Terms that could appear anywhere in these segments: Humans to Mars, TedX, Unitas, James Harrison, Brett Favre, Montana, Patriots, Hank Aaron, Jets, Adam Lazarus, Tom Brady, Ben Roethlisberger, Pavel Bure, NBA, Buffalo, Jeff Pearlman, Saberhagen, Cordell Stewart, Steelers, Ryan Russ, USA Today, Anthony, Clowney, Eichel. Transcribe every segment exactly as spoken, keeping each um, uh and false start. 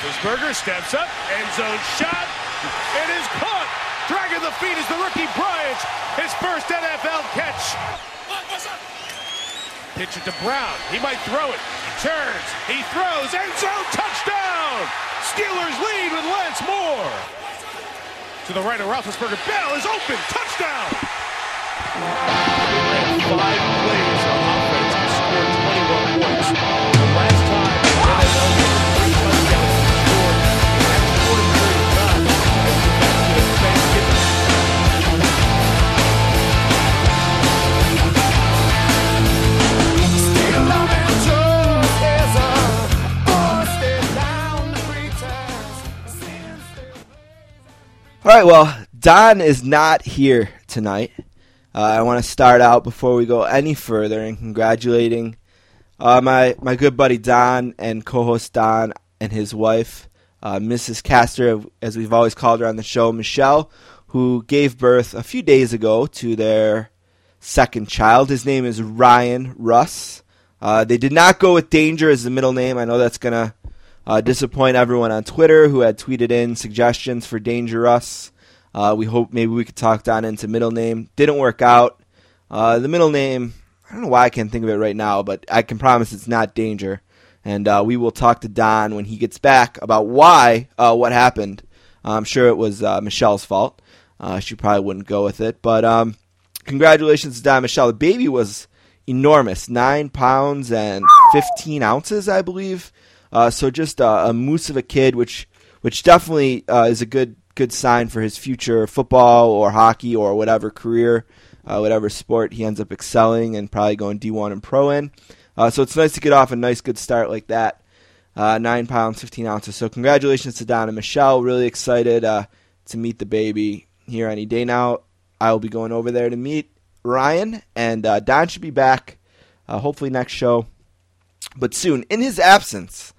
Roethlisberger steps up, end zone shot, it is caught. Dragging the feet is the rookie Bryant, his first N F L catch. Pitch it to Brown, he might throw it, he turns, he throws, end zone, touchdown! Steelers lead with Lance Moore. To the right of Roethlisberger, Bell is open, touchdown! Five plays on offense and scored twenty-one points. The last time the N F L had three touchdowns scored in that short period of time as the back to Thanksgiving. All right, well, Don is not here tonight. Uh, I want to start out before we go any further in congratulating uh, my, my good buddy Don and co-host Don and his wife, uh, Missus Castor, as we've always called her on the show, Michelle, who gave birth a few days ago to their second child. His name is Ryan Russ. Uh, they did not go with Danger as the middle name. I know that's going to uh, disappoint everyone on Twitter who had tweeted in suggestions for Danger Russ. Uh, we hope maybe we could talk Don into middle name. Didn't work out. Uh, the middle name, I don't know why I can't think of it right now, but I can promise it's not Danger. And uh, we will talk to Don when he gets back about why, uh, what happened. I'm sure it was uh, Michelle's fault. Uh, she probably wouldn't go with it. But um, congratulations to Don Michelle. The baby was enormous, nine pounds and fifteen ounces, I believe. Uh, so just a, a moose of a kid, which which definitely uh, is a good good sign for his future football or hockey or whatever career, uh, whatever sport he ends up excelling and probably going D one and pro in. Uh, so it's nice to get off a nice good start like that, uh, nine pounds, fifteen ounces. So congratulations to Don and Michelle. Really excited uh, to meet the baby here any day now. I will be going over there to meet Ryan, and uh, Don should be back uh, hopefully next show, but soon. In his absence,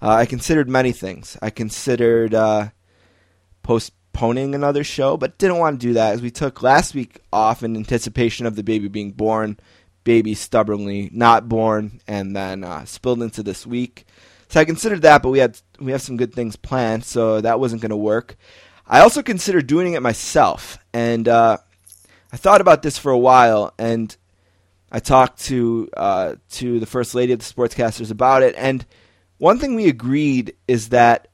uh, I considered many things. I considered... Uh, postponing another show, but didn't want to do that as we took last week off in anticipation of the baby being born. Baby stubbornly not born, and then uh, spilled into this week. So I considered that, but we had we have some good things planned, so that wasn't going to work. I also considered doing it myself, and uh, I thought about this for a while, and I talked to uh, to the first lady of the Sportscasters about it, and one thing we agreed is that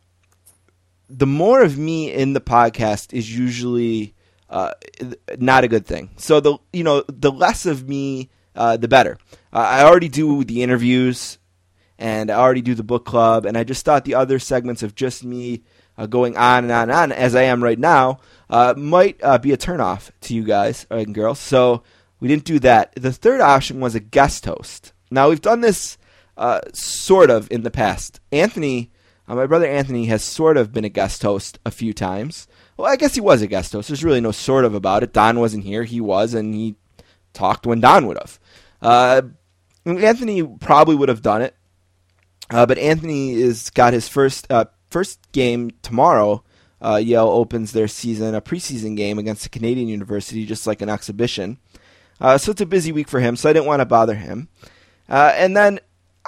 the more of me in the podcast is usually uh, not a good thing. So the you know the less of me, uh, the better. Uh, I already do the interviews, and I already do the book club, and I just thought the other segments of just me uh, going on and on and on, as I am right now, uh, might uh, be a turnoff to you guys and girls. So we didn't do that. The third option was a guest host. Now, we've done this uh, sort of in the past. Anthony... Uh, my brother Anthony has sort of been a guest host a few times. Well, I guess he was a guest host. There's really no sort of about it. Don wasn't here. He was, and he talked when Don would have. Uh, Anthony probably would have done it, uh, but Anthony is got his first uh, first game tomorrow. Uh, Yale opens their season, a preseason game against a Canadian university, just like an exhibition. Uh, so it's a busy week for him, so I didn't want to bother him. Uh, and then...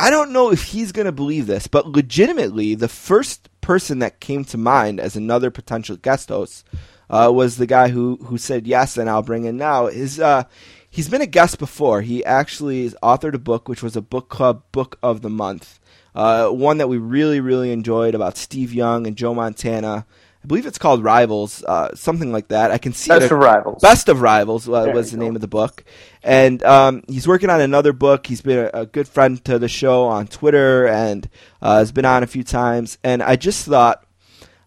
I don't know if he's going to believe this, but legitimately, the first person that came to mind as another potential guest host uh, was the guy who, who said yes, and I'll bring in now. His, uh, he's been a guest before. He actually authored a book, which was a book club book of the month, uh, one that we really, really enjoyed about Steve Young and Joe Montana. I believe it's called Rivals, uh, something like that. I can see Best of Rivals. Best of Rivals uh, was the name of the book. And um, he's working on another book. He's been a, a good friend to the show on Twitter and uh, has been on a few times. And I just thought,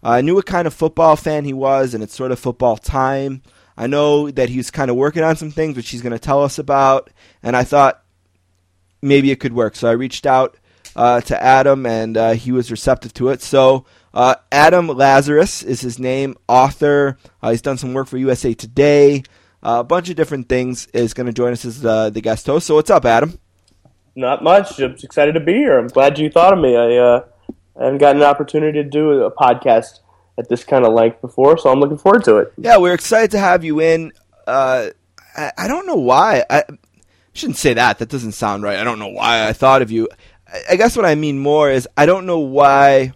uh, I knew what kind of football fan he was, and it's sort of football time. I know that he's kind of working on some things, which he's going to tell us about. And I thought maybe it could work. So I reached out uh, to Adam, and uh, he was receptive to it. So... Uh, Adam Lazarus is his name, author. Uh, he's done some work for U S A Today. Uh, a bunch of different things, is going to join us as the, the guest host. So what's up, Adam? Not much. I'm just excited to be here. I'm glad you thought of me. I, uh, I haven't gotten an opportunity to do a podcast at this kind of length before, so I'm looking forward to it. Yeah, we're excited to have you in. Uh, I, I don't know why. I, I shouldn't say that. That doesn't sound right. I don't know why I thought of you. I, I guess what I mean more is I don't know why...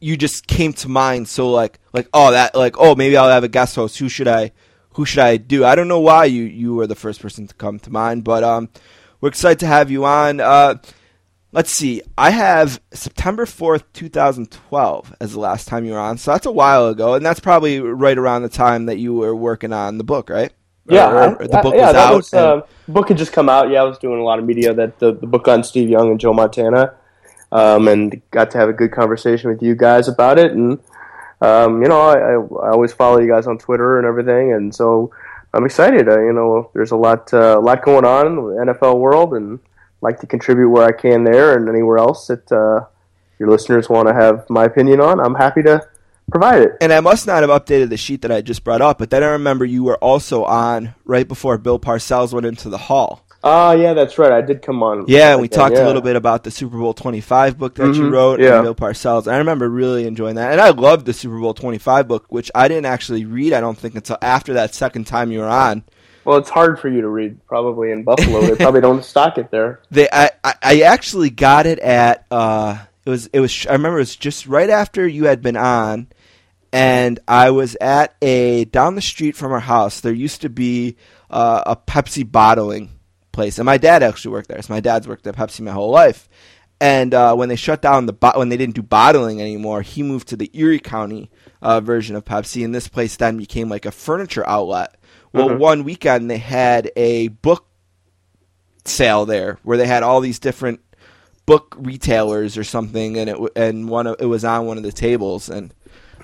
you just came to mind. So like, like, oh, that, like, oh, maybe I'll have a guest host. Who should I, who should I do? I don't know why you, you were the first person to come to mind, but, um, we're excited to have you on. Uh, let's see. I have September fourth, twenty twelve as the last time you were on. So that's a while ago. And that's probably right around the time that you were working on the book, right? Yeah, or, or the book I, yeah, was out. Was, and, uh, book had just come out. Yeah, I was doing a lot of media, that the, the book on Steve Young and Joe Montana, um, and got to have a good conversation with you guys about it. And um, you know, I, I always follow you guys on Twitter and everything, and so I'm excited. Uh, you know, there's a lot uh, a lot going on in the N F L world, and I'd like to contribute where I can there and anywhere else that uh, your listeners want to have my opinion on. I'm happy to provide it. And I must not have updated the sheet that I just brought up, but then I remember you were also on right before Bill Parcells went into the Hall. Oh, uh, yeah, that's right. I did come on. Yeah, and we again. talked yeah. a little bit about the Super Bowl twenty-five book that mm-hmm. you wrote yeah. and Bill Parcells. I remember really enjoying that. And I loved the Super Bowl twenty-five book, which I didn't actually read, I don't think, until after that second time you were on. Well, it's hard for you to read, probably, in Buffalo. They probably don't stock it there. They, I, I, I actually got it at uh, – it was, it was. I remember it was just right after you had been on. And I was at a, down the street from our house, there used to be uh, a Pepsi bottling place. And my dad actually worked there. So my dad's worked at Pepsi my whole life. And uh, when they shut down the, bo- when they didn't do bottling anymore, he moved to the Erie County uh, version of Pepsi. And this place then became like a furniture outlet. Well, mm-hmm. one weekend they had a book sale there where they had all these different book retailers or something. And it, w- and one of, it was on one of the tables, and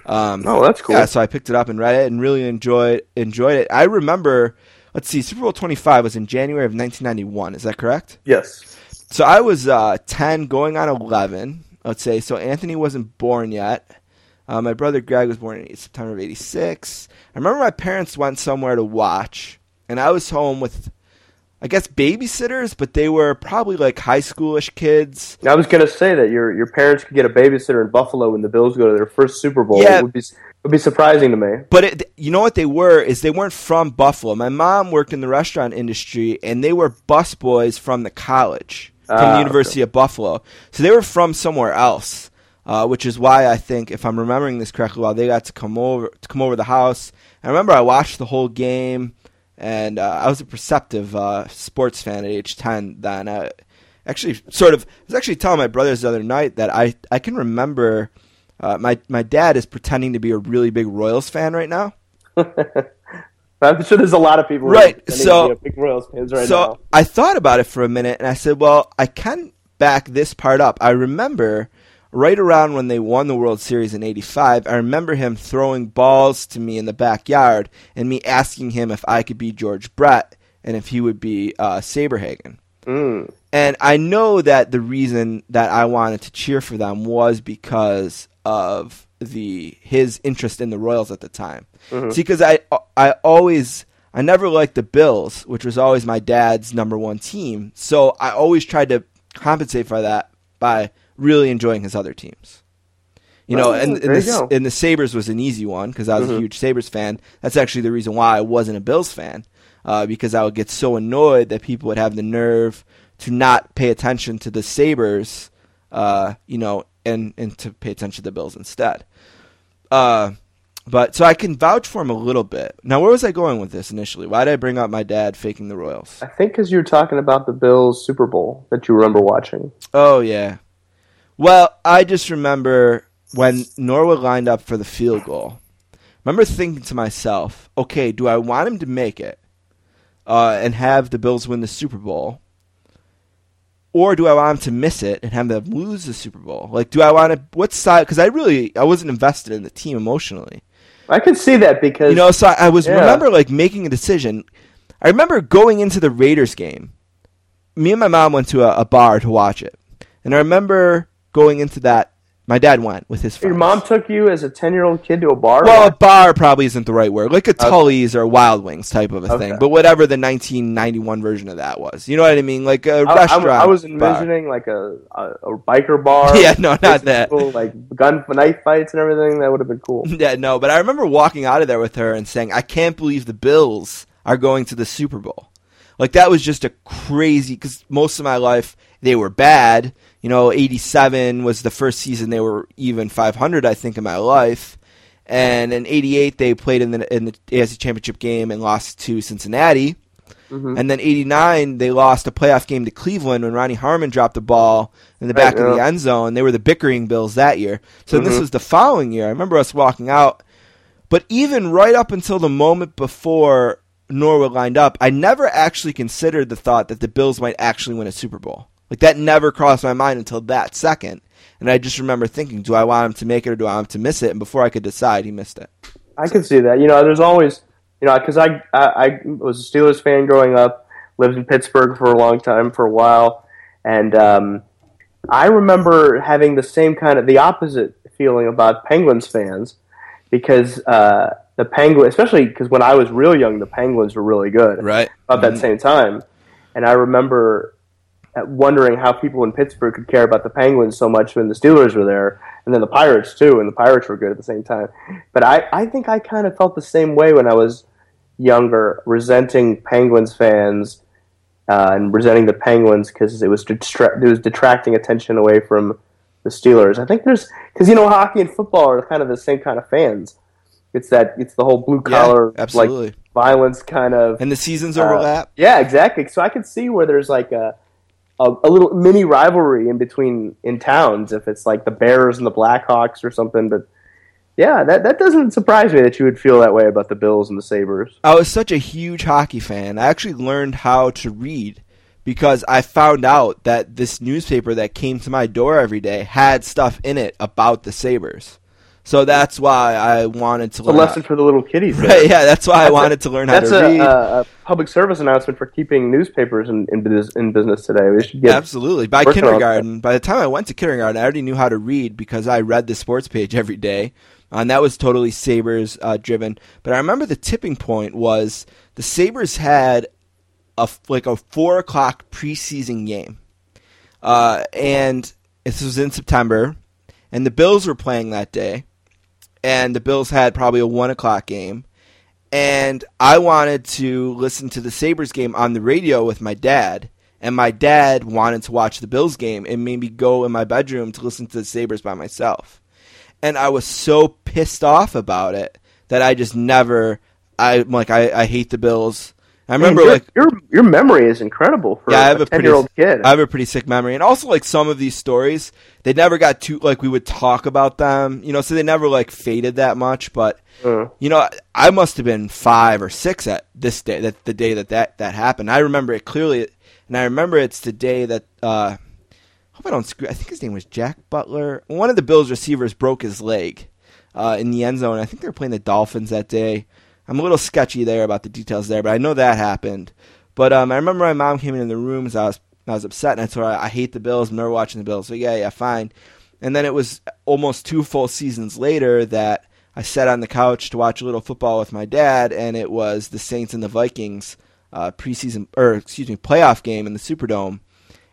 Um, oh, that's cool. Yeah, so I picked it up and read it and really enjoyed enjoyed it. I remember, let's see, Super Bowl twenty-five was in January of nineteen ninety-one. Is that correct? Yes. So I was uh, ten, going on eleven, let's say. So Anthony wasn't born yet. Uh, my brother Greg was born in September of eighty-six. I remember my parents went somewhere to watch, and I was home with, I guess, babysitters, but they were probably like high schoolish kids. I was gonna say that your your parents could get a babysitter in Buffalo when the Bills go to their first Super Bowl. Yeah, it would be it would be surprising to me. But it, you know what they were is they weren't from Buffalo. My mom worked in the restaurant industry, and they were busboys from the college from ah, the University okay. of Buffalo. So they were from somewhere else, uh, which is why I think, if I'm remembering this correctly, while they got to come over to come over the house. I remember I watched the whole game. And uh, I was a perceptive uh, sports fan at age ten then. I actually sort of I was actually telling my brothers the other night that I, I can remember uh, my my dad is pretending to be a really big Royals fan right now. I'm sure there's a lot of people right. Really so, to be a big Royals fans right so now. So I thought about it for a minute, and I said, well, I can back this part up. I remember right around when they won the World Series in eighty-five, I remember him throwing balls to me in the backyard and me asking him if I could be George Brett and if he would be uh, Saberhagen. Mm. And I know that the reason that I wanted to cheer for them was because of the his interest in the Royals at the time. Mm-hmm. See, because I, I always... I never liked the Bills, which was always my dad's number one team. So I always tried to compensate for that by really enjoying his other teams. You know, oh, and, and, the, and the Sabres was an easy one because I was mm-hmm. a huge Sabres fan. That's actually the reason why I wasn't a Bills fan, uh, because I would get so annoyed that people would have the nerve to not pay attention to the Sabres, uh, you know, and, and to pay attention to the Bills instead. Uh, but so I can vouch for him a little bit. Now, where was I going with this initially? Why did I bring up my dad faking the Royals? I think because you were talking about the Bills Super Bowl that you remember watching. Oh, yeah. Well, I just remember when Norwood lined up for the field goal. I remember thinking to myself, okay, do I want him to make it uh, and have the Bills win the Super Bowl? Or do I want him to miss it and have them lose the Super Bowl? Like, do I want to, what side? Because I really, I wasn't invested in the team emotionally. I could see that because, you know, so I, I was, yeah. remember like making a decision. I remember going into the Raiders game. Me and my mom went to a, a bar to watch it. And I remember going into that, my dad went with his friends. Your mom took you as a ten-year-old kid to a bar? Well, or? A bar probably isn't the right word. Like a okay. Tully's or Wild Wings type of a okay. thing. But whatever the nineteen ninety-one version of that was. You know what I mean? Like a I, restaurant I, I was envisioning bar. Like a, a, a biker bar. Yeah, no, not that. School, like gun knife fights and everything. That would have been cool. Yeah, no, but I remember walking out of there with her and saying, I can't believe the Bills are going to the Super Bowl. Like that was just a crazy – because most of my life they were bad – You know, eighty-seven was the first season they were even five hundred, I think, in my life. And in eighty-eight, they played in the, in the A F C Championship game and lost to Cincinnati. Mm-hmm. And then eighty-nine, they lost a playoff game to Cleveland when Ronnie Harmon dropped the ball in the back right, yeah. of the end zone. They were the bickering Bills that year. So mm-hmm. this was the following year. I remember us walking out. But even right up until the moment before Norwood lined up, I never actually considered the thought that the Bills might actually win a Super Bowl. Like, that never crossed my mind until that second. And I just remember thinking, do I want him to make it or do I want him to miss it? And before I could decide, he missed it. I could see that. You know, there's always... You know, because I, I, I was a Steelers fan growing up, lived in Pittsburgh for a long time, for a while, and um, I remember having the same kind of, the opposite feeling about Penguins fans, because uh, the Penguins, especially because when I was real young, the Penguins were really good right. about mm-hmm. that same time, and I remember wondering how people in Pittsburgh could care about the Penguins so much when the Steelers were there, and then the Pirates too, and the Pirates were good at the same time. But I, I think I kind of felt the same way when I was younger, resenting Penguins fans uh, and resenting the Penguins because it was detra- it was detracting attention away from the Steelers. I think there's because you know hockey and football are kind of the same kind of fans. It's that it's the whole blue collar yeah, like violence kind of, and the seasons overlap. Uh, yeah, exactly. So I could see where there's like a, a a little mini rivalry in between in towns if it's like the Bears and the Blackhawks or something, but. Yeah, that that doesn't surprise me that you would feel that way about the Bills and the Sabres. I was such a huge hockey fan. I actually learned how to read because I found out that this newspaper that came to my door every day had stuff in it about the Sabres. So that's why I wanted to learn. A lesson how, for the little kiddies. Right, there. Yeah, that's why that's I wanted a, to learn how to a, read. That's a, a public service announcement for keeping newspapers in, in, business, in business today. We should get Absolutely. By kindergarten, by the time I went to kindergarten, I already knew how to read because I read the sports page every day. And that was totally Sabres uh, driven. But I remember the tipping point was the Sabres had a, like a four o'clock preseason game. Uh, and this was in September. And the Bills were playing that day. And the Bills had probably a one o'clock game. And I wanted to listen to the Sabres game on the radio with my dad. And my dad wanted to watch the Bills game and made me go in my bedroom to listen to the Sabres by myself. And I was so pissed off about it that I just never. I like I, I hate the Bills. I remember Man, your, like your your memory is incredible for yeah, I have a ten-year-old kid. I have a pretty sick memory, and also like some of these stories, they never got too like we would talk about them, you know. So they never like faded that much. But mm. you know, I must have been five or six at this day that the day that, that that happened. I remember it clearly, and I remember it's the day that. Uh, I don't screw. I think his name was Jack Butler. One of the Bills receivers broke his leg uh, in the end zone. I think they were playing the Dolphins that day. I'm a little sketchy there about the details there, but I know that happened. But um, I remember my mom came in the room as I was I was upset, and I told her I hate the Bills. I'm never watching the Bills. So yeah, yeah, fine. And then it was almost two full seasons later that I sat on the couch to watch a little football with my dad, and it was the Saints and the Vikings uh, preseason or excuse me playoff game in the Superdome.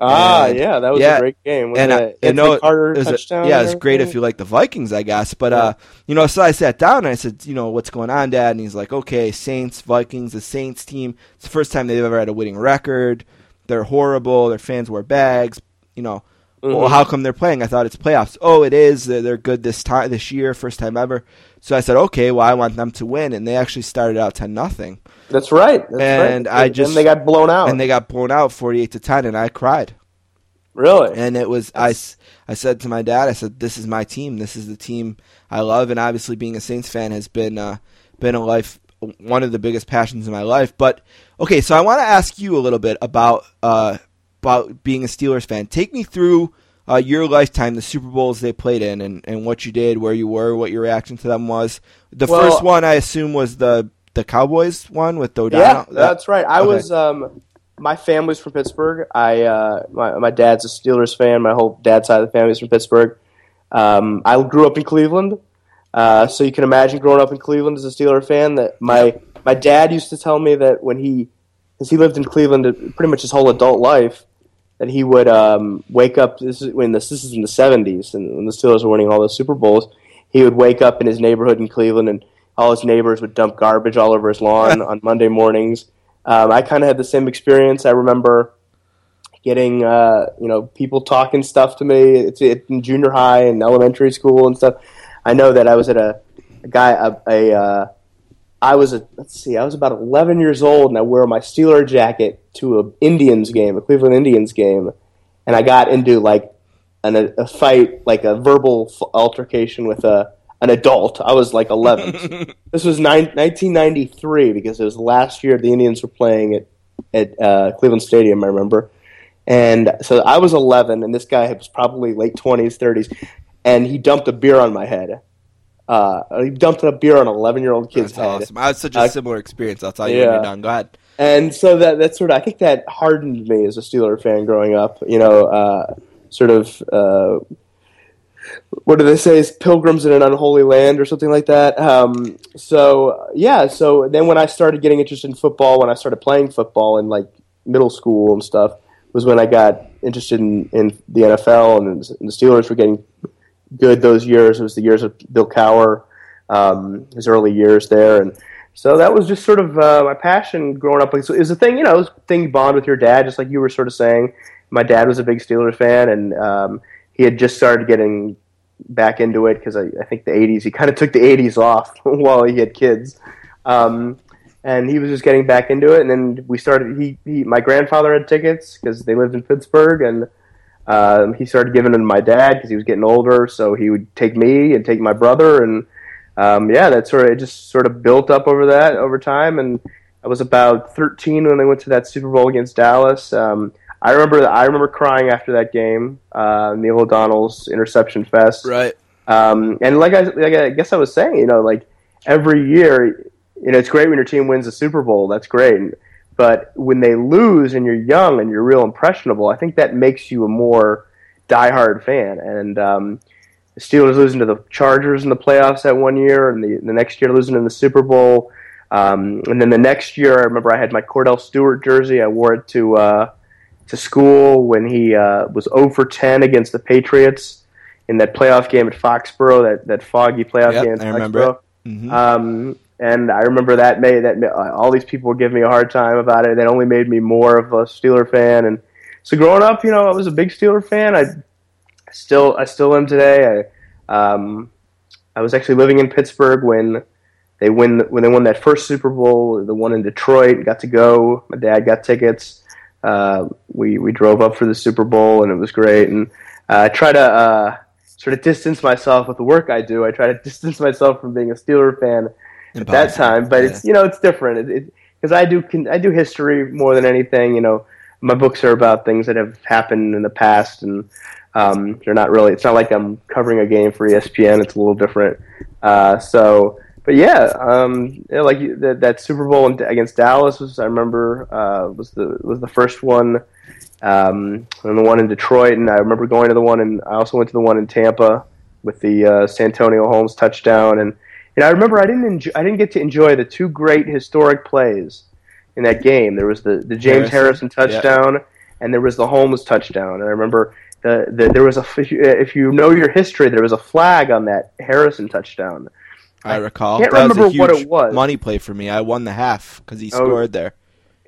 Ah, and, yeah, that was yeah, a great game. Wasn't and, it? And no, Carter it was a, yeah, it's great if you like the Vikings, I guess. But, yeah. uh, you know, so I sat down and I said, you know, what's going on, Dad? And he's like, okay, Saints, Vikings, the Saints team. It's the first time they've ever had a winning record. They're horrible. Their fans wear bags. You know, mm-hmm. well, how come they're playing? I thought it's playoffs. Oh, it is. They're, they're good this time, this year, first time ever. So I said, okay, well, I want them to win. And they actually started out ten nothing. That's right. That's and right. I just and they got blown out. And they got blown out forty-eight to ten, and I cried. Really? And it was I, I said to my dad, I said, "This is my team. This is the team I love." And obviously, being a Saints fan has been uh, been a life one of the biggest passions in my life. But okay, so I want to ask you a little bit about uh, about being a Steelers fan. Take me through uh, your lifetime, the Super Bowls they played in, and, and what you did, where you were, what your reaction to them was. The well, first one I assume was the. The Cowboys one with O'Donnell? Yeah, that's right. I okay. was um, my family's from Pittsburgh. I uh, my my dad's a Steelers fan. My whole dad's side of the family is from Pittsburgh. Um, I grew up in Cleveland, uh, so you can imagine growing up in Cleveland as a Steelers fan. That my my dad used to tell me that when he, because he lived in Cleveland pretty much his whole adult life, that he would um, wake up. This is when this, this is in the seventies, and when the Steelers were winning all those Super Bowls, he would wake up in his neighborhood in Cleveland and. All his neighbors would dump garbage all over his lawn on Monday mornings. Um, I kind of had the same experience. I remember getting uh, you know, people talking stuff to me. It's in junior high and elementary school and stuff. I know that I was at a, a guy a, a uh, I was a, let's see I was about eleven years old, and I wore my Steeler jacket to an Indians game, a Cleveland Indians game, and I got into like an, a, a fight, like a verbal altercation with a an adult. I was like eleven. This was nineteen ninety-three, because it was the last year the Indians were playing at at uh, Cleveland Stadium, I remember. And so I was eleven, and this guy was probably late twenties, thirties, and he dumped a beer on my head. Uh, he dumped a beer on an eleven-year-old kid's head. That's awesome. I had such a uh, similar experience. I'll tell you yeah. when you're done. Go ahead. And so that that sort of, I think that hardened me as a Steeler fan growing up. You know, uh, sort of. Uh, What do they say? Is pilgrims in an unholy land or something like that? Um, so, yeah. So then when I started getting interested in football, when I started playing football in like middle school and stuff, was when I got interested in, in the N F L, and the Steelers were getting good those years. It was the years of Bill Cowher, um, his early years there. And so that was just sort of uh, my passion growing up. It was a thing, you know, it was a thing you bond with your dad, just like you were sort of saying. My dad was a big Steelers fan, and um, he had just started getting back into it, because I, I think the eighties, he kind of took the eighties off while he had kids, um, and he was just getting back into it. And then we started. He, he my grandfather had tickets because they lived in Pittsburgh, and um, he started giving them to my dad because he was getting older. So he would take me and take my brother, and um, yeah, that sort of it just sort of built up over that over time. And I was about thirteen when they went to that Super Bowl against Dallas. Um, I remember I remember crying after that game, uh, Neil O'Donnell's interception fest. Right. Um, and like I, like I guess I was saying, you know, like every year, you know, it's great when your team wins the Super Bowl. That's great. But when they lose and you're young and you're real impressionable, I think that makes you a more diehard fan. And um, the Steelers losing to the Chargers in the playoffs that one year, and the, the next year losing in the Super Bowl. Um, and then the next year, I remember I had my Cordell Stewart jersey. I wore it to... Uh, to school when he uh, was zero for ten against the Patriots in that playoff game at Foxborough, that, that foggy playoff yep, game at I Foxborough. Mm-hmm. Um, and I remember that made that uh, all these people would give me a hard time about it. That only made me more of a Steeler fan. And so growing up, you know, I was a big Steeler fan. I still I still am today. I um, I was actually living in Pittsburgh when they win when they won that first Super Bowl, the one in Detroit. Got to go. My dad got tickets. Uh, we, we drove up for the Super Bowl, and it was great. And uh, I try to uh, sort of distance myself with the work I do. I try to distance myself from being a Steeler fan Impossible. At that time, but yeah. it's you know it's different because it, I do can, I do history more than anything. You know, my books are about things that have happened in the past, and um, they're not really. It's not like I'm covering a game for E S P N. It's a little different. Uh, so, but yeah, um, you know, like you, that, that Super Bowl against Dallas was, I remember, uh, was the was the first one, um, and the one in Detroit. And I remember going to the one, and I also went to the one in Tampa with the uh, Santonio Holmes touchdown. And and I remember I didn't enjoy, I didn't get to enjoy the two great historic plays in that game. There was the, the James Harrison, Harrison touchdown, yeah. and there was the Holmes touchdown. And I remember the, the there was a if you know your history, there was a flag on that Harrison touchdown. I recall. I can't that remember was a huge what it was. Money play for me. I won the half because he scored oh, there.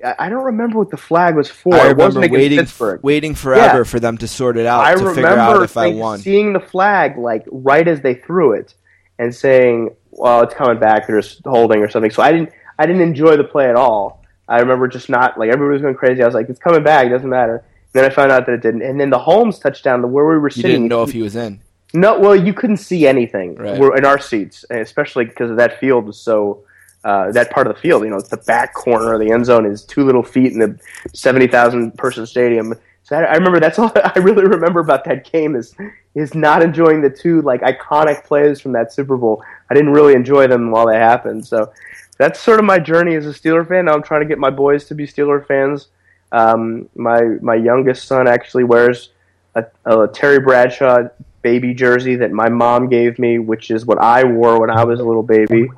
I don't remember what the flag was for. I remember it waiting, f- waiting forever yeah. for them to sort it out I to figure out if I won. Seeing the flag like right as they threw it, and saying, "Well, it's coming back. They're just holding or something." So I didn't. I didn't enjoy the play at all. I remember just not like everybody was going crazy. I was like, "It's coming back. It doesn't matter." And then I found out that it didn't. And then the Holmes touchdown, the where we were sitting, you didn't know if he was in. No, well, you couldn't see anything right. We're in our seats, especially because of that field was so uh, that part of the field. You know, it's the back corner of the end zone is two little feet in the seventy thousand person stadium. So I, I remember that's all I really remember about that game is is not enjoying the two like iconic plays from that Super Bowl. I didn't really enjoy them while they happened. So that's sort of my journey as a Steeler fan. Now I'm trying to get my boys to be Steeler fans. Um, my my youngest son actually wears a, a Terry Bradshaw baby jersey that my mom gave me, which is what I wore when I was a little baby.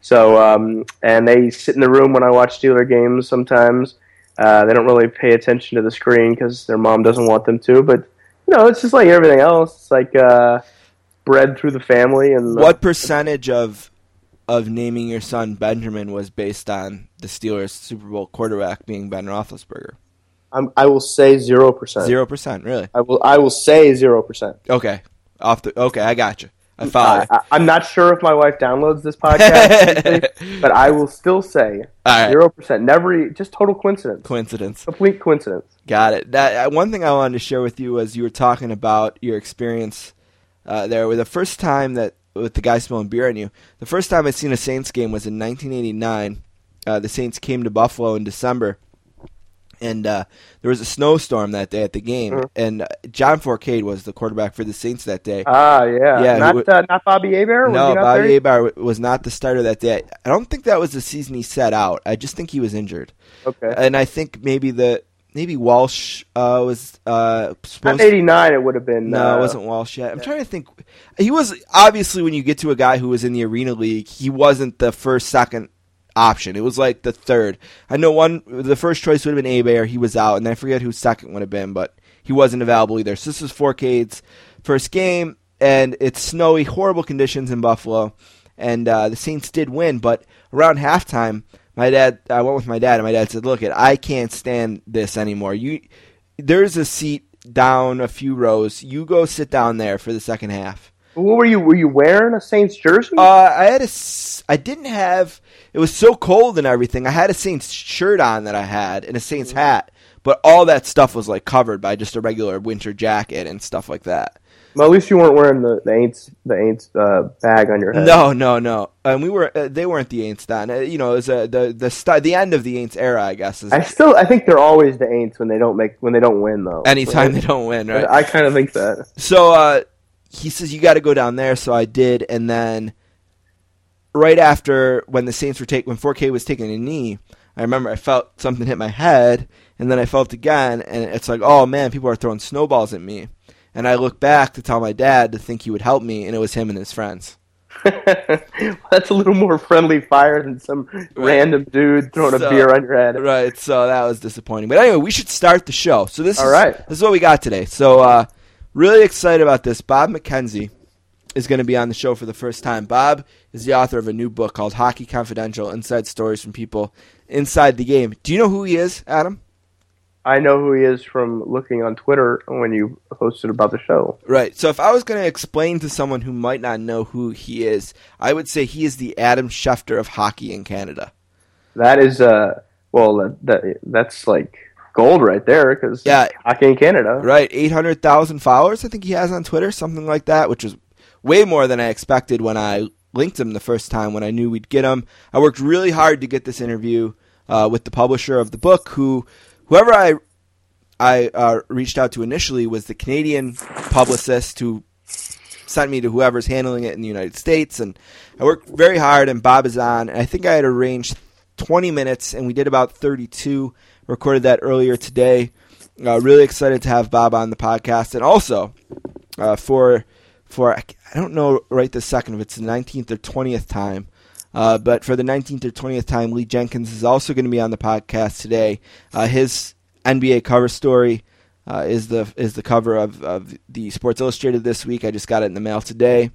So, um, and they sit in the room when I watch Steeler games sometimes. Uh, they don't really pay attention to the screen because their mom doesn't want them to. But, you know, it's just like everything else. It's like uh, bred through the family. And uh, what percentage of of naming your son Benjamin was based on the Steelers Super Bowl quarterback being Ben Roethlisberger? I'm, I will say zero percent. Zero percent, really? I will. I will say zero percent. Okay, off the. Okay, I got you. I follow. Uh, I'm not sure if my wife downloads this podcast, usually, but I will still say zero percent. Right. Never, just total coincidence. Coincidence. Complete coincidence. Got it. That one thing I wanted to share with you was you were talking about your experience uh, there with the first time that with the guy smelling beer on you. The first time I'd seen a Saints game was in nineteen eighty-nine. Uh, the Saints came to Buffalo in December. And uh, there was a snowstorm that day at the game, mm-hmm. and uh, John Forcade was the quarterback for the Saints that day. Ah, yeah, yeah not w- uh, not Bobby Hebert. No, Bobby Hebert was not the starter that day. I don't think that was the season he set out. I just think he was injured. Okay, and I think maybe the maybe Walsh uh, was uh, supposed. At eighty-nine, it would have been. No, uh, it wasn't Walsh yet. I'm yeah. trying to think. He was obviously when you get to a guy who was in the Arena League, he wasn't the first, second. Option. It was like the third. I know one. The first choice would have been Hebert. He was out, and I forget who second would have been, but he wasn't available either. So this was Forcade's first game, and it's snowy, horrible conditions in Buffalo, and uh, the Saints did win. But around halftime, my dad. I went with my dad, and my dad said, "Look, it. I can't stand this anymore. You, there's a seat down a few rows. You go sit down there for the second half." What were you? Were you wearing a Saints jersey? Uh, I had a. I didn't have. It was so cold and everything. I had a Saints shirt on that I had and a Saints hat, but all that stuff was like covered by just a regular winter jacket and stuff like that. Well, at least you weren't wearing the, the Aints the Aints uh, bag on your head. No, no, no. And we were uh, they weren't the Aints then. Uh, you know, it was uh, the the st- the end of the Aints era, I guess. Is I still I think they're always the Aints when they don't make when they don't win though. Anytime right? They don't win, right? I kind of think that. So uh, he says you got to go down there, so I did, and then. Right after when the Saints were take when four K was taking a knee, I remember I felt something hit my head, and then I felt again, and it's like, oh man, people are throwing snowballs at me, and I look back to tell my dad to think he would help me, and it was him and his friends. That's a little more friendly fire than some right. random dude throwing so, a beer on your head. Right, so that was disappointing. But anyway, we should start the show. So this All is right. this is what we got today. So uh, really excited about this, Bob McKenzie. Is going to be on the show for the first time. Bob is the author of a new book called Hockey Confidential, Inside Stories from People Inside the Game. Do you know who he is, Adam? I know who he is from looking on Twitter when you posted about the show. Right. So if I was going to explain to someone who might not know who he is, I would say he is the Adam Schefter of hockey in Canada. That is, uh, well, that, that that's like gold right there because yeah, hockey in Canada. Right. eight hundred thousand followers I think he has on Twitter, something like that, which is way more than I expected when I linked him the first time when I knew we'd get him. I worked really hard to get this interview uh, with the publisher of the book, who whoever I I uh, reached out to initially was the Canadian publicist who sent me to whoever's handling it in the United States. And I worked very hard, and Bob is on. And I think I had arranged twenty minutes, and we did about thirty-two. Recorded that earlier today. Uh, really excited to have Bob on the podcast. And also uh, for... For I don't know right this second if it's the nineteenth or twentieth time, uh, but for the nineteenth or twentieth time, Lee Jenkins is also going to be on the podcast today. Uh, his N B A cover story uh, is the is the cover of, of the Sports Illustrated this week. I just got it in the mail today,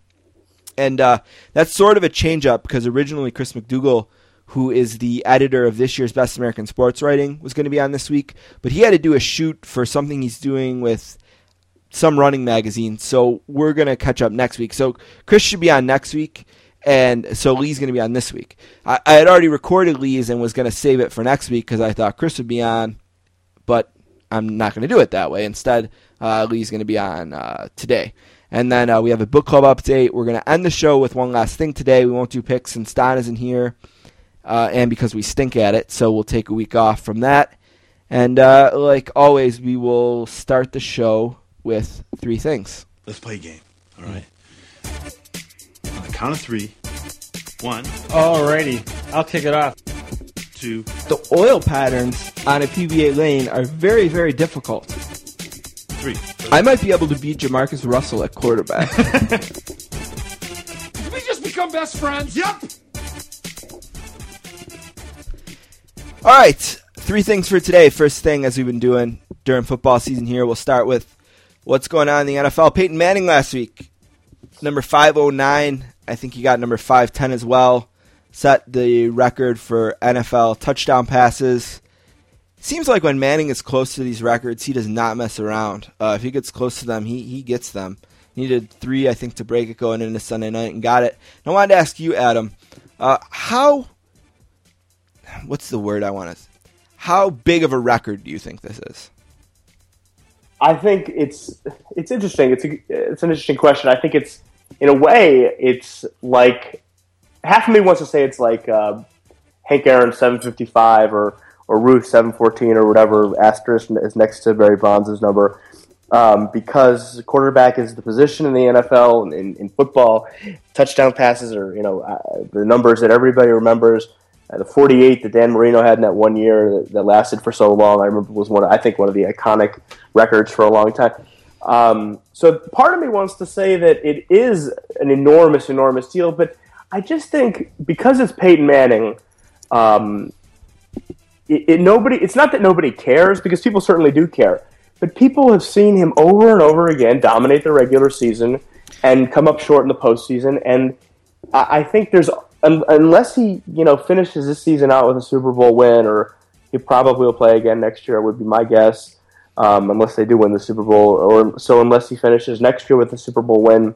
and uh, that's sort of a change up because originally Chris McDougall, who is the editor of this year's Best American Sports Writing, was going to be on this week, but he had to do a shoot for something he's doing with. Some running magazine, so we're going to catch up next week. So Chris should be on next week, and so Lee's going to be on this week. I, I had already recorded Lee's and was going to save it for next week because I thought Chris would be on, but I'm not going to do it that way. Instead, uh, Lee's going to be on uh, today. And then uh, we have a book club update. We're going to end the show with one last thing today. We won't do picks since Don isn't here uh, and because we stink at it, so we'll take a week off from that. And uh, like always, we will start the show with three things. Let's play a game. All right. On the count of three. One. Alrighty. I'll kick it off. Two. The oil patterns on a P B A lane are very, very difficult. Three. I might be able to beat Jamarcus Russell at quarterback. Did we just become best friends? Yep. All right. Three things for today. First thing, as we've been doing during football season here, we'll start with what's going on in the N F L? Peyton Manning last week, number five oh nine. I think he got number five ten as well. Set the record for N F L touchdown passes. seems like when Manning is close to these records, he does not mess around. Uh, if he gets close to them, he he gets them. He needed three, I think, to break it going into Sunday night and got it. And I wanted to ask you, Adam, uh, how – what's the word I want to – how big of a record do you think this is? I think it's it's interesting. It's a, it's an interesting question. I think it's, in a way, it's like – half of me wants to say it's like uh, Hank Aaron seven fifty-five or or Ruth seven fourteen or whatever asterisk is next to Barry Bonds' number. Um, because quarterback is the position in the N F L and in, in football, touchdown passes are, you know, uh, the numbers that everybody remembers. Uh, the forty-eight that Dan Marino had in that one year that, that lasted for so long, I remember was one, I think, one of the iconic records for a long time. Um, so part of me wants to say that it is an enormous, enormous deal, but I just think because it's Peyton Manning, um, it, it nobody. It's not that nobody cares, because people certainly do care. But people have seen him over and over again dominate the regular season and come up short in the postseason. And I think there's, unless he, you know, finishes this season out with a Super Bowl win, or he probably will play again next year, would be my guess, um, unless they do win the Super Bowl, or so unless he finishes next year with a Super Bowl win.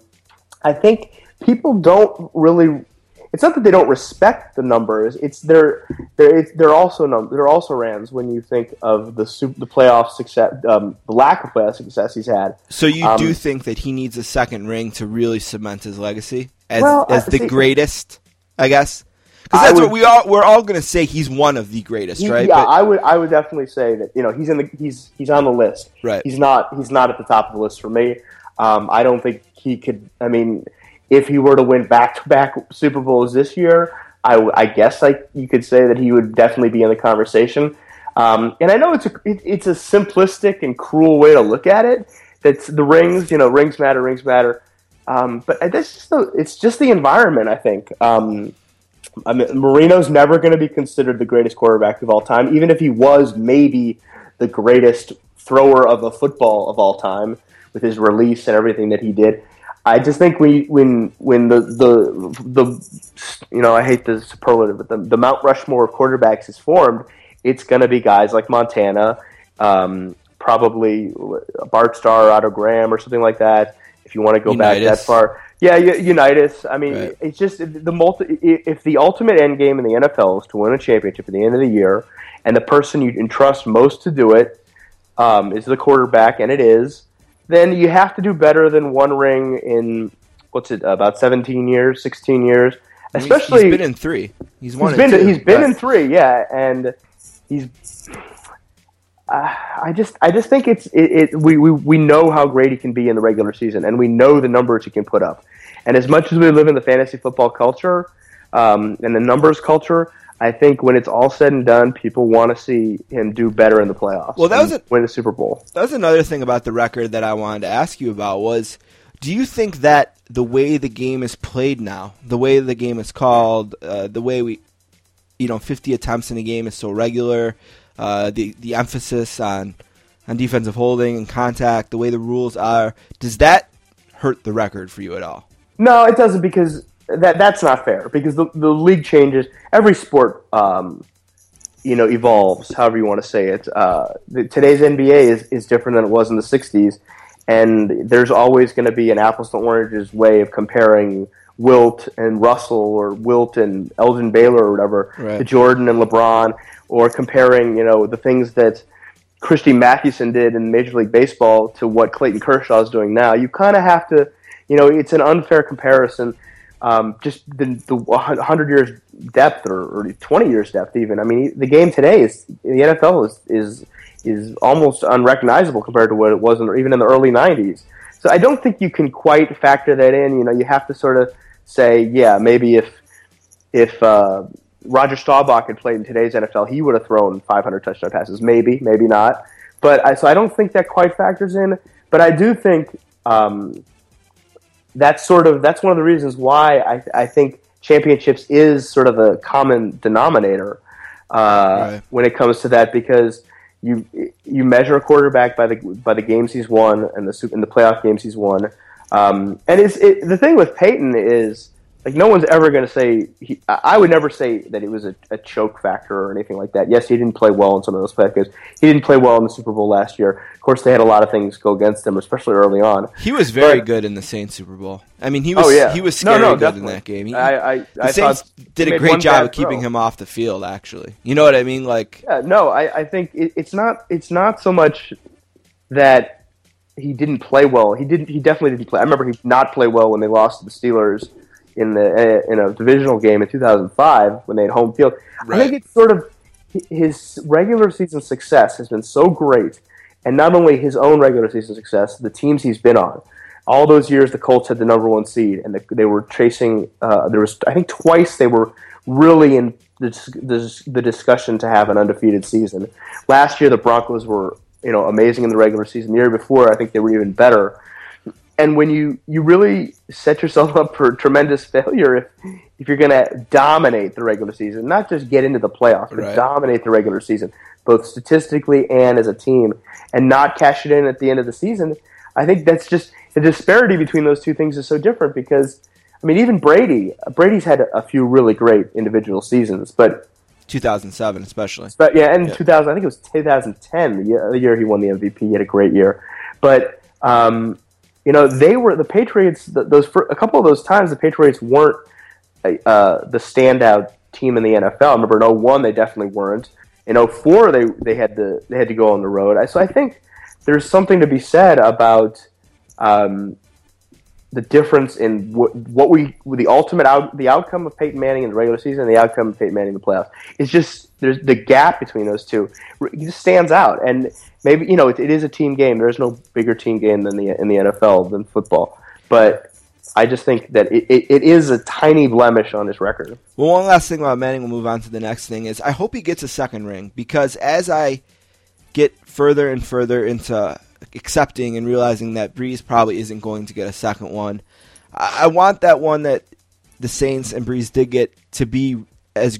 I think people don't really. It's not that they don't respect the numbers. It's they're they're they're also num- they're also Rams when you think of the super, the playoff success, um, the lack of playoff success he's had. So you um, do think that he needs a second ring to really cement his legacy as well, as the see, greatest, I guess, because that's would, what we all we're all going to say. He's one of the greatest, he, right? Yeah, but, I would I would definitely say that, you know, he's in the he's he's on the list. Right. He's not he's not at the top of the list for me. Um, I don't think he could. I mean. If he were to win back-to-back Super Bowls this year, I, I guess I, you could say that he would definitely be in the conversation. Um, and I know it's a, it, it's a simplistic and cruel way to look at it. That's the rings, you know, rings matter, rings matter. Um, but that's just the, it's just the environment, I think. Um, I mean, Marino's never going to be considered the greatest quarterback of all time, even if he was maybe the greatest thrower of a football of all time with his release and everything that he did. I just think we when when the the the you know I hate the superlative, but the, the Mount Rushmore of quarterbacks is formed, it's going to be guys like Montana, um, probably Bart Starr, Otto Graham, or something like that. If you want to go Unitas. back that far, yeah, Unitas. I mean, right. It's just the multi. If the ultimate end game in the N F L is to win a championship at the end of the year, and the person you entrust most to do it um, is the quarterback, and it is. Then you have to do better than one ring in what's it about seventeen years, sixteen years. Especially, he's, he's been in three. He's won. He's been. Two, he's been in three. Yeah, and he's. Uh, I just, I just think it's it. it we, we we know how great he can be in the regular season, and we know the numbers he can put up. And as much as we live in the fantasy football culture, um, and the numbers culture. I think when it's all said and done, people want to see him do better in the playoffs. Well, that was a, win the Super Bowl. That was another thing about the record that I wanted to ask you about was, do you think that the way the game is played now, the way the game is called, uh, the way we, you know, fifty attempts in a game is so regular, uh, the the emphasis on on defensive holding and contact, the way the rules are, does that hurt the record for you at all? No, it doesn't, because. That that's not fair, because the the league changes. Every sport, um, you know, evolves. However you want to say it. Uh, the, today's N B A is, is different than it was in the sixties, and there's always going to be an apples to oranges way of comparing Wilt and Russell, or Wilt and Elgin Baylor, or whatever, right. to Jordan and LeBron, or comparing, you know, the things that Christy Mathewson did in Major League Baseball to what Clayton Kershaw is doing now. You kind of have to, you know, it's an unfair comparison. Um, just the, the one hundred years depth, or, or twenty years depth even. I mean, the game today is the N F L is is is almost unrecognizable compared to what it was in, even in the early nineties. So I don't think you can quite factor that in. You know, you have to sort of say, yeah, maybe if if uh, Roger Staubach had played in today's N F L, he would have thrown five hundred touchdown passes. Maybe, maybe not. But I, so I don't think that quite factors in. But I do think. Um, That's sort of that's one of the reasons why I, I think championships is sort of a common denominator uh, right. when it comes to that, because you you measure a quarterback by the by the games he's won and the and the playoff games he's won. Um, and it's it, the thing with Peyton is like no one's ever going to say he, I would never say that it was a, a choke factor or anything like that. Yes, he didn't play well in some of those playoff games. He didn't play well in the Super Bowl last year. Of course, they had a lot of things go against him, especially early on. He was very but, good in the Saints Super Bowl. I mean, he was oh, yeah. he was scary no, no, good definitely. in that game. He, I, I, the I Saints did a great job of keeping throw. him off the field. Actually, you know what I mean? Like, yeah, no, I, I think it, it's not it's not so much that he didn't play well. He didn't. He definitely didn't play. I remember he did not play well when they lost to the Steelers in the in a divisional game in two thousand five when they had home field. Right. I think it's sort of his regular season success has been so great, and not only his own regular season success, the teams he's been on. All those years, the Colts had the number one seed, and the, they were chasing. Uh, there was, I think, twice they were really in the, the the discussion to have an undefeated season. Last year, the Broncos were, you know, amazing in the regular season. The year before, I think they were even better. And when you, you really set yourself up for tremendous failure if, if you're going to dominate the regular season, not just get into the playoffs, but right. dominate the regular season, both statistically and as a team, and not cash it in at the end of the season. I think that's just the disparity between those two things is so different because, I mean, even Brady, Brady's had a few really great individual seasons, but two thousand seven especially, but yeah, and yeah. two thousand I think it was two thousand ten the year, the year he won the M V P. He had a great year, but um, you know, they were the Patriots. Those a couple of those times, the Patriots weren't uh, the standout team in the N F L. I remember in oh one they definitely weren't. In oh four they they had the they had to go on the road. So I think there's something to be said about um, the difference in what, what we the ultimate out, the outcome of Peyton Manning in the regular season and the outcome of Peyton Manning in the playoffs. It's just there's the gap between those two it just stands out, and maybe you know it, it is a team game. There's no bigger team game than the in the N F L than football, but I just think that it, it, it is a tiny blemish on his record. Well, one last thing about Manning, we'll move on to the next thing. Is I hope he gets a second ring because as I get further and further into accepting and realizing that Brees probably isn't going to get a second one. I want that one that the Saints and Brees did get to be as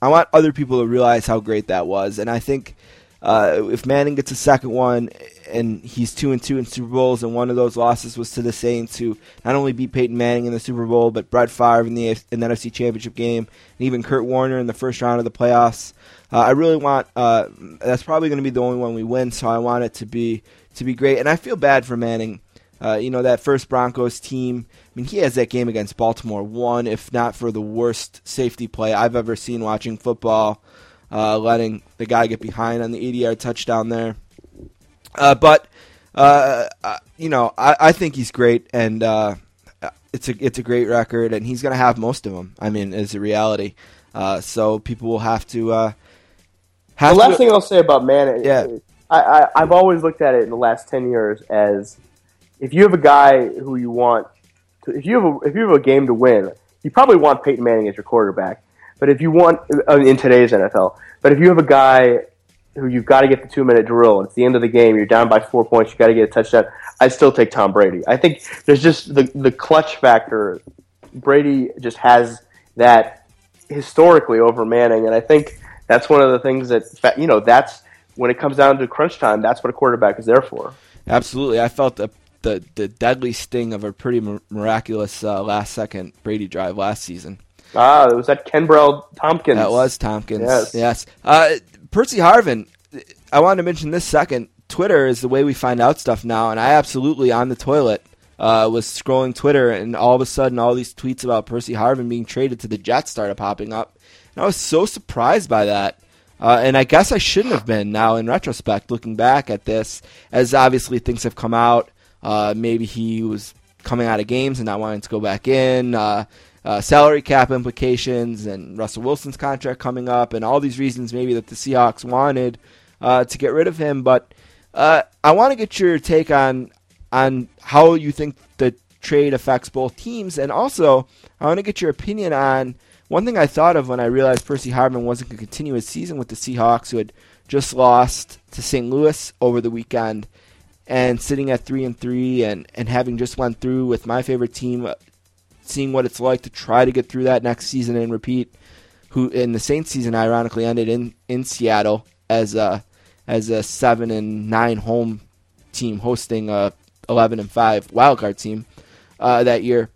I want other people to realize how great that was. And I think uh, if Manning gets a second one and he's two and two in Super Bowls and one of those losses was to the Saints who not only beat Peyton Manning in the Super Bowl but Brett Favre in the, in the N F C Championship game and even Kurt Warner in the first round of the playoffs. Uh, I really want uh, that's probably going to be the only one we win, so I want it to be to be great. And I feel bad for Manning. Uh, you know, that first Broncos team, I mean, he has that game against Baltimore, one, if not for the worst safety play I've ever seen watching football, uh, letting the guy get behind on the eighty-yard touchdown there. Uh, but, uh, uh, you know, I, I think he's great, and uh, it's, a, it's a great record, and he's going to have most of them, I mean, is the reality. Uh, so people will have to... Uh, The last thing I'll say about Manning, yeah. I, I, I've always looked at it in the last ten years as if you have a guy who you want, to, if you have a, if you have a game to win, you probably want Peyton Manning as your quarterback. But if you want in today's N F L, but if you have a guy who you've got to get the two minute drill, and it's the end of the game, you're down by four points, you got to get a touchdown. I still take Tom Brady. I think there's just the the clutch factor. Brady just has that historically over Manning, and I think. That's one of the things that, you know, that's when it comes down to crunch time, that's what a quarterback is there for. Absolutely. I felt the the, the deadly sting of a pretty miraculous uh, last-second Brady drive last season. Ah, it was that Kenbrell Tompkins. That was Tompkins, yes. yes. Uh, Percy Harvin, I wanted to mention this second. Twitter is the way we find out stuff now, and I absolutely, on the toilet, uh, was scrolling Twitter, and all of a sudden all these tweets about Percy Harvin being traded to the Jets started popping up. And I was so surprised by that, uh, and I guess I shouldn't have been now in retrospect, looking back at this, as obviously things have come out. Uh, maybe he was coming out of games and not wanting to go back in, uh, uh, salary cap implications, and Russell Wilson's contract coming up, and all these reasons maybe that the Seahawks wanted uh, to get rid of him. But uh, I want to get your take on on how you think the trade affects both teams, and also I want to get your opinion on one thing I thought of when I realized Percy Harvin wasn't going to continue his season with the Seahawks, who had just lost to Saint Louis over the weekend, and sitting at three and three, and and having just went through with my favorite team, seeing what it's like to try to get through that next season and repeat. Who in the Saints season ironically ended in, in Seattle as a as a seven and nine home team hosting a eleven and five wildcard team uh, that year.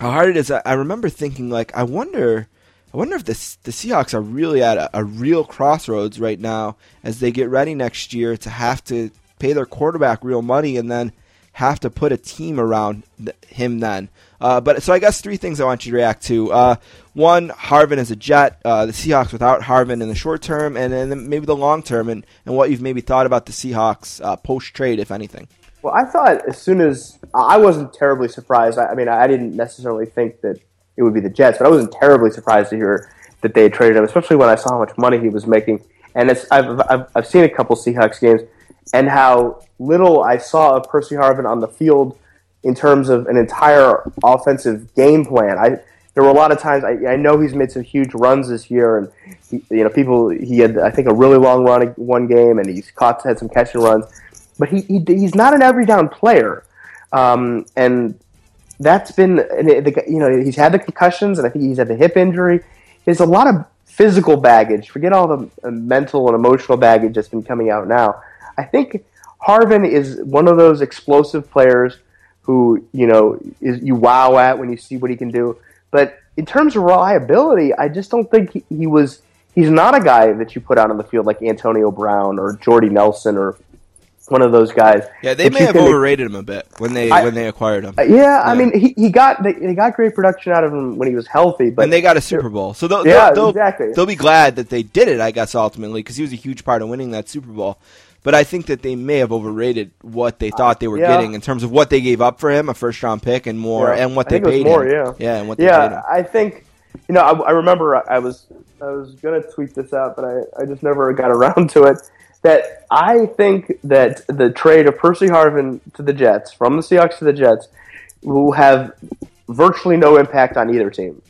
how hard it is. I, I remember thinking, like, I wonder, I wonder if the the Seahawks are really at a, a real crossroads right now as they get ready next year to have to pay their quarterback real money and then have to put a team around th- him then. Uh, but so I guess three things I want you to react to. Uh, one, Harvin as a Jet, uh, the Seahawks without Harvin in the short term, and then maybe the long term, and, and what you've maybe thought about the Seahawks uh, post-trade, if anything. Well, I thought as soon as – I wasn't terribly surprised. I, I mean, I didn't necessarily think that it would be the Jets, but I wasn't terribly surprised to hear that they had traded him, especially when I saw how much money he was making. And it's, I've, I've I've seen a couple Seahawks games and how little I saw of Percy Harvin on the field in terms of an entire offensive game plan. I there were a lot of times I, I know he's made some huge runs this year, and he, you know people he had I think a really long run one game, and he's caught had some catch and runs, but he, he he's not an every down player, um, and that's been you know he's had the concussions, and I think he's had the hip injury. There's a lot of physical baggage. Forget all the mental and emotional baggage that's been coming out now. I think Harvin is one of those explosive players who, you know, is you wow at when you see what he can do. But in terms of reliability, I just don't think he, he was – he's not a guy that you put out on the field like Antonio Brown or Jordy Nelson or one of those guys. Yeah, they may have can, overrated him a bit when they I, when they acquired him. Yeah, yeah. I mean, he, he got they, they got great production out of him when he was healthy. But and they got a Super Bowl. So they'll, yeah, they'll, they'll, exactly. they'll be glad that they did it, I guess, ultimately, because he was a huge part of winning that Super Bowl. But I think that they may have overrated what they thought they were yeah. getting in terms of what they gave up for him, a first-round pick and more, yeah. and what they I think paid it was more, him. Yeah, yeah, and what they yeah, paid him. I think, you know, I, I remember I was I was going to tweet this out, but I, I just never got around to it, that I think that the trade of Percy Harvin to the Jets, from the Seahawks to the Jets, will have virtually no impact on either team.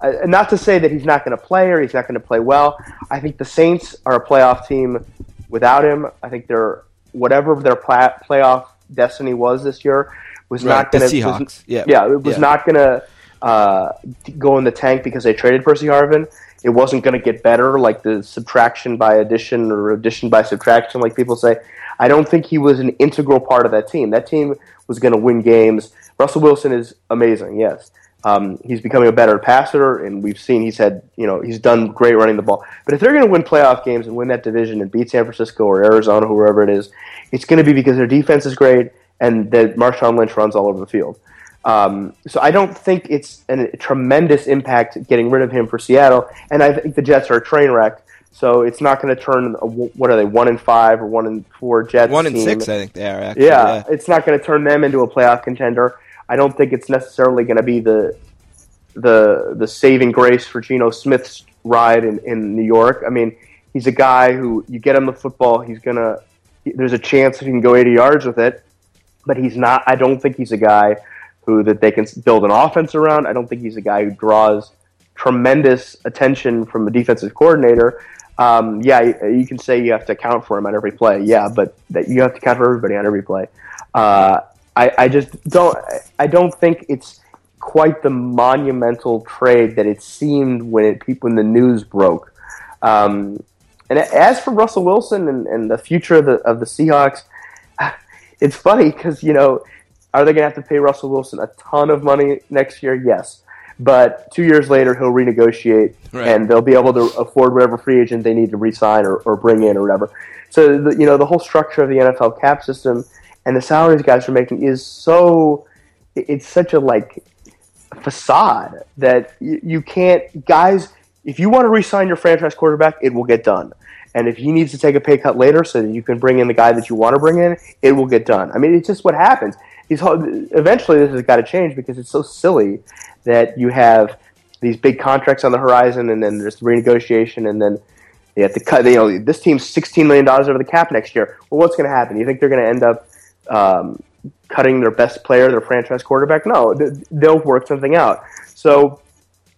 Uh, not to say that he's not going to play or he's not going to play well. I think the Saints are a playoff team without him. I think they're whatever their pla- playoff destiny was this year was right, not going to. Seahawks, was, yeah, yeah, it was yeah. not going to uh, go in the tank because they traded Percy Harvin. It wasn't going to get better, like the subtraction by addition or addition by subtraction, like people say. I don't think he was an integral part of that team. That team was going to win games. Russell Wilson is amazing. Yes, um, he's becoming a better passer, and we've seen he's had you know he's done great running the ball. But if they're going to win playoff games and win that division and beat San Francisco or Arizona, whoever it is, it's going to be because their defense is great and that Marshawn Lynch runs all over the field. Um, so I don't think it's an, a tremendous impact getting rid of him for Seattle, and I think the Jets are a train wreck. So it's not going to turn a, what are they one and five or one and four Jets? One and team. six, I think they are. Actually, yeah, yeah, it's not going to turn them into a playoff contender. I don't think it's necessarily going to be the the the saving grace for Geno Smith's ride in, in New York. I mean, he's a guy who you get him the football, he's gonna. There's a chance he can go eighty yards with it, but he's not. I don't think he's a guy who that they can build an offense around. I don't think he's a guy who draws tremendous attention from a defensive coordinator. Um, yeah, you, you can say you have to account for him on every play. Yeah, but that you have to account for everybody on every play. Uh, I, I just don't. I don't think it's quite the monumental trade that it seemed when it when the news broke. Um, and as for Russell Wilson and, and the future of the of the Seahawks, it's funny because you know are they going to have to pay Russell Wilson a ton of money next year? Yes, but two years later he'll renegotiate right. and they'll be able to afford whatever free agent they need to re-sign or, or bring in or whatever. So the, you know the whole structure of the N F L cap system. And the salaries guys are making is so – it's such a, like, facade that you, you can't – guys, if you want to re-sign your franchise quarterback, it will get done. And if he needs to take a pay cut later so that you can bring in the guy that you want to bring in, it will get done. I mean, it's just what happens. These, eventually this has got to change because it's so silly that you have these big contracts on the horizon and then there's renegotiation and then you have to cut – you know, this team's sixteen million dollars over the cap next year. Well, what's going to happen? You think they're going to end up – Um, cutting their best player, their franchise quarterback? No, they'll work something out. So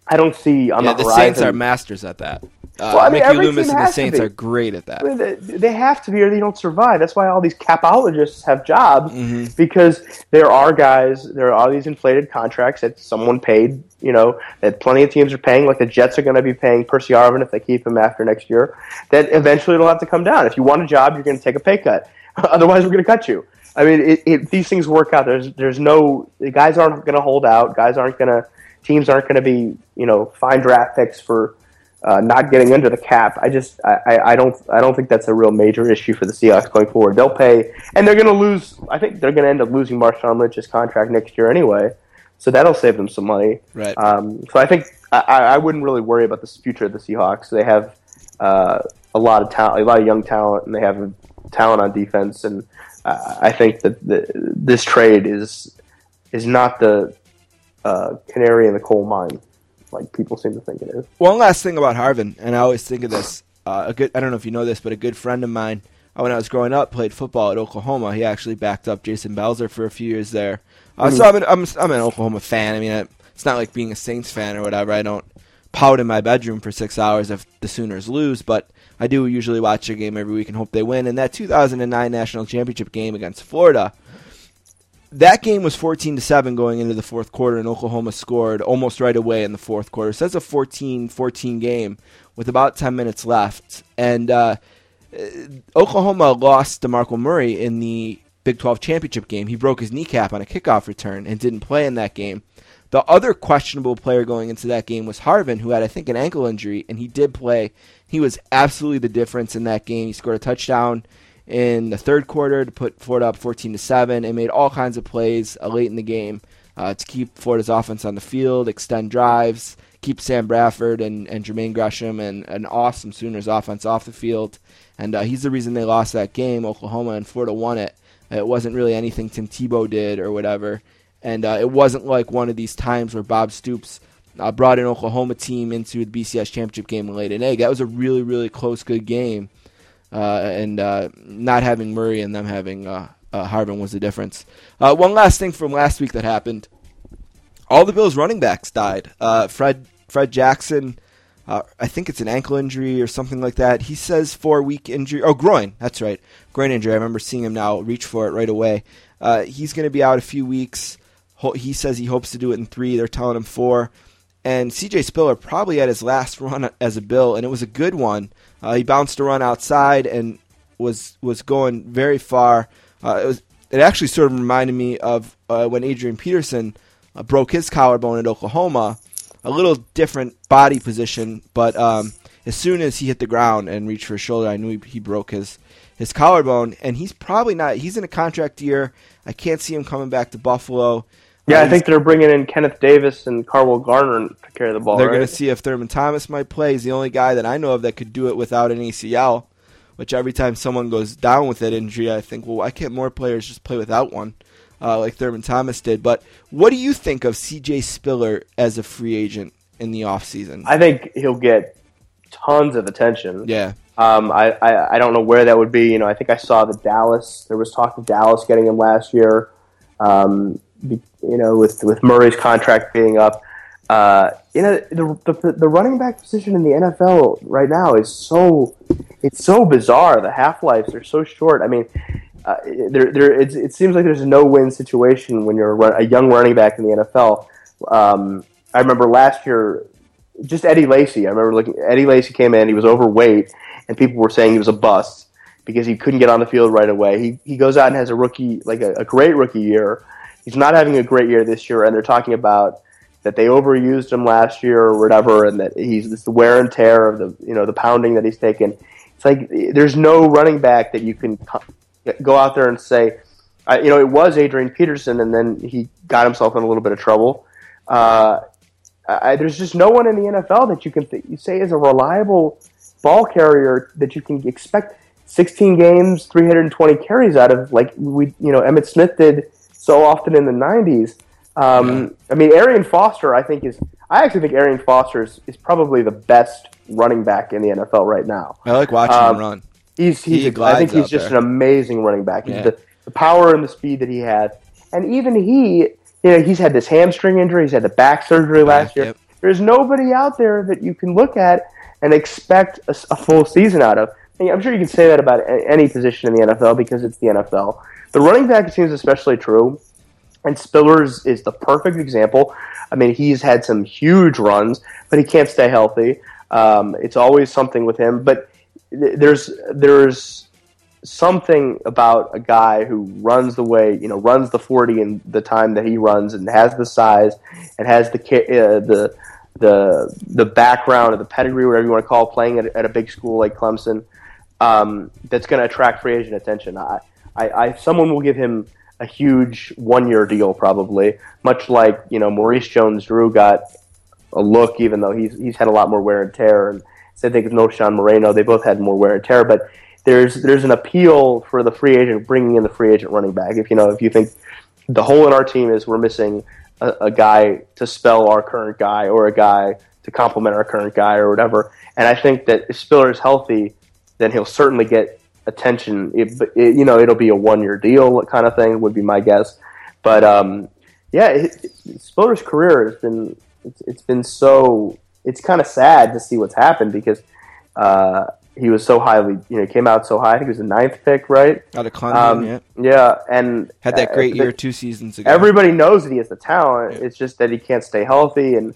I don't see on yeah, the, the horizon. The Saints are masters at that. Uh, well, I mean, Mickey Loomis and the Saints are great at that. I mean, they, they have to be or they don't survive. That's why all these capologists have jobs mm-hmm. because there are guys, there are all these inflated contracts that someone paid, you know, that plenty of teams are paying, like the Jets are going to be paying Percy Harvin if they keep him after next year, that eventually it'll have to come down. If you want a job, you're going to take a pay cut. Otherwise, we're going to cut you. I mean, it, it, these things work out. There's there's no – guys aren't going to hold out. Guys aren't going to – teams aren't going to be, you know, fine draft picks for uh, not getting under the cap. I just I, – I don't I don't think that's a real major issue for the Seahawks going forward. They'll pay – and they're going to lose – I think they're going to end up losing Marshawn Lynch's contract next year anyway. So that'll save them some money. Right. Um, so I think I, I wouldn't really worry about the future of the Seahawks. They have uh, a lot of talent, a lot of young talent, and they have talent on defense. And uh, I think that the, this trade is is not the uh, canary in the coal mine, like people seem to think it is. One last thing about Harvin, and I always think of this. Uh, a good, I don't know if you know this, but a good friend of mine, when I was growing up, played football at Oklahoma. He actually backed up Jason Belzer for a few years there. Uh, so I'm an, I'm, I'm an Oklahoma fan. I mean, I, it's not like being a Saints fan or whatever. I don't pout in my bedroom for six hours if the Sooners lose, but I do usually watch a game every week and hope they win. And that two thousand nine National Championship game against Florida, that game was fourteen to seven going into the fourth quarter, and Oklahoma scored almost right away in the fourth quarter. So that's a fourteen fourteen game with about ten minutes left. And uh, Oklahoma lost DeMarco Murray in the Big twelve championship game. He broke his kneecap on a kickoff return and didn't play in that game. The other questionable player going into that game was Harvin, who had, I think, an ankle injury, and he did play. He was absolutely the difference in that game. He scored a touchdown in the third quarter to put Florida up fourteen to seven and made all kinds of plays late in the game uh, to keep Florida's offense on the field, extend drives, keep Sam Bradford and, and Jermaine Gresham and an awesome Sooners offense off the field. And uh, he's the reason they lost that game. Oklahoma and Florida won it. It wasn't really anything Tim Tebow did or whatever. And uh, it wasn't like one of these times where Bob Stoops uh, brought an Oklahoma team into the B C S championship game and laid an egg. That was a really, really close, good game. Uh, and uh, not having Murray and them having uh, uh, Harvin was the difference. Uh, one last thing from last week that happened. All the Bills running backs died. Uh, Fred Fred Jackson, uh, I think it's an ankle injury or something like that. He says four-week injury. Oh, groin. That's right. Groin injury. I remember seeing him now reach for it right away. Uh, he's going to be out a few weeks. He says he hopes to do it in three. They're telling him four. And C J Spiller probably had his last run as a Bill, and it was a good one. Uh, he bounced a run outside and was was going very far. Uh, it was. It actually sort of reminded me of uh, when Adrian Peterson uh, broke his collarbone at Oklahoma. A little different body position, but um, as soon as he hit the ground and reached for his shoulder, I knew he, he broke his, his collarbone. And he's probably not – he's in a contract year. I can't see him coming back to Buffalo. Yeah, um, I think they're bringing in Kenneth Davis and Carwell Garner to carry the ball. They're right? going to see if Thurman Thomas might play. He's the only guy that I know of that could do it without an A C L, which every time someone goes down with that injury, I think, well, why can't more players just play without one? Uh, like Thurman Thomas did. But what do you think of C J Spiller as a free agent in the offseason? I think he'll get tons of attention. Yeah. Um, I, I, I don't know where that would be. You know, I think I saw the Dallas. There was talk of Dallas getting him last year, um, you know, with, with Murray's contract being up. Uh, you know, the, the the running back position in the N F L right now is so it's so bizarre. The half-lives are so short. I mean, Uh, there, there. It's, it seems like there's a no-win situation when you're a, run, a young running back in the N F L. Um, I remember last year, just Eddie Lacy. I remember looking. Eddie Lacy came in. He was overweight, and people were saying he was a bust because he couldn't get on the field right away. He he goes out and has a rookie, like a, a great rookie year. He's not having a great year this year, and they're talking about that they overused him last year or whatever, and that he's this wear and tear of the you know the pounding that he's taken. It's like there's no running back that you can. Go out there and say, uh, you know, it was Adrian Peterson, and then he got himself in a little bit of trouble. Uh, I, there's just no one in the N F L that you can th- you say is a reliable ball carrier that you can expect sixteen games, three hundred twenty carries out of, like we, you know, Emmitt Smith did so often in the nineties. Um, I mean, Arian Foster, I think is, I actually think Arian Foster is, is probably the best running back in the N F L right now. I like watching um, him run. He's, he's, he I think he's just there. An amazing running back. Yeah. The, the power and the speed that he has. And even he, you know, he's had this hamstring injury. He's had the back surgery last yeah, year. Yep. There's nobody out there that you can look at and expect a, a full season out of. And I'm sure you can say that about any position in the N F L because it's the N F L. The running back seems especially true. And Spillers is the perfect example. I mean, he's had some huge runs, but he can't stay healthy. Um, it's always something with him. But... There's there's something about a guy who runs the way, you know, runs the forty in the time that he runs, and has the size, and has the uh, the the the background or the pedigree, whatever you want to call it, playing at, at a big school like Clemson, um, that's going to attract free agent attention. I, I, I someone will give him a huge one-year deal probably, much like, you know, Maurice Jones-Drew got a look, even though he's he's had a lot more wear and tear, and same thing with Knowshon Moreno. They both had more wear and tear, but there's there's an appeal for the free agent bringing in the free agent running back. If you know if you think the hole in our team is we're missing a, a guy to spell our current guy, or a guy to complement our current guy, or whatever, and I think that if Spiller is healthy, then he'll certainly get attention. It, it, you know, it'll be a one year deal kind of thing would be my guess, but um, yeah, it, it, Spiller's career has been. It's, it's been so. It's kind of sad to see what's happened, because uh, he was so highly, you know, came out so high. I think he was the ninth pick, right? Out of Clemson, um, yeah. Yeah, and had that great uh, year two seasons ago. Everybody knows that he has the talent. Yeah. It's just that he can't stay healthy, and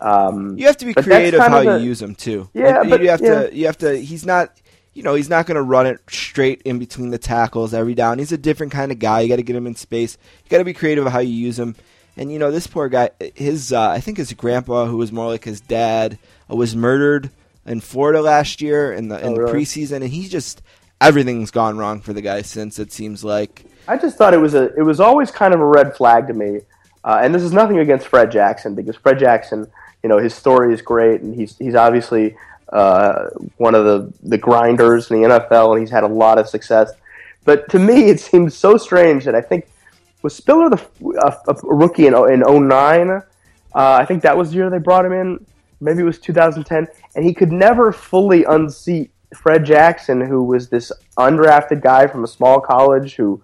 um, you have to be creative how you a, use him too. Yeah, like, but you have yeah. to. You have to. He's not. You know, he's not going to run it straight in between the tackles every down. He's a different kind of guy. You got to get him in space. You got to be creative how you use him. And, you know, this poor guy, his uh, I think his grandpa, who was more like his dad, uh, was murdered in Florida last year in the, in oh, really? the preseason. And he's just, everything's gone wrong for the guy since, it seems like. I just thought it was a it was always kind of a red flag to me. Uh, and this is nothing against Fred Jackson, because Fred Jackson, you know, his story is great. And he's he's obviously uh, one of the, the grinders in the N F L, and he's had a lot of success. But to me, it seems so strange that I think, was Spiller the a, a rookie in oh nine? Uh, I think that was the year they brought him in. Maybe it was two thousand ten. And he could never fully unseat Fred Jackson, who was this undrafted guy from a small college who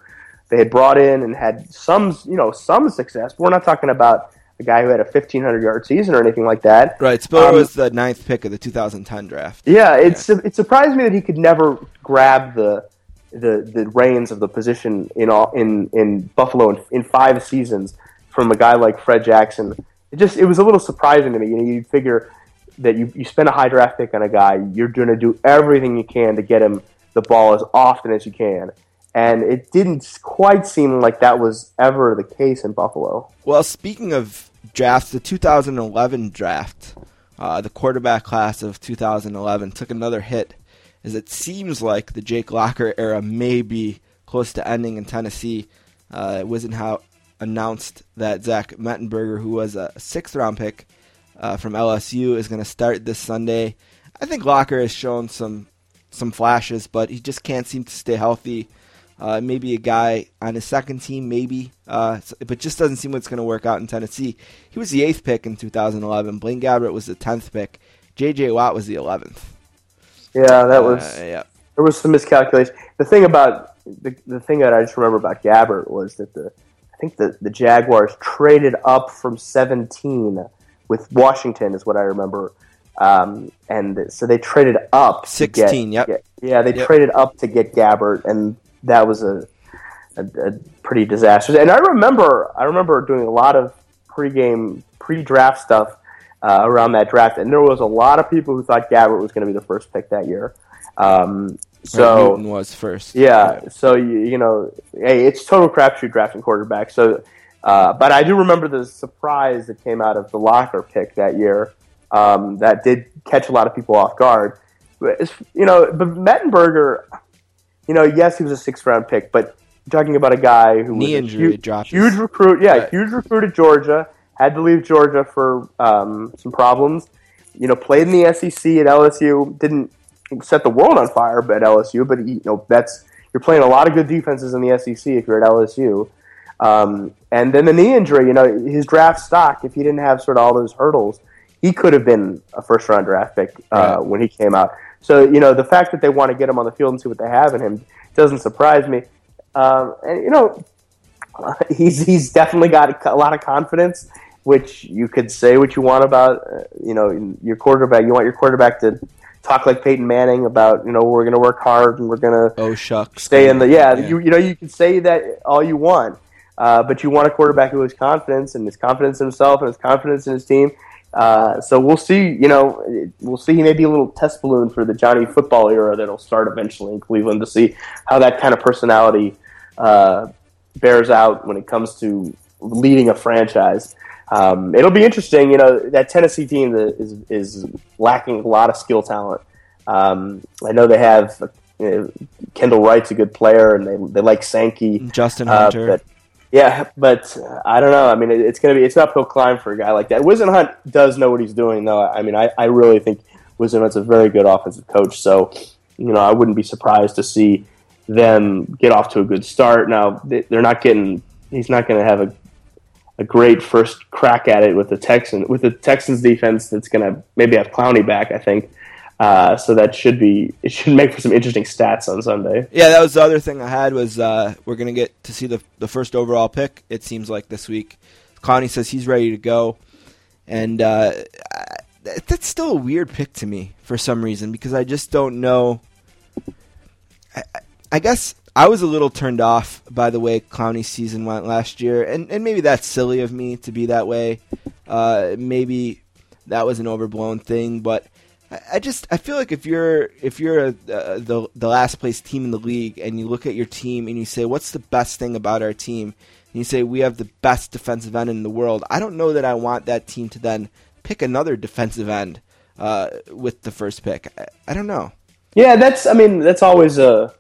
they had brought in and had some, you know, some success. But we're not talking about a guy who had a fifteen hundred yard season or anything like that. Right. Spiller um, was the ninth pick of the two thousand ten draft. Yeah, yeah. It's, it surprised me that he could never grab the... the the reins of the position in all in in Buffalo in, in five seasons from a guy like Fred Jackson. It just it was a little surprising to me. You know, you figure that you, you spend a high draft pick on a guy, you're going to do everything you can to get him the ball as often as you can, and it didn't quite seem like that was ever the case in Buffalo. Well, speaking of drafts, the two thousand eleven draft, uh, the quarterback class of two thousand eleven took another hit, as it seems like the Jake Locker era may be close to ending in Tennessee. Uh, it was in how announced that Zach Mettenberger, who was a sixth-round pick uh, from L S U, is going to start this Sunday. I think Locker has shown some some flashes, but he just can't seem to stay healthy. Uh, maybe a guy on his second team, maybe, uh, but just doesn't seem what's going to work out in Tennessee. He was the eighth pick in two thousand eleven. Blaine Gabbert was the tenth pick. J J. Watt was the eleventh. Yeah, that was uh, yeah. There was some miscalculation. The thing about the the thing that I just remember about Gabbert was that the I think the, the Jaguars traded up from seventeen with Washington is what I remember, um, and so they traded up sixteen. Get, yep. Get, yeah, they yep. traded up to get Gabbert, and that was a, a, a pretty disastrous. And I remember I remember doing a lot of pregame pre-draft stuff. Uh, around that draft, and there was a lot of people who thought Gabbert was going to be the first pick that year. Um, so Newton was first. Yeah, yeah. So you, you know, hey, it's total crapshoot drafting quarterback. So, uh, but I do remember the surprise that came out of the Locker pick that year. Um, that did catch a lot of people off guard. But it's, you know, but Mettenberger, you know, yes, he was a sixth round pick, but you're talking about a guy who Knee was injury a huge, dropped huge recruit. Yeah, right. huge recruit at Georgia. Had to leave Georgia for um, some problems. You know, played in the S E C at L S U. Didn't set the world on fire at L S U, but you know that's you're playing a lot of good defenses in the S E C if you're at L S U. Um, and then the knee injury. You know, his draft stock. If he didn't have sort of all those hurdles, he could have been a first round draft pick uh, yeah. when he came out. So you know, the fact that they want to get him on the field and see what they have in him doesn't surprise me. Um, and you know, he's he's definitely got a lot of confidence. Which you could say what you want about, uh, you know, your quarterback. You want your quarterback to talk like Peyton Manning about, you know, we're going to work hard and we're going to oh shucks stay in the yeah, yeah. You you know you can say that all you want, uh, but you want a quarterback who has confidence and his confidence in himself and his confidence in his team. Uh, so we'll see, you know, we'll see. He may be a little test balloon for the Johnny football era that'll start eventually in Cleveland to see how that kind of personality uh, bears out when it comes to leading a franchise. Um, it'll be interesting, you know, that Tennessee team is is lacking a lot of skill talent. Um, I know they have you know, Kendall Wright's a good player, and they they like Sankey, Justin uh, Hunter. But, yeah, but uh, I don't know. I mean, it, it's gonna be it's an uphill climb for a guy like that. Wisenhunt does know what he's doing, though. I mean, I, I really think Wisenhunt's a very good offensive coach. So, you know, I wouldn't be surprised to see them get off to a good start. Now, they, they're not getting. He's not going to have a a great first crack at it with the Texan with the Texans defense that's going to maybe have Clowney back, I think. Uh, so that should be it should make for some interesting stats on Sunday. Yeah, that was the other thing I had was uh, we're going to get to see the the first overall pick, it seems like, this week. Clowney says he's ready to go. And uh, that's still a weird pick to me for some reason because I just don't know. I, I guess I was a little turned off by the way Clowney's season went last year. And, and maybe that's silly of me to be that way. Uh, maybe that was an overblown thing, but I just I feel like if you're if you're a, uh, the the last place team in the league and you look at your team and you say what's the best thing about our team and you say we have the best defensive end in the world, I don't know that I want that team to then pick another defensive end uh, with the first pick. I, I don't know. Yeah, that's I mean that's always a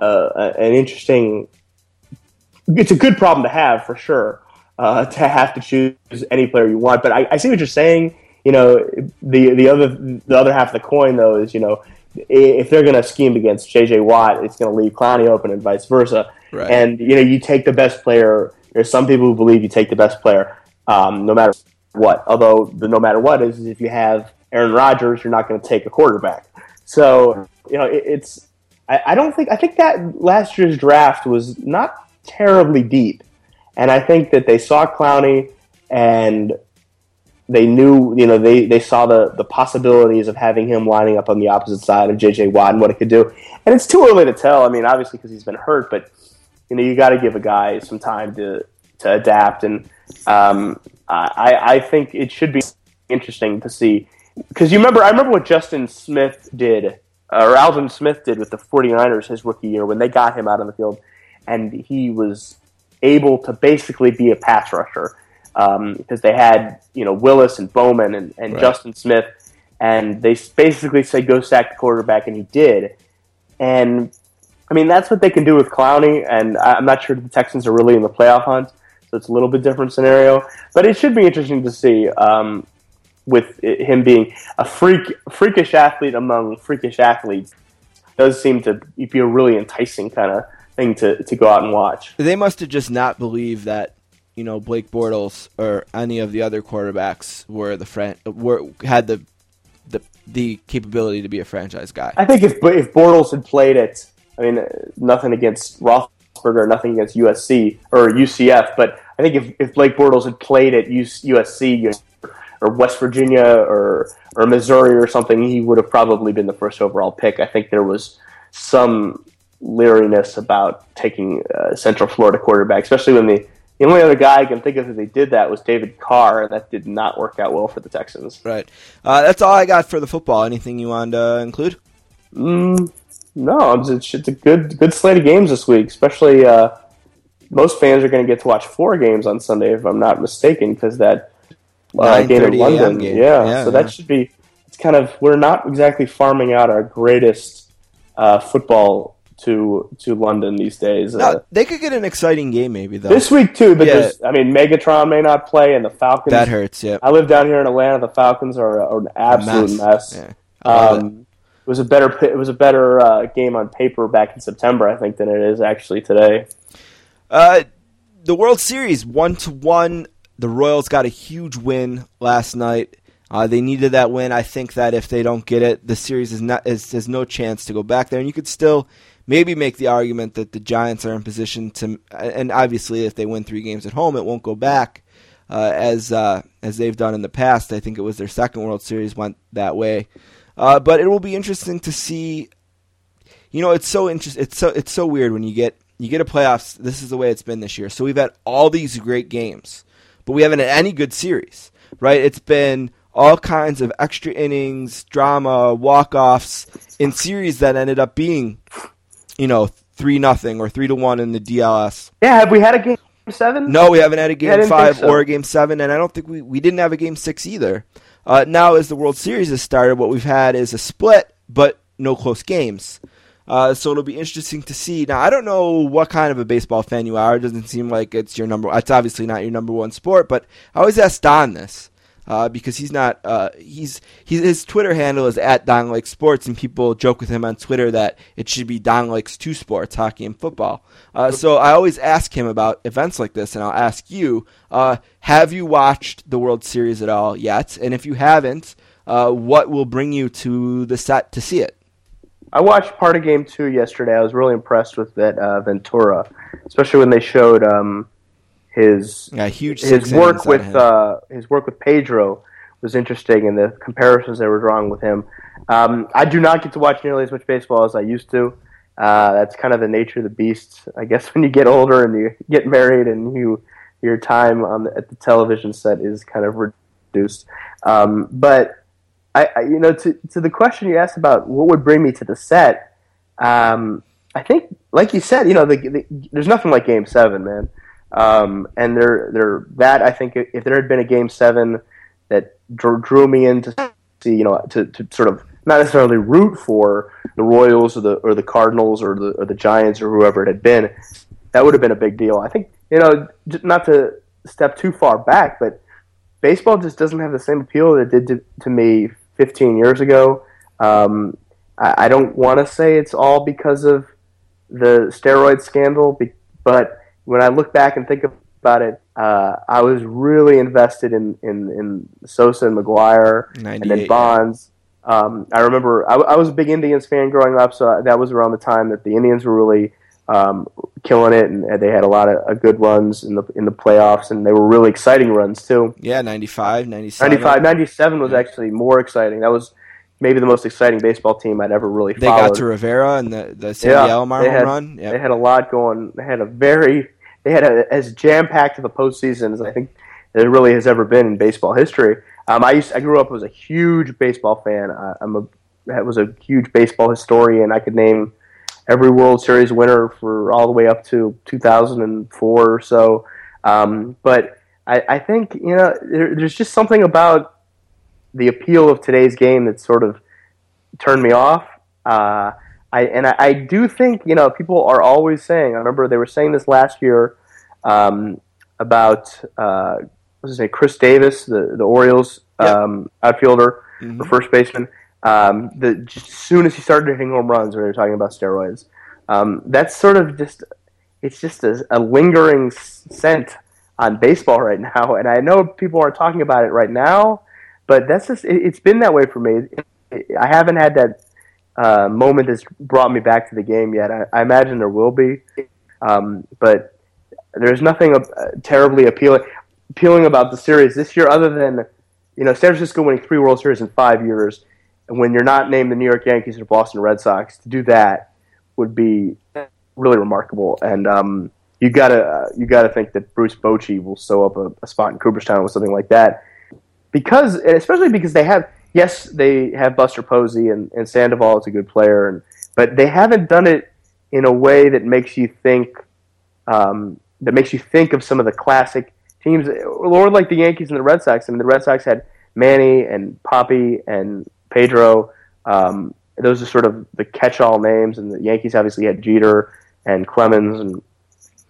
uh, an interesting. It's a good problem to have for sure uh, to have to choose any player you want, but I, I see what you're saying. You know, the the other the other half of the coin, though, is, you know, if they're going to scheme against J J. Watt, it's going to leave Clowney open and vice versa. Right. And, you know, you take the best player. There's some people who believe you take the best player um, no matter what. Although the no matter what is, is if you have Aaron Rodgers, you're not going to take a quarterback. So, you know, it, it's I, I don't think I think that last year's draft was not terribly deep. And I think that they saw Clowney and they knew, you know, they, they saw the, the possibilities of having him lining up on the opposite side of J J. Watt and what it could do. And it's too early to tell. I mean, obviously because he's been hurt, but you know, you got to give a guy some time to to adapt. And um, I I think it should be interesting to see because you remember I remember what Justin Smith did or Alvin Smith did with the 49ers his rookie year when they got him out on the field, and he was able to basically be a pass rusher. Um, because they had, you know, Willis and Bowman and, and right. Justin Smith, and they basically said, go sack the quarterback, and he did. And, I mean, that's what they can do with Clowney, and I'm not sure the Texans are really in the playoff hunt, so it's a little bit different scenario. But it should be interesting to see um, with it, him being a freak, freakish athlete among freakish athletes. It does seem to be a really enticing kind of thing to, to go out and watch. They must have just not believed that you know, Blake Bortles or any of the other quarterbacks were the fran- were had the, the the capability to be a franchise guy. I think if if Bortles had played it, I mean, nothing against Roethlisberger, nothing against U S C or U C F, but I think if, if Blake Bortles had played at U S C or West Virginia or or Missouri or something, he would have probably been the first overall pick. I think there was some leeriness about taking a Central Florida quarterback, especially when the The only other guy I can think of who they did that was David Carr, and that did not work out well for the Texans. Right. Uh, that's all I got for the football. Anything you want to include? Mm, no, it's, it's a good good slate of games this week, especially uh, most fans are going to get to watch four games on Sunday, if I'm not mistaken, because that uh, game in London. Game. Yeah, yeah, so yeah. That should be – it's kind of – we're not exactly farming out our greatest uh, football to to London these days. Now, uh, they could get an exciting game maybe, though. This week, too, but yeah. there's, I mean, Megatron may not play, and the Falcons... That hurts, yeah. I live down here in Atlanta. The Falcons are, are an absolute mess. mess. Yeah. Um, it was a better, it was a better uh, game on paper back in September, I think, than it is actually today. Uh, the World Series, one to one. The Royals got a huge win last night. Uh, they needed that win. I think that if they don't get it, the series is not is there's no chance to go back there, and you could still... Maybe make the argument that the Giants are in position to, and obviously if they win three games at home, it won't go back uh, as uh, as they've done in the past. I think it was their second World Series went that way, uh, but it will be interesting to see. You know, it's so inter- It's so it's so weird when you get you get a playoffs. This is the way it's been this year. So we've had all these great games, but we haven't had any good series. right? It's been all kinds of extra innings, drama, walk-offs in series that ended up being, you know, three nothing or three to one in the D L S. Yeah, have we had a game seven? No, we haven't had a game five so. or a game seven, and I don't think we, we didn't have a game six either. Uh, now, as the World Series has started, what we've had is a split, but no close games. Uh, so it'll be interesting to see. Now, I don't know what kind of a baseball fan you are. It doesn't seem like it's your number. It's obviously not your number one sport, but I always ask Don this uh, because he's not. Uh, he's, he's his Twitter handle is at Don Likes Sports, and people joke with him on Twitter that it should be Don Likes Two Sports, hockey and football. Uh, so I always ask him about events like this, and I'll ask you: uh, have you watched the World Series at all yet? And if you haven't, uh, what will bring you to the set to see it? I watched part of Game two yesterday. I was really impressed with that uh, Ventura, especially when they showed um, his yeah, huge his work with uh, his work with Pedro was interesting, and the comparisons they were drawing with him. Um, I do not get to watch nearly as much baseball as I used to. Uh, that's kind of the nature of the beast, I guess. When you get older and you get married, and you your time on the, at the television set is kind of reduced, um, but. I, I, you know, to to the question you asked about what would bring me to the set, um, I think, like you said, you know, the, the, there's nothing like Game Seven, man. Um, and there, there, that I think if there had been a Game Seven that drew, drew me in to see, you know, to, to sort of not necessarily root for the Royals or the or the Cardinals or the or the Giants or whoever it had been, that would have been a big deal. I think, you know, not to step too far back, but baseball just doesn't have the same appeal that it did to, to me fifteen years ago. Um, I, I don't want to say it's all because of the steroid scandal, but when I look back and think about it, uh, I was really invested in, in, in Sosa and Maguire and then Bonds. Um, I remember I, I was a big Indians fan growing up, so that was around the time that the Indians were really um, killing it, and they had a lot of uh, good runs in the in the playoffs, and they were really exciting runs too. Yeah, ninety-five, ninety-seven ninety-five, ninety-seven was actually more exciting. That was maybe the most exciting baseball team I'd ever really they followed. They got to Rivera and the, the Sandy yeah, Alomar had, run. Yep. They had a lot going. They had a very they had a, as jam-packed of a postseason as I think there really has ever been in baseball history. Um, I used I grew up as a huge baseball fan. I, I'm a I was a huge baseball historian. I could name every World Series winner for all the way up to two thousand four or so. Um, but I, I think, you know, there, there's just something about the appeal of today's game that sort of turned me off. Uh, I And I, I do think, you know, people are always saying, I remember they were saying this last year um, about, uh, what's his name, Chris Davis, the, the Orioles um, yep. outfielder, mm-hmm. or first baseman. Um, the as soon as he started hitting home runs, when they were talking about steroids, um, that's sort of just—it's just, it's just a, a lingering scent on baseball right now. And I know people aren't talking about it right now, but that's just—it's it, been that way for me. It, it, I haven't had that uh, moment that's brought me back to the game yet. I, I imagine there will be, um, but there's nothing uh, terribly appealing appealing about the series this year, other than, you know, San Francisco winning three World Series in five years. When you're not named the New York Yankees or Boston Red Sox, to do that would be really remarkable. And um, you gotta uh, you gotta think that Bruce Bochy will sew up a, a spot in Cooperstown with something like that, because and especially because they have yes they have Buster Posey and, and Sandoval is a good player, and but they haven't done it in a way that makes you think um, that makes you think of some of the classic teams, or like the Yankees and the Red Sox. I mean, the Red Sox had Manny and Poppy and Pedro, um, those are sort of the catch-all names, and the Yankees obviously had Jeter and Clemens, and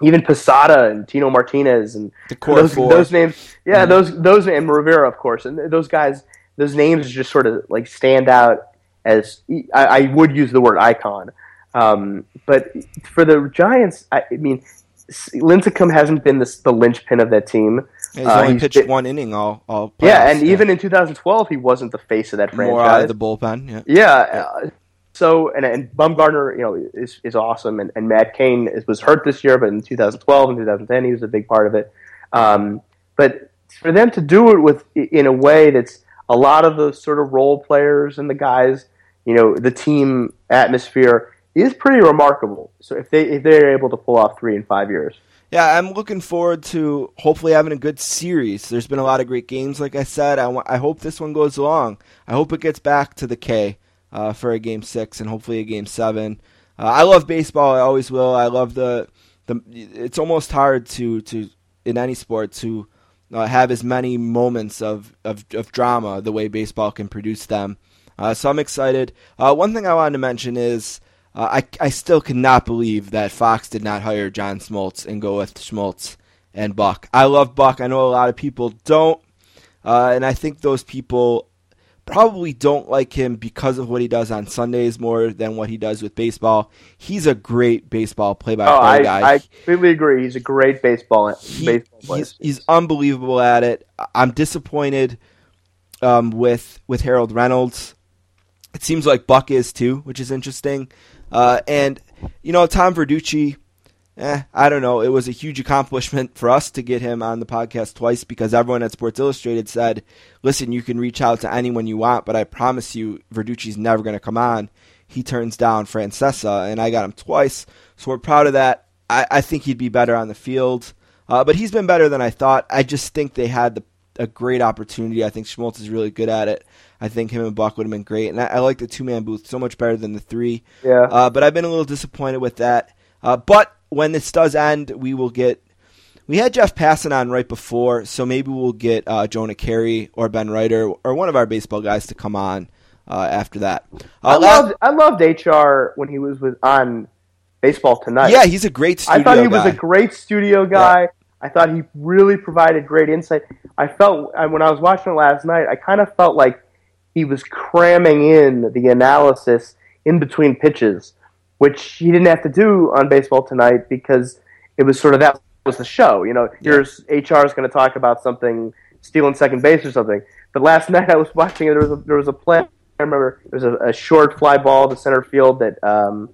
even Posada and Tino Martinez, and the those, those names. Yeah, mm-hmm. those those and Rivera, of course, and those guys. Those names just sort of like stand out as I, I would use the word icon, um, but for the Giants, I, I mean, Lincecum hasn't been the, the linchpin of that team. He's uh, only he's pitched been, one inning all all. Playoffs, yeah, and yeah. even in two thousand twelve, he wasn't the face of that franchise. More out of the bullpen. Yeah. Yeah. yeah. Uh, so and and Bumgarner, you know, is is awesome, and, and Matt Cain is, was hurt this year, but in two thousand twelve and two thousand ten, he was a big part of it. Um, but for them to do it with in a way that's a lot of those sort of role players and the guys, you know, the team atmosphere is pretty remarkable. So if they if they're able to pull off three in five years. yeah, I'm looking forward to hopefully having a good series. There's been a lot of great games, like I said. I, w- I hope this one goes long. I hope it gets back to the K uh, for a Game six and hopefully a Game seven. Uh, I love baseball. I always will. I love the the. It's almost hard to, to in any sport to uh, have as many moments of, of, of drama the way baseball can produce them. Uh, so I'm excited. Uh, one thing I wanted to mention is uh, I, I still cannot believe that Fox did not hire John Smoltz and go with Smoltz and Buck. I love Buck. I know a lot of people don't, uh, and I think those people probably don't like him because of what he does on Sundays more than what he does with baseball. He's a great baseball play-by-play oh, I, guy. I completely agree. He's a great baseball, he, baseball player. He's, he's unbelievable at it. I'm disappointed um, with with Harold Reynolds. It seems like Buck is too, which is interesting. Uh, and, you know, Tom Verducci, eh, I don't know. It was a huge accomplishment for us to get him on the podcast twice because everyone at Sports Illustrated said, listen, you can reach out to anyone you want, but I promise you Verducci's never going to come on. He turns down Francesa, and I got him twice. So we're proud of that. I, I think he'd be better on the field. Uh, but he's been better than I thought. I just think they had the a great opportunity. I think Schmoltz is really good at it. I think him and Buck would have been great. And I, I like the two-man booth so much better than the three. Yeah. Uh, but I've been a little disappointed with that. Uh, but when this does end, we will get – we had Jeff Passan on right before, so maybe we'll get uh, Jonah Carey or Ben Ryder or one of our baseball guys to come on uh, after that. Uh, I, loved, I loved H R when he was with, on Baseball Tonight. Yeah, he's a great studio guy. I thought he guy. was a great studio guy. Yeah. I thought he really provided great insight. I felt, when I was watching it last night, I kind of felt like he was cramming in the analysis in between pitches, which he didn't have to do on Baseball Tonight because it was sort of that was the show. You know, here's H R is going to talk about something, stealing second base or something. But last night I was watching it. There was a, there was a play. I remember there was a, a short fly ball to center field that um,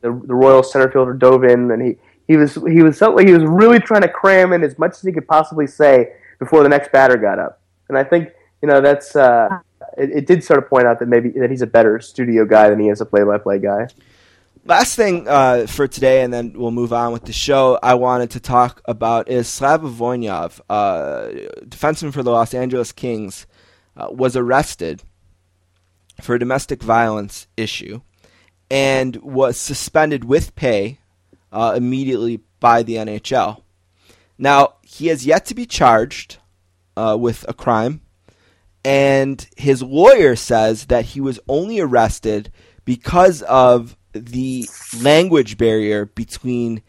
the, the Royal center fielder dove in, and he. He was he was so, he was really trying to cram in as much as he could possibly say before the next batter got up, and I think you know that's uh, it, it did sort of point out that maybe that he's a better studio guy than he is a play-by-play guy. Last thing uh, for today, and then we'll move on with the show. I wanted to talk about is Slava Voinov, uh, defenseman for the Los Angeles Kings, uh, was arrested for a domestic violence issue and was suspended with pay. Uh, immediately by the N H L. Now, he has yet to be charged uh, with a crime, and his lawyer says that he was only arrested because of the language barrier between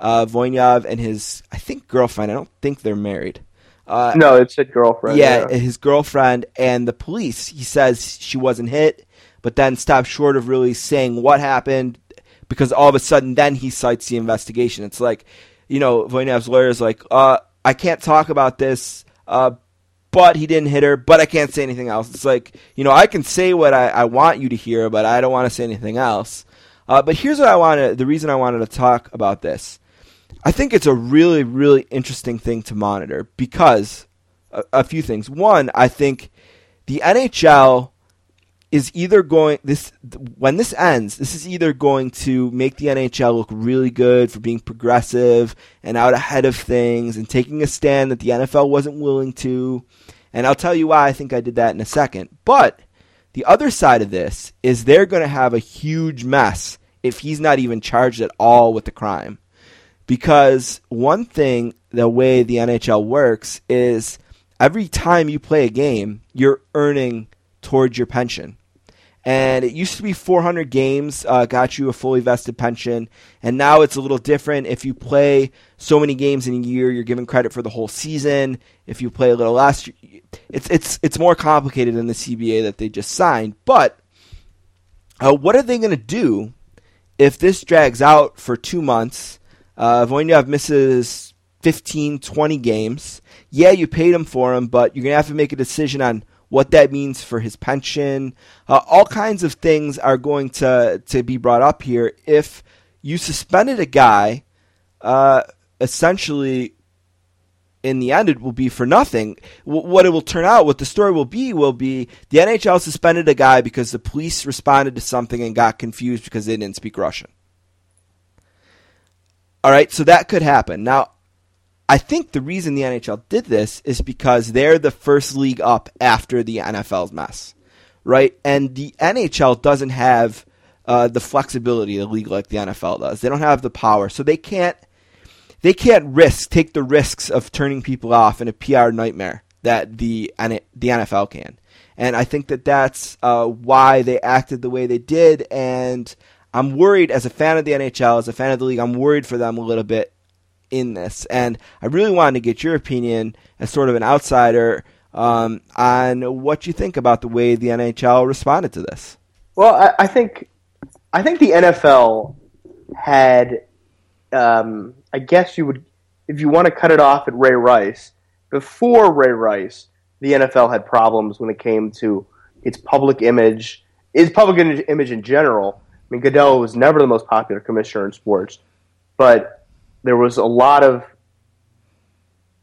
uh, Voinov and his, I think, girlfriend. I don't think they're married. Uh, no, it's a girlfriend. Yeah, yeah, his girlfriend and the police. He says she wasn't hit, but then stopped short of really saying what happened, because all of a sudden then he cites the investigation. It's like, you know, Voinov's lawyer is like, uh, I can't talk about this, uh, but he didn't hit her, but I can't say anything else. It's like, you know, I can say what I, I want you to hear, but I don't want to say anything else. Uh, but here's what I wanted, the reason I wanted to talk about this. I think it's a really, really interesting thing to monitor because a, a few things. One, I think the N H L is either going this when this ends, this is either going to make the N H L look really good for being progressive and out ahead of things and taking a stand that the N F L wasn't willing to. And I'll tell you why I think I did that in a second. But the other side of this is they're going to have a huge mess if he's not even charged at all with the crime. Because one thing, the way the N H L works is every time you play a game, you're earning towards your pension. And it used to be four hundred games uh, got you a fully vested pension, and now it's a little different. If you play so many games in a year, you're given credit for the whole season. If you play a little less, it's it's it's more complicated than the C B A that they just signed. But uh, what are they going to do if this drags out for two months? Uh, Voinov misses fifteen, twenty games. Yeah, you paid him for him, but you're going to have to make a decision on what that means for his pension. Uh, all kinds of things are going to, to be brought up here. If you suspended a guy, uh, essentially in the end it will be for nothing. W- what it will turn out, what the story will be, will be the N H L suspended a guy because the police responded to something and got confused because they didn't speak Russian. All right, so that could happen. Now, I think the reason the N H L did this is because they're the first league up after the N F L's mess, right? And the N H L doesn't have uh, the flexibility of a league like the N F L does. They don't have the power, so they can't they can't risk take the risks of turning people off in a P R nightmare that the the N F L can. And I think that that's uh, why they acted the way they did. And I'm worried as a fan of the N H L, as a fan of the league, I'm worried for them a little bit in this. And I really wanted to get your opinion as sort of an outsider um, on what you think about the way the N H L responded to this. Well, I, I think I think the N F L had, um, I guess you would, if you want to cut it off at Ray Rice, before Ray Rice, the N F L had problems when it came to its public image, its public image in general. I mean, Goodell was never the most popular commissioner in sports, but there was a lot of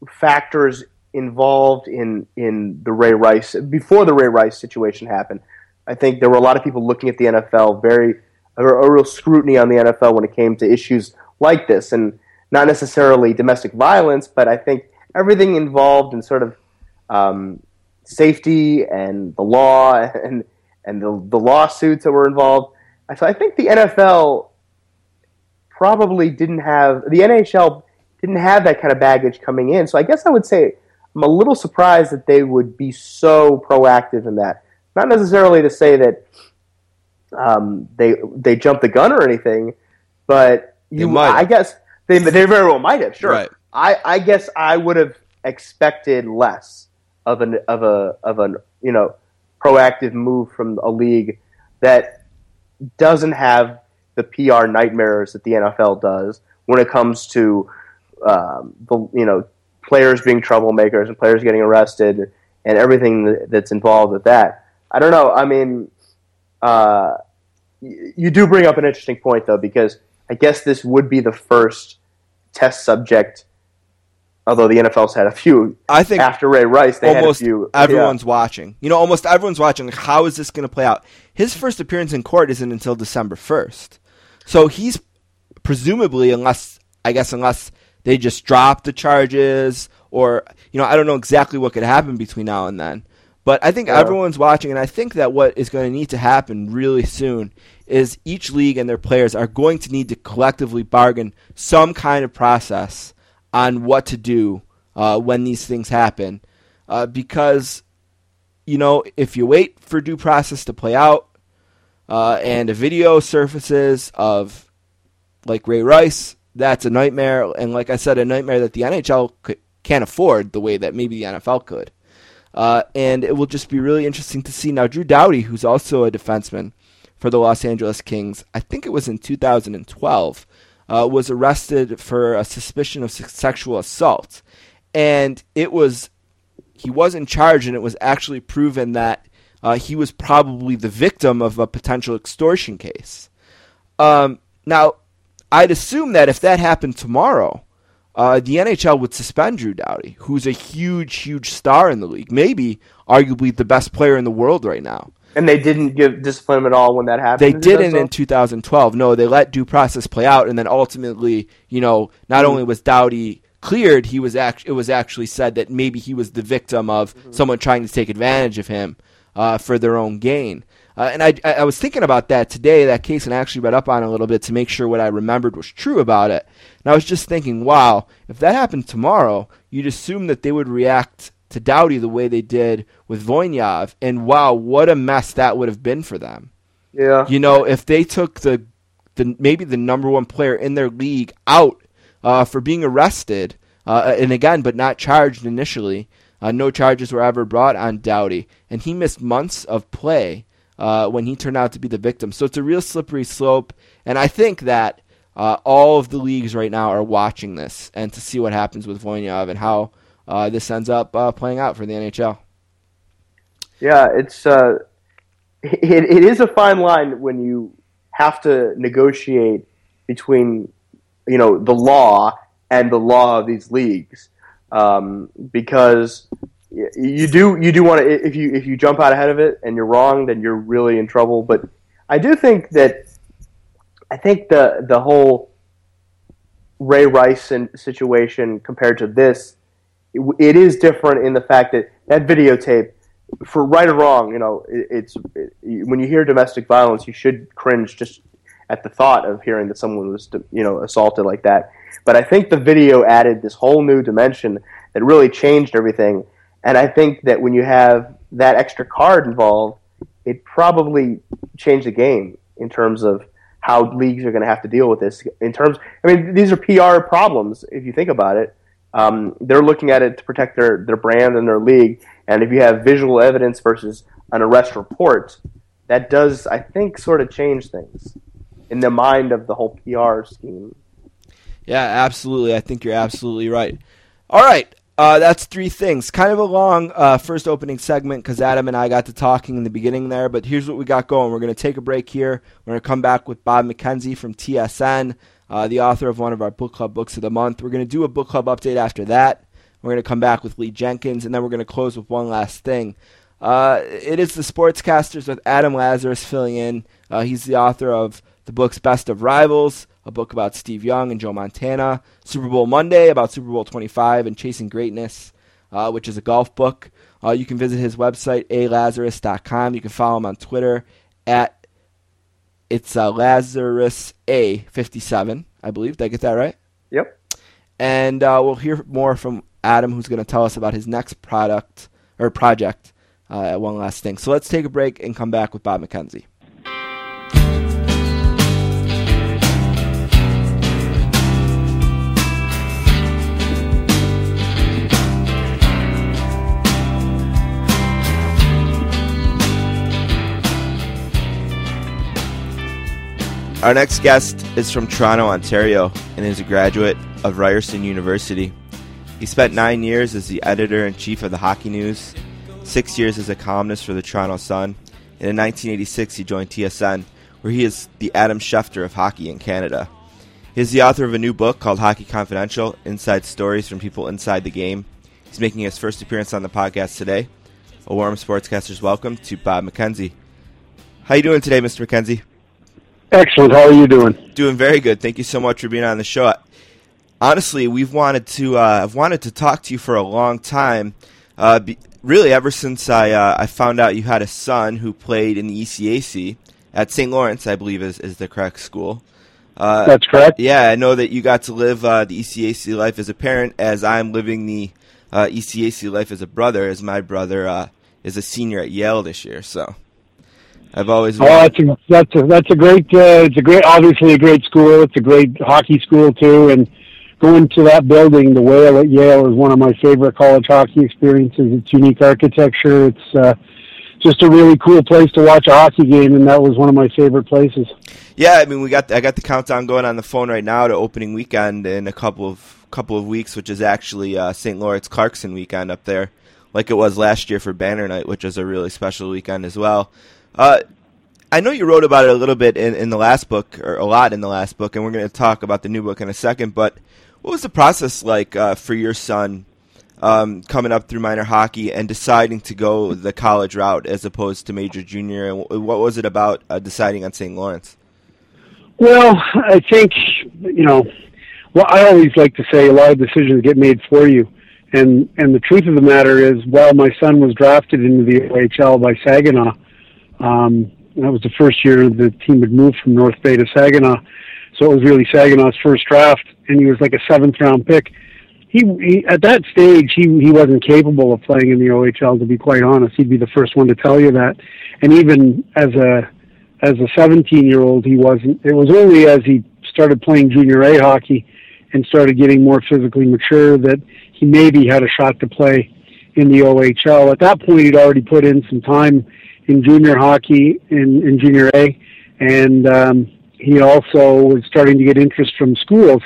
factors involved in, in the Ray Rice, before the Ray Rice situation happened. I think there were a lot of people looking at the N F L, very a, a real scrutiny on the N F L when it came to issues like this, and not necessarily domestic violence, but I think everything involved in sort of Um, safety and the law and and the the lawsuits that were involved. So I think the N F L probably didn't have the N H L didn't have that kind of baggage coming in. So I guess I would say I'm a little surprised that they would be so proactive in that. Not necessarily to say that um, they they jumped the gun or anything, but you might. I guess they they very well might have. Sure, right. I I guess I would have expected less of an of a of an you know proactive move from a league that doesn't have the P R nightmares that the N F L does when it comes to um, the you know players being troublemakers and players getting arrested and everything that's involved with that. I don't know. I mean, uh, you do bring up an interesting point though, because I guess this would be the first test subject. Although the N F L's had a few, I think after Ray Rice, they almost had a few. Everyone's yeah. watching. You know, almost everyone's watching. Like, how is this going to play out? His first appearance in court isn't until December first, so he's presumably, unless I guess, unless they just drop the charges, or you know, I don't know exactly what could happen between now and then. But I think yeah. everyone's watching, and I think that what is going to need to happen really soon is each league and their players are going to need to collectively bargain some kind of process on what to do uh, when these things happen. Uh, because, you know, if you wait for due process to play out uh, and a video surfaces of, like, Ray Rice, that's a nightmare. And like I said, a nightmare that the N H L could, can't afford the way that maybe the N F L could. Uh, and it will just be really interesting to see. Now, Drew Doughty, who's also a defenseman for the Los Angeles Kings, I think it was in two thousand twelve, Uh, was arrested for a suspicion of sexual assault, and it was he wasn't charged, and it was actually proven that uh, he was probably the victim of a potential extortion case. Um, now, I'd assume that if that happened tomorrow, uh, the N H L would suspend Drew Doughty, who's a huge, huge star in the league, maybe arguably the best player in the world right now. And they didn't give discipline him at all when that happened? They didn't in two thousand twelve. No, they let due process play out, and then ultimately, you know, not mm-hmm. only was Doughty cleared, he was act- it was actually said that maybe he was the victim of mm-hmm. someone trying to take advantage of him uh, for their own gain. Uh, and I, I was thinking about that today, that case, and I actually read up on it a little bit to make sure what I remembered was true about it. And I was just thinking, wow, if that happened tomorrow, you'd assume that they would react to Doughty the way they did with Voynov, and wow, what a mess that would have been for them. Yeah, you know, if they took the, the maybe the number one player in their league out uh, for being arrested, uh, and again, but not charged initially, uh, no charges were ever brought on Doughty, and he missed months of play uh, when he turned out to be the victim. So it's a real slippery slope, and I think that uh, all of the leagues right now are watching this and to see what happens with Voynov and how Uh, this ends up uh, playing out for the N H L. Yeah, it's uh, it, it is a fine line when you have to negotiate between you know the law and the law of these leagues, um, because you do you do want to if you if you jump out ahead of it and you're wrong, then you're really in trouble. But I do think that I think the the whole Ray Rice situation compared to this, it, it is different in the fact that that videotape, for right or wrong, you know, it, it's it, when you hear domestic violence, you should cringe just at the thought of hearing that someone was, you know, assaulted like that. But I think the video added this whole new dimension that really changed everything. And I think that when you have that extra card involved, it probably changed the game in terms of how leagues are going to have to deal with this. In terms, I mean, these are P R problems if you think about it. Um, they're looking at it to protect their, their brand and their league. And if you have visual evidence versus an arrest report, that does, I think, sort of change things in the mind of the whole P R scheme. Yeah, absolutely. I think you're absolutely right. All right. Uh, that's three things. Kind of a long uh, first opening segment because Adam and I got to talking in the beginning there, but here's what we got going. We're going to take a break here. We're going to come back with Bob McKenzie from T S N, uh, the author of one of our book club books of the month. We're going to do a book club update after that. We're going to come back with Lee Jenkins, and then we're going to close with one last thing. Uh, it is the Sportscasters with Adam Lazarus filling in. Uh, he's the author of the books Best of Rivals, a book about Steve Young and Joe Montana, Super Bowl Monday about Super Bowl twenty-five and Chasing Greatness, uh, which is a golf book. Uh, you can visit his website, a lazarus dot com. You can follow him on Twitter at it's uh, Lazarus A fifty-seven, I believe. Did I get that right? Yep. And uh, we'll hear more from Adam, who's going to tell us about his next product or project uh, at One Last Thing. So let's take a break and come back with Bob McKenzie. Our next guest is from Toronto, Ontario, and is a graduate of Ryerson University. He spent nine years as the editor-in-chief of the Hockey News, six years as a columnist for the Toronto Sun, and in nineteen eighty-six he joined T S N, where he is the Adam Schefter of hockey in Canada. He is the author of a new book called Hockey Confidential, Inside Stories from People Inside the Game. He's making his first appearance on the podcast today. A warm sportscaster's welcome to Bob McKenzie. How you doing today, Mister McKenzie? Excellent. How are you doing? Doing very good. Thank you so much for being on the show. Honestly, we've wanted to. Uh, I've wanted to talk to you for a long time. Uh, be, really, ever since I uh, I found out you had a son who played in the E C A C at Saint Lawrence, I believe is is the correct school. Uh, That's correct. Yeah, I know that you got to live uh, the E C A C life as a parent, as I'm living the uh, E C A C life as a brother, as my brother uh, is a senior at Yale this year. So. I've always. Oh, that's a, that's a that's a great. Uh, it's a great, obviously a great school. It's a great hockey school too. And going to that building, the Whale at Yale, is one of my favorite college hockey experiences. It's unique architecture. It's uh, just a really cool place to watch a hockey game, and that was one of my favorite places. Yeah, I mean, we got I got the countdown going on the phone right now to opening weekend in a couple of couple of weeks, which is actually uh, Saint Lawrence Clarkson weekend up there, like it was last year for Banner Night, which is a really special weekend as well. Uh, I know you wrote about it a little bit in, in the last book, or a lot in the last book, and we're going to talk about the new book in a second, but what was the process like uh, for your son um, coming up through minor hockey and deciding to go the college route as opposed to major junior, and what was it about uh, deciding on Saint Lawrence? Well, I think, you know, well, I always like to say a lot of decisions get made for you, and, and the truth of the matter is, while my son was drafted into the O H L by Saginaw, Um, that was the first year the team had moved from North Bay to Saginaw, so it was really Saginaw's first draft, and he was like a seventh round pick. He, he at that stage, he he wasn't capable of playing in the O H L. To be quite honest, he'd be the first one to tell you that. And even as a as a seventeen year old, he wasn't. It was only as he started playing junior A hockey and started getting more physically mature that he maybe had a shot to play in the O H L. At that point, he'd already put in some time in junior hockey, in, in junior A, and um, he also was starting to get interest from schools.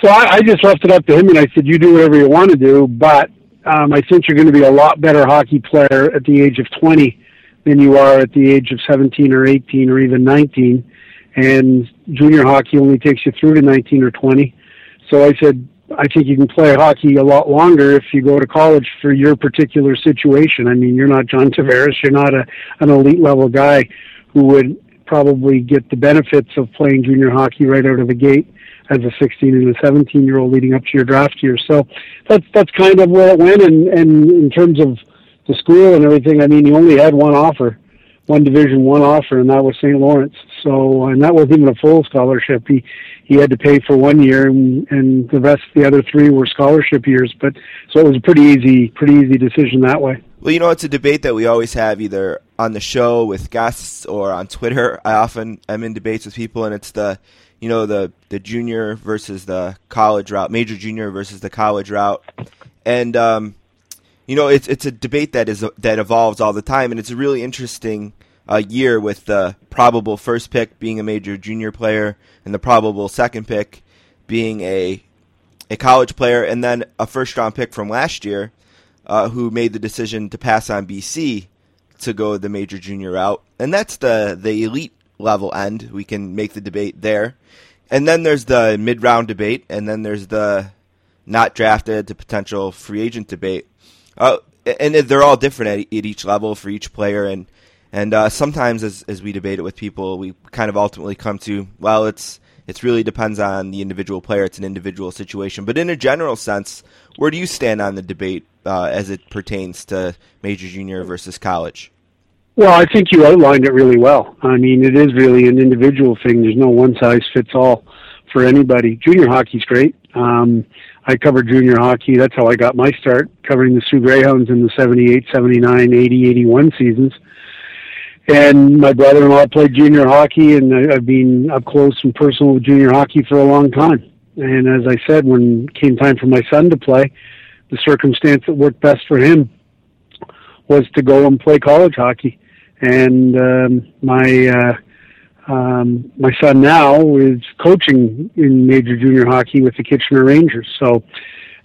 So I, I just left it up to him, and I said, you do whatever you want to do, but um, I think you're going to be a lot better hockey player at the age of twenty than you are at the age of seventeen or eighteen or even nineteen, and junior hockey only takes you through to nineteen or twenty. So I said, I think you can play hockey a lot longer if you go to college for your particular situation. I mean, you're not John Tavares. You're not a, an elite-level guy who would probably get the benefits of playing junior hockey right out of the gate. as a sixteen and a seventeen year old leading up to your draft year. So that's, that's kind of where it went. And, and in terms of the school and everything, I mean, you only had one offer, one division one offer, and that was Saint Lawrence. So, and that wasn't even a full scholarship. He, he had to pay for one year, and, and the rest, the other three were scholarship years. But so it was a pretty easy, pretty easy decision that way. Well, you know, it's a debate that we always have either on the show with guests or on Twitter. I often am in debates with people, and it's the, you know, the, the junior versus the college route, major junior versus the college route. And, um, you know, it's it's a debate that is that evolves all the time, and it's a really interesting uh, year with the probable first pick being a major junior player and the probable second pick being a a college player, and then a first-round pick from last year uh, who made the decision to pass on B C to go the major junior route. And that's the, the elite level end. We can make the debate there. And then there's the mid-round debate, and then there's the not drafted to potential free agent debate. Uh, and they're all different at, at each level for each player, and and uh, sometimes as as we debate it with people, we kind of ultimately come to, well, it's it's really depends on the individual player. It's an individual situation. But in a general sense, where do you stand on the debate uh, as it pertains to major junior versus college? Well, I think you outlined it really well. I mean, it is really an individual thing. There's no one size fits all for anybody. Junior hockey's great. Um, I covered junior hockey. That's how I got my start, covering the Sioux Greyhounds in the seventy-eight, seventy-nine, eighty, eighty-one seasons. And my brother-in-law played junior hockey, and I, I've been up close and personal with junior hockey for a long time. And as I said, when it came time for my son to play, the circumstance that worked best for him was to go and play college hockey. And um, my... Uh, Um, my son now is coaching in major junior hockey with the Kitchener Rangers. So,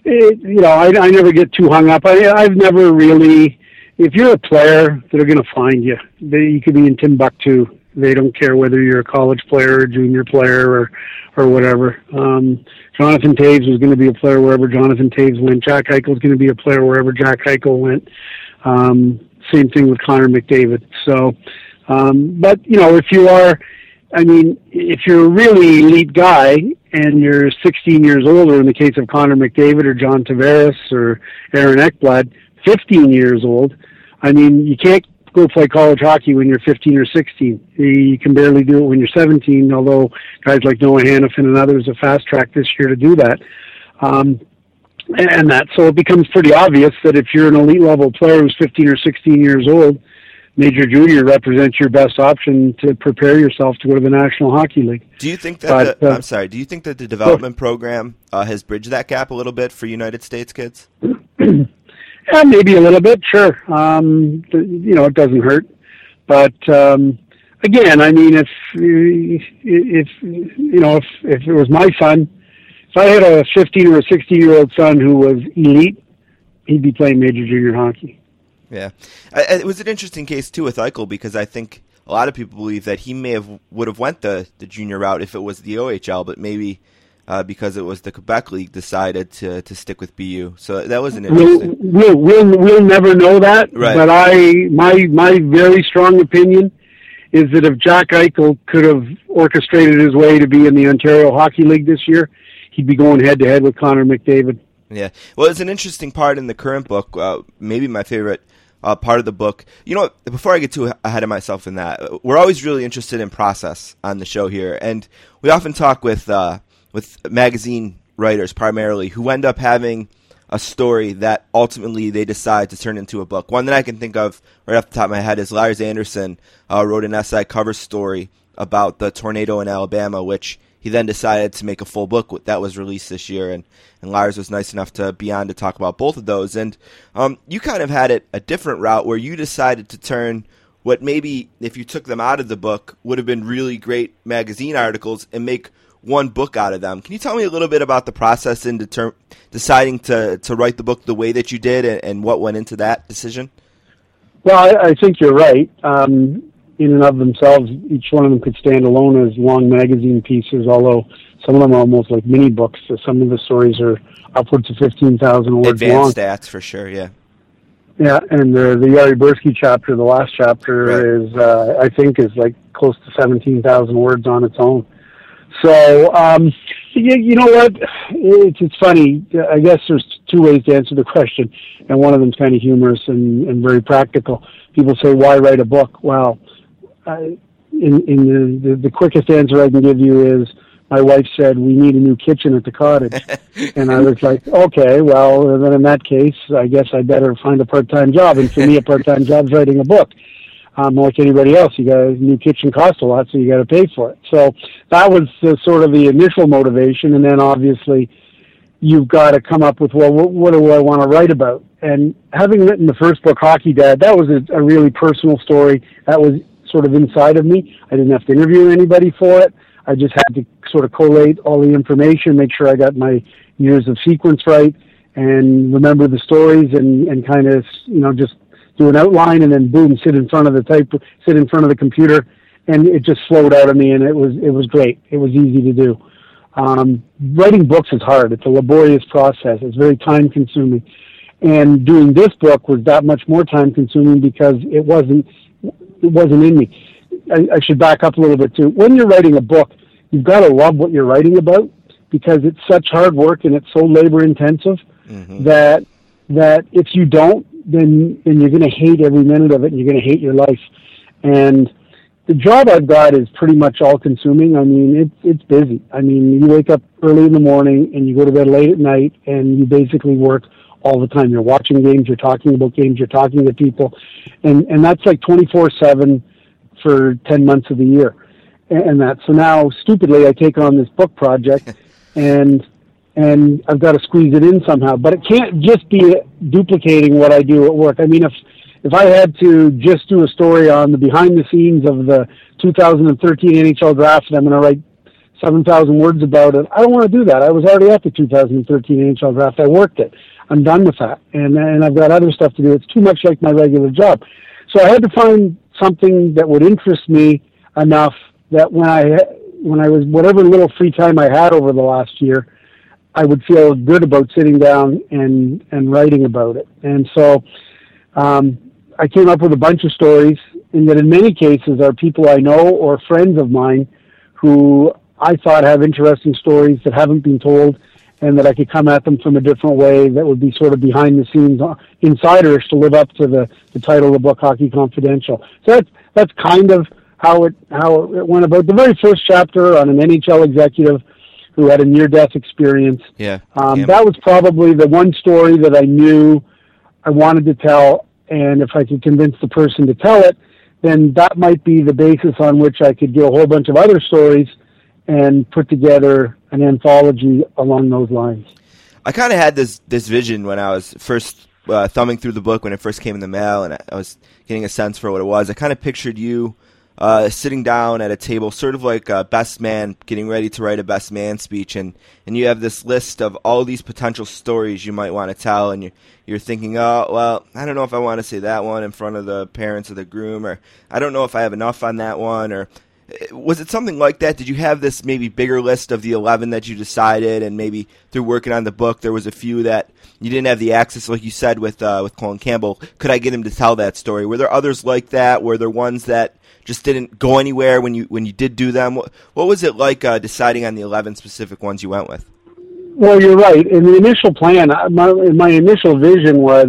it, you know, I, I never get too hung up. I, I've never really, if you're a player, they're going to find you. They, you could be in Timbuktu. They don't care whether you're a college player or junior player or, or whatever. Um, Jonathan Taves was going to be a player wherever Jonathan Taves went. Jack Eichel is going to be a player wherever Jack Eichel went. Um, same thing with Connor McDavid. So, Um, but, you know, if you are, I mean, if you're a really elite guy and you're sixteen years older, in the case of Connor McDavid or John Tavares or Aaron Ekblad, fifteen years old, I mean, you can't go play college hockey when you're fifteen or sixteen. You can barely do it when you're seventeen, although guys like Noah Hannafin and others have fast-tracked this year to do that. Um, and, and that, so it becomes pretty obvious that if you're an elite-level player who's fifteen or sixteen years old, major junior represents your best option to prepare yourself to go to the National Hockey League. Do you think that? But, the, uh, I'm sorry. Do you think that the development program uh, has bridged that gap a little bit for United States kids? Yeah, maybe a little bit. Sure. Um, you know, it doesn't hurt. But um, again, I mean, if if you know, if if it was my son, if I had a fifteen or a sixteen year old son who was elite, he'd be playing major junior hockey. Yeah, it was an interesting case too with Eichel, because I think a lot of people believe that he may have would have went the, the junior route if it was the O H L, but maybe uh, because it was the Quebec League, decided to, to stick with B U. So that was an interesting. We'll we'll, we'll, we'll never know that, right. But I my my very strong opinion is that if Jack Eichel could have orchestrated his way to be in the Ontario Hockey League this year, he'd be going head to head with Connor McDavid. Yeah, well, it's an interesting part in the current book. Uh, maybe my favorite. Uh, part of the book. You know, before I get too ahead of myself in that, we're always really interested in process on the show here, and we often talk with uh, with magazine writers primarily who end up having a story that ultimately they decide to turn into a book. One that I can think of right off the top of my head is Lars Anderson uh, wrote an essay cover story about the tornado in Alabama, which he then decided to make a full book that was released this year, and, and Lars was nice enough to be on to talk about both of those. And um, you kind of had it a different route where you decided to turn what maybe, if you took them out of the book, would have been really great magazine articles and make one book out of them. Can you tell me a little bit about the process in deter- deciding to, to write the book the way that you did, and, and what went into that decision? Well, I, I think you're right. Um In and of themselves, each one of them could stand alone as long magazine pieces, although some of them are almost like mini books. So some of the stories are upwards of fifteen thousand words Advanced long. Advanced stats, for sure, yeah. Yeah, and the, the Yari Bursky chapter, the last chapter, right. is uh, I think is like close to seventeen thousand words on its own. So, um, You, you know what? It's, it's funny. I guess there's two ways to answer the question, and one of them's kind of humorous and, and very practical. People say, why write a book? Well, I, in, in the, the, the quickest answer I can give you is, my wife said, we need a new kitchen at the cottage. And I was like, okay, well, then in that case, I guess I better find a part-time job. And for me, a part-time job is writing a book. Um, like anybody else, you got a new kitchen costs a lot, so you got to pay for it. So that was the, sort of the initial motivation. And then obviously you've got to come up with, well, what, what do I want to write about? And having written the first book, Hockey Dad, that was a, a really personal story. That was sort of inside of me. I didn't have to interview anybody for it. I just had to sort of collate all the information, make sure I got my years of sequence right, and remember the stories, and, and kind of, you know, just do an outline, and then boom, sit in front of the type, sit in front of the computer, and it just flowed out of me, and it was it was great. It was easy to do. Um, writing books is hard. It's a laborious process. It's very time consuming, and doing this book was that much more time consuming because it wasn't it wasn't in me. I, I should back up a little bit too. When you're writing a book, you've got to love what you're writing about because it's such hard work and it's so labor intensive mm-hmm. that that if you don't, then then you're going to hate every minute of it and you're going to hate your life. And the job I've got is pretty much all consuming. I mean, it's it's busy. I mean, you wake up early in the morning and you go to bed late at night and you basically work all the time. You're watching games, you're talking about games, you're talking to people, and and that's like twenty-four seven. For ten months of the year and that. So now, stupidly, I take on this book project and and I've got to squeeze it in somehow. But it can't just be duplicating what I do at work. I mean, if if I had to just do a story on the behind the scenes of the two thousand thirteen N H L draft and I'm going to write seven thousand words about it, I don't want to do that. I was already at the two thousand thirteen N H L draft. I worked it. I'm done with that. And, and I've got other stuff to do. It's too much like my regular job. So I had to find something that would interest me enough that when I when I was whatever little free time I had over the last year, I would feel good about sitting down and and writing about it. And so um, I came up with a bunch of stories, and that in many cases are people I know or friends of mine who I thought have interesting stories that haven't been told, and that I could come at them from a different way that would be sort of behind the scenes insiders to live up to the, the title of the book, Hockey Confidential. So that's, that's kind of how it, how it went about. The very first chapter on an N H L executive who had a near-death experience. Yeah. Um, yeah. That was probably the one story that I knew I wanted to tell, and if I could convince the person to tell it, then that might be the basis on which I could do a whole bunch of other stories and put together an anthology along those lines. I kind of had this this vision when I was first uh, thumbing through the book when it first came in the mail, and I, I was getting a sense for what it was. I kind of pictured you uh, sitting down at a table, sort of like a best man, getting ready to write a best man speech, and, and you have this list of all these potential stories you might want to tell, and you're, you're thinking, oh, well, I don't know if I want to say that one in front of the parents of the groom, or I don't know if I have enough on that one, or... Was it something like that? Did you have this maybe bigger list of the eleven that you decided, and maybe through working on the book, there was a few that you didn't have the access, like you said with uh, with Colin Campbell? Could I get him to tell that story? Were there others like that? Were there ones that just didn't go anywhere when you when you did do them? What, what was it like uh, deciding on the eleven specific ones you went with? Well, you're right. In the initial plan, my my initial vision was,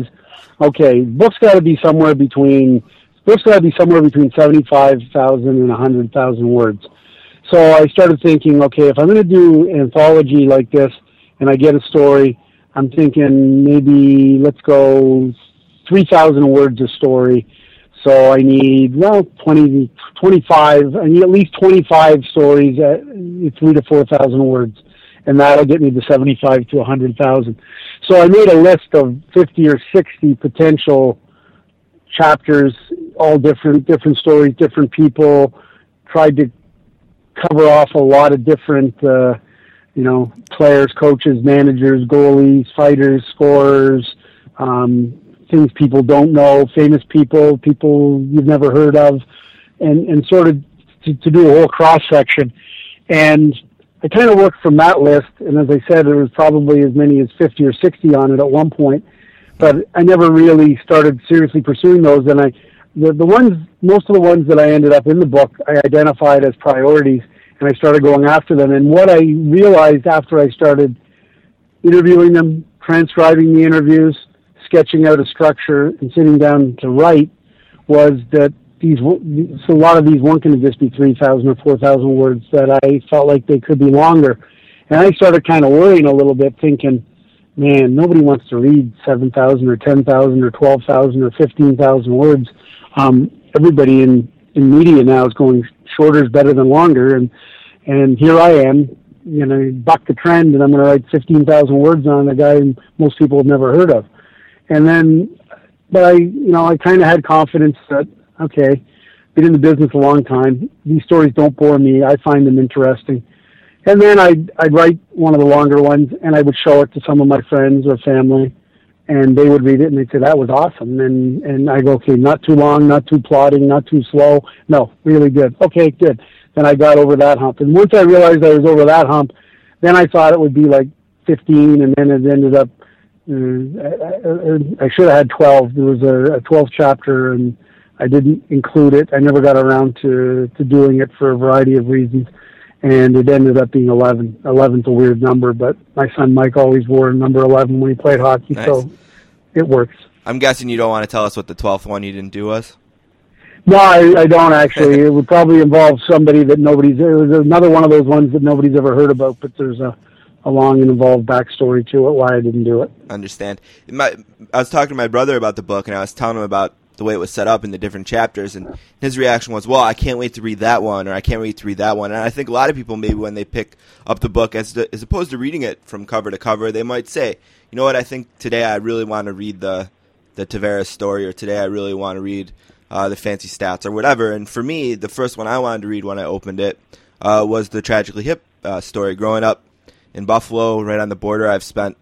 okay, book's got to be somewhere between. Book's got to be somewhere between seventy-five thousand and one hundred thousand words. So I started thinking, okay, if I'm going to do an anthology like this and I get a story, I'm thinking maybe let's go three thousand words a story. So I need, well, twenty, twenty-five, I need at least twenty-five stories at three thousand to four thousand words. And that'll get me to seventy-five thousand to one hundred thousand. So I made a list of fifty or sixty potential chapters, all different, different stories, different people, tried to cover off a lot of different, uh, you know, players, coaches, managers, goalies, fighters, scorers, um, things people don't know, famous people, people you've never heard of, and, and sort of to, to do a whole cross-section. And I kind of worked from that list, and as I said, there was probably as many as fifty or sixty on it at one point. But I never really started seriously pursuing those, and I, the the ones, most of the ones that I ended up in the book, I identified as priorities, and I started going after them. And what I realized after I started interviewing them, transcribing the interviews, sketching out a structure, and sitting down to write, was that these so a lot of these weren't going to just be three thousand or four thousand words, that I felt like they could be longer. And I started kind of worrying a little bit, thinking, man, nobody wants to read seven thousand or ten thousand or twelve thousand or fifteen thousand words. Um, everybody in, in media now is going shorter is better than longer. And, and here I am, you know, buck the trend, and I'm going to write fifteen thousand words on a guy most people have never heard of. And then, but I, you know, I kind of had confidence that, okay, been in the business a long time. These stories don't bore me. I find them interesting. And then I'd, I'd write one of the longer ones, and I would show it to some of my friends or family, and they would read it, and they'd say, that was awesome. And, and I go, okay, not too long, not too plodding, not too slow. No, really good. Okay, good. Then I got over that hump. And once I realized I was over that hump, then I thought it would be like fifteen, and then it ended up, uh, I, I should have had twelve. There was a, a twelfth chapter, and I didn't include it. I never got around to, to doing it for a variety of reasons. And it ended up being eleven. eleven's a weird number, but my son Mike always wore number eleven when he played hockey, nice. So it works. I'm guessing you don't want to tell us what the twelfth one you didn't do was? No, I, I don't, actually. It would probably involve somebody that nobody's – it was another one of those ones that nobody's ever heard about, but there's a, a long and involved backstory to it, why I didn't do it. Understand. My, I was talking to my brother about the book, and I was telling him about the way it was set up in the different chapters, and his reaction was, well, I can't wait to read that one, or I can't wait to read that one. And I think a lot of people, maybe when they pick up the book, as to, as opposed to reading it from cover to cover, they might say, you know what, I think today I really want to read the the Tavares story, or today I really want to read uh, the fancy stats, or whatever. And for me, the first one I wanted to read when I opened it uh, was the Tragically Hip uh, story. Growing up in Buffalo, right on the border, I've spent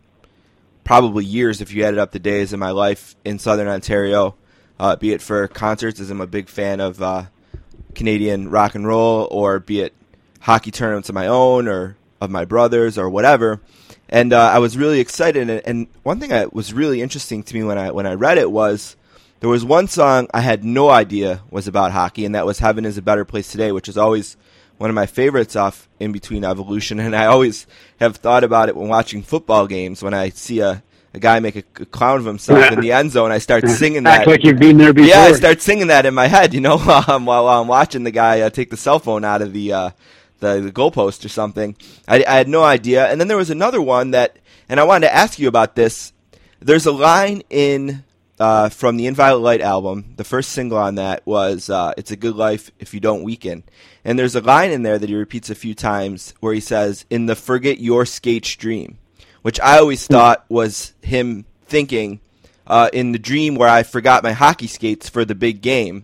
probably years, if you added up the days in my life, in southern Ontario, Uh, be it for concerts, as I'm a big fan of uh, Canadian rock and roll, or be it hockey tournaments of my own or of my brother's or whatever. And uh, I was really excited. And, and one thing that was really interesting to me when I when I read it was there was one song I had no idea was about hockey, and that was Heaven is a Better Place Today, which is always one of my favorites off In Between Evolution. And I always have thought about it when watching football games, when I see a a guy make a, a clown of himself yeah. in the end zone. I start singing that. Act like you've been there before. Yeah, I start singing that in my head, you know, um, while, while I'm watching the guy uh, take the cell phone out of the uh, the, the goalpost or something. I, I had no idea. And then there was another one that, and I wanted to ask you about this. There's a line in uh, from the Inviolate Light album. The first single on that was uh, "It's a Good Life If You Don't Weaken." And there's a line in there that he repeats a few times where he says, "In the forget your skate dream," which I always thought was him thinking, uh, in the dream where I forgot my hockey skates for the big game.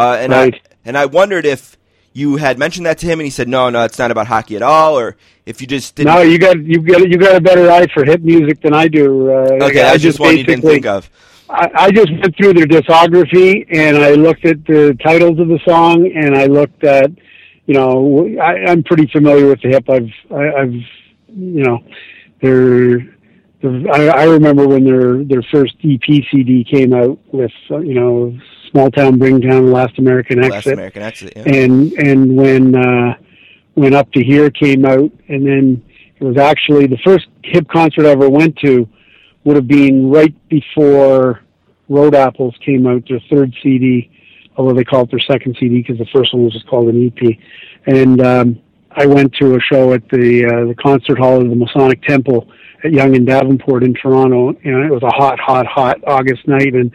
Uh, and right. I and I wondered if you had mentioned that to him, and he said, "No, no, it's not about hockey at all," or if you just didn't. No, you got you got you got a better eye for hip music than I do. Uh, okay, I, I just one you didn't think of. I, I just went through their discography, and I looked at the titles of the song, and I looked at, you know, I, I'm pretty familiar with the hip. I've I, I've you know. Their, their, I, I remember when their their first E P C D came out with uh, you know Small Town Bring Town, Last American Exit, Last American Exit, yeah. and and when uh, when Up to Here came out, and then it was actually the first hip concert I ever went to would have been right before Road Apples came out, their third C D, although they call it their second C D because the first one was just called an E P, and. Um, I went to a show at the uh, the concert hall of the Masonic Temple at Yonge and Davenport in Toronto, and it was a hot, hot, hot August night. And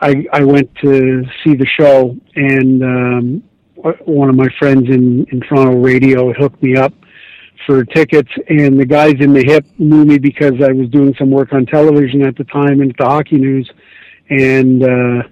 I I went to see the show, and um, one of my friends in, in Toronto radio hooked me up for tickets. And the guys in the hip knew me because I was doing some work on television at the time and at the Hockey News, and uh,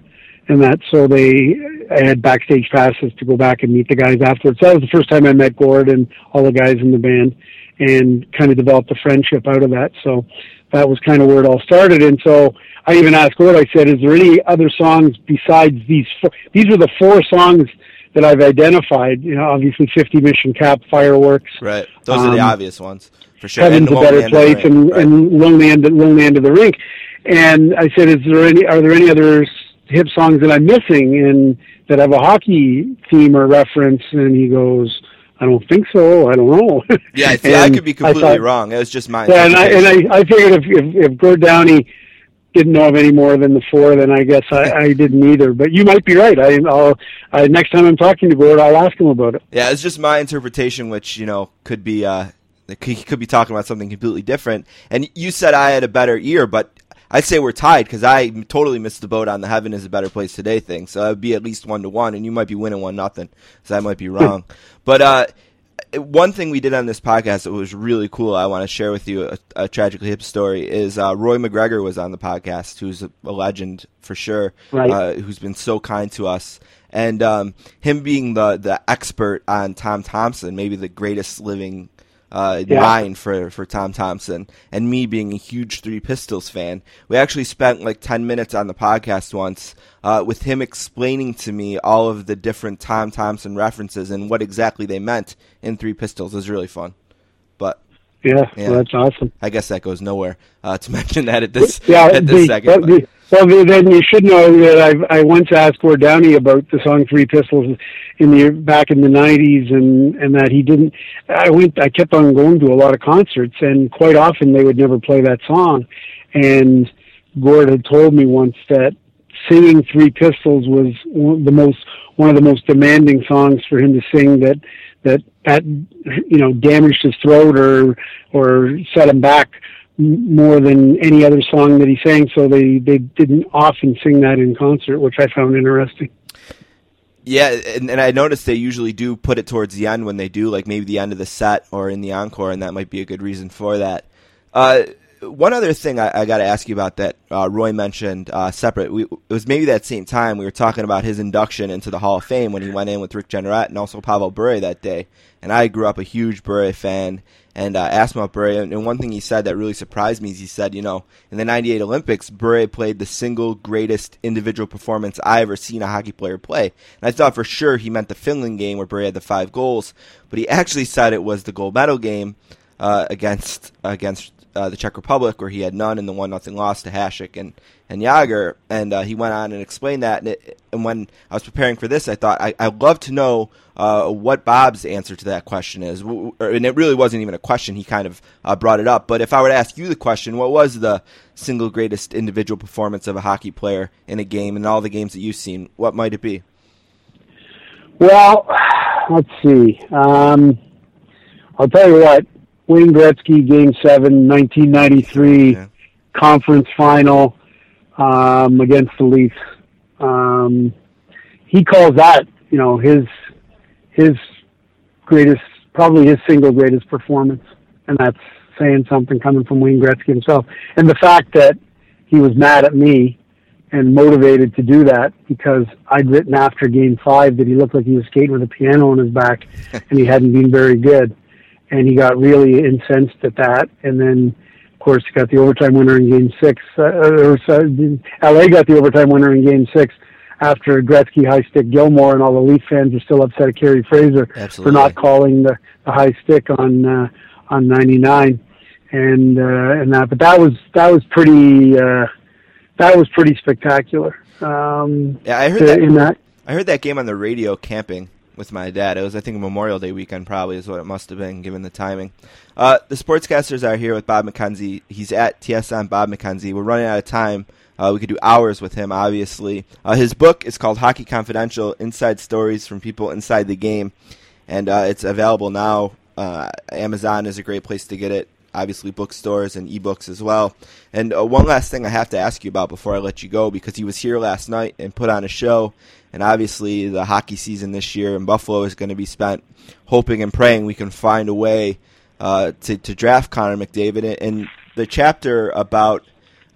and that so they. I had backstage passes to go back and meet the guys afterwards. That was the first time I met Gord and all the guys in the band, and kind of developed a friendship out of that. So that was kind of where it all started. And so I even asked Gord, I said, is there any other songs besides these four? These are the four songs that I've identified. You know, obviously fifty Mission Cap, Fireworks. Right. Those um, are the obvious ones for sure. Heaven's a Better Place and, right. and Lonely End, Lonely End of the Rink. And I said, is there any, are there any other hip songs that I'm missing and that have a hockey theme or reference? And he goes, I don't think so. I don't know. Yeah, I, th- I could be completely thought, wrong. That was just my yeah, and I And I, I figured if, if, if Gordowny didn't know of any more than the four, then I guess I, I didn't either. But you might be right. I, I'll I, next time I'm talking to Gord, I'll ask him about it. Yeah, it's just my interpretation, which, you know, could be uh, he could be talking about something completely different. And you said I had a better ear, but I'd say we're tied because I totally missed the boat on the Heaven is a Better Place Today thing. So that would be at least one to one, and you might be winning one nothing. So I might be wrong. But uh, one thing we did on this podcast that was really cool, I want to share with you a, a Tragically Hip story, is uh, Roy McGregor was on the podcast, who's a, a legend for sure, right. uh, who's been so kind to us. And um, him being the, the expert on Tom Thompson, maybe the greatest living Uh, yeah. mine for, for Tom Thompson, and me being a huge Three Pistols fan. We actually spent like ten minutes on the podcast once uh, with him explaining to me all of the different Tom Thompson references and what exactly they meant in Three Pistols. It was really fun. But Yeah, yeah well, that's awesome. I guess that goes nowhere uh, to mention that at this, yeah, at this the, second. The, well, then you should know that I've, I once asked Gordowny about the song Three Pistols in the back in the nineties, and, and that he didn't. I went. I kept on going to a lot of concerts, and quite often they would never play that song. And Gord had told me once that singing Three Pistols was the most one of the most demanding songs for him to sing. That. That that you know damaged his throat or or set him back more than any other song that he sang. So they, they didn't often sing that in concert, which I found interesting. Yeah, and, and I noticed they usually do put it towards the end when they do, like maybe the end of the set or in the encore, and that might be a good reason for that. Uh, one other thing I, I got to ask you about that uh, Roy mentioned uh, separate. We, it was maybe that same time we were talking about his induction into the Hall of Fame when he went in with Rick Generat and also Pavel Bure that day. And I grew up a huge Bure fan and uh, asked him about Bure. And one thing he said that really surprised me is he said, you know, in the ninety-eight Olympics, Bure played the single greatest individual performance I ever seen a hockey player play. And I thought for sure he meant the Finland game where Bure had the five goals. But he actually said it was the gold medal game uh, against against. Uh, the Czech Republic, where he had none in the one nothing loss to Hasek and and Jágr, and uh, he went on and explained that. And, it, and when I was preparing for this, I thought I, I'd love to know uh, what Bob's answer to that question is. And it really wasn't even a question; he kind of uh, brought it up. But if I were to ask you the question, what was the single greatest individual performance of a hockey player in a game, in all the games that you've seen? What might it be? Well, let's see. Um, I'll tell you what. Wayne Gretzky, Game seven, nineteen ninety-three, yeah. Conference Final um, against the Leafs. Um, he calls that, you know, his his greatest, probably his single greatest performance, and that's saying something coming from Wayne Gretzky himself. And the fact that he was mad at me and motivated to do that because I'd written after Game five that he looked like he was skating with a piano on his back and he hadn't been very good. And he got really incensed at that. And then, of course, he got the overtime winner in Game six. Uh, or, sorry, L A got the overtime winner in Game six after Gretzky high-stick Gilmore, and all the Leaf fans are still upset at Carey Fraser Absolutely. for not calling the, the high stick on uh, on ninety-nine. And uh, and that, but that was that was pretty uh, that was pretty spectacular. Um, yeah, I heard to, that, in that. I heard that game on the radio camping with my dad. It was, I think, Memorial Day weekend probably is what it must have been, given the timing. Uh, the sportscasters are here with Bob McKenzie. He's at T S N Bob McKenzie. We're running out of time. Uh, we could do hours with him, obviously. Uh, his book is called Hockey Confidential, Inside Stories from People Inside the Game, and uh, it's available now. Uh, Amazon is a great place to get it, obviously bookstores and ebooks as well. And uh, one last thing I have to ask you about before I let you go, because he was here last night and put on a show, and obviously the hockey season this year in Buffalo is going to be spent hoping and praying we can find a way uh, to, to draft Connor McDavid. And the chapter about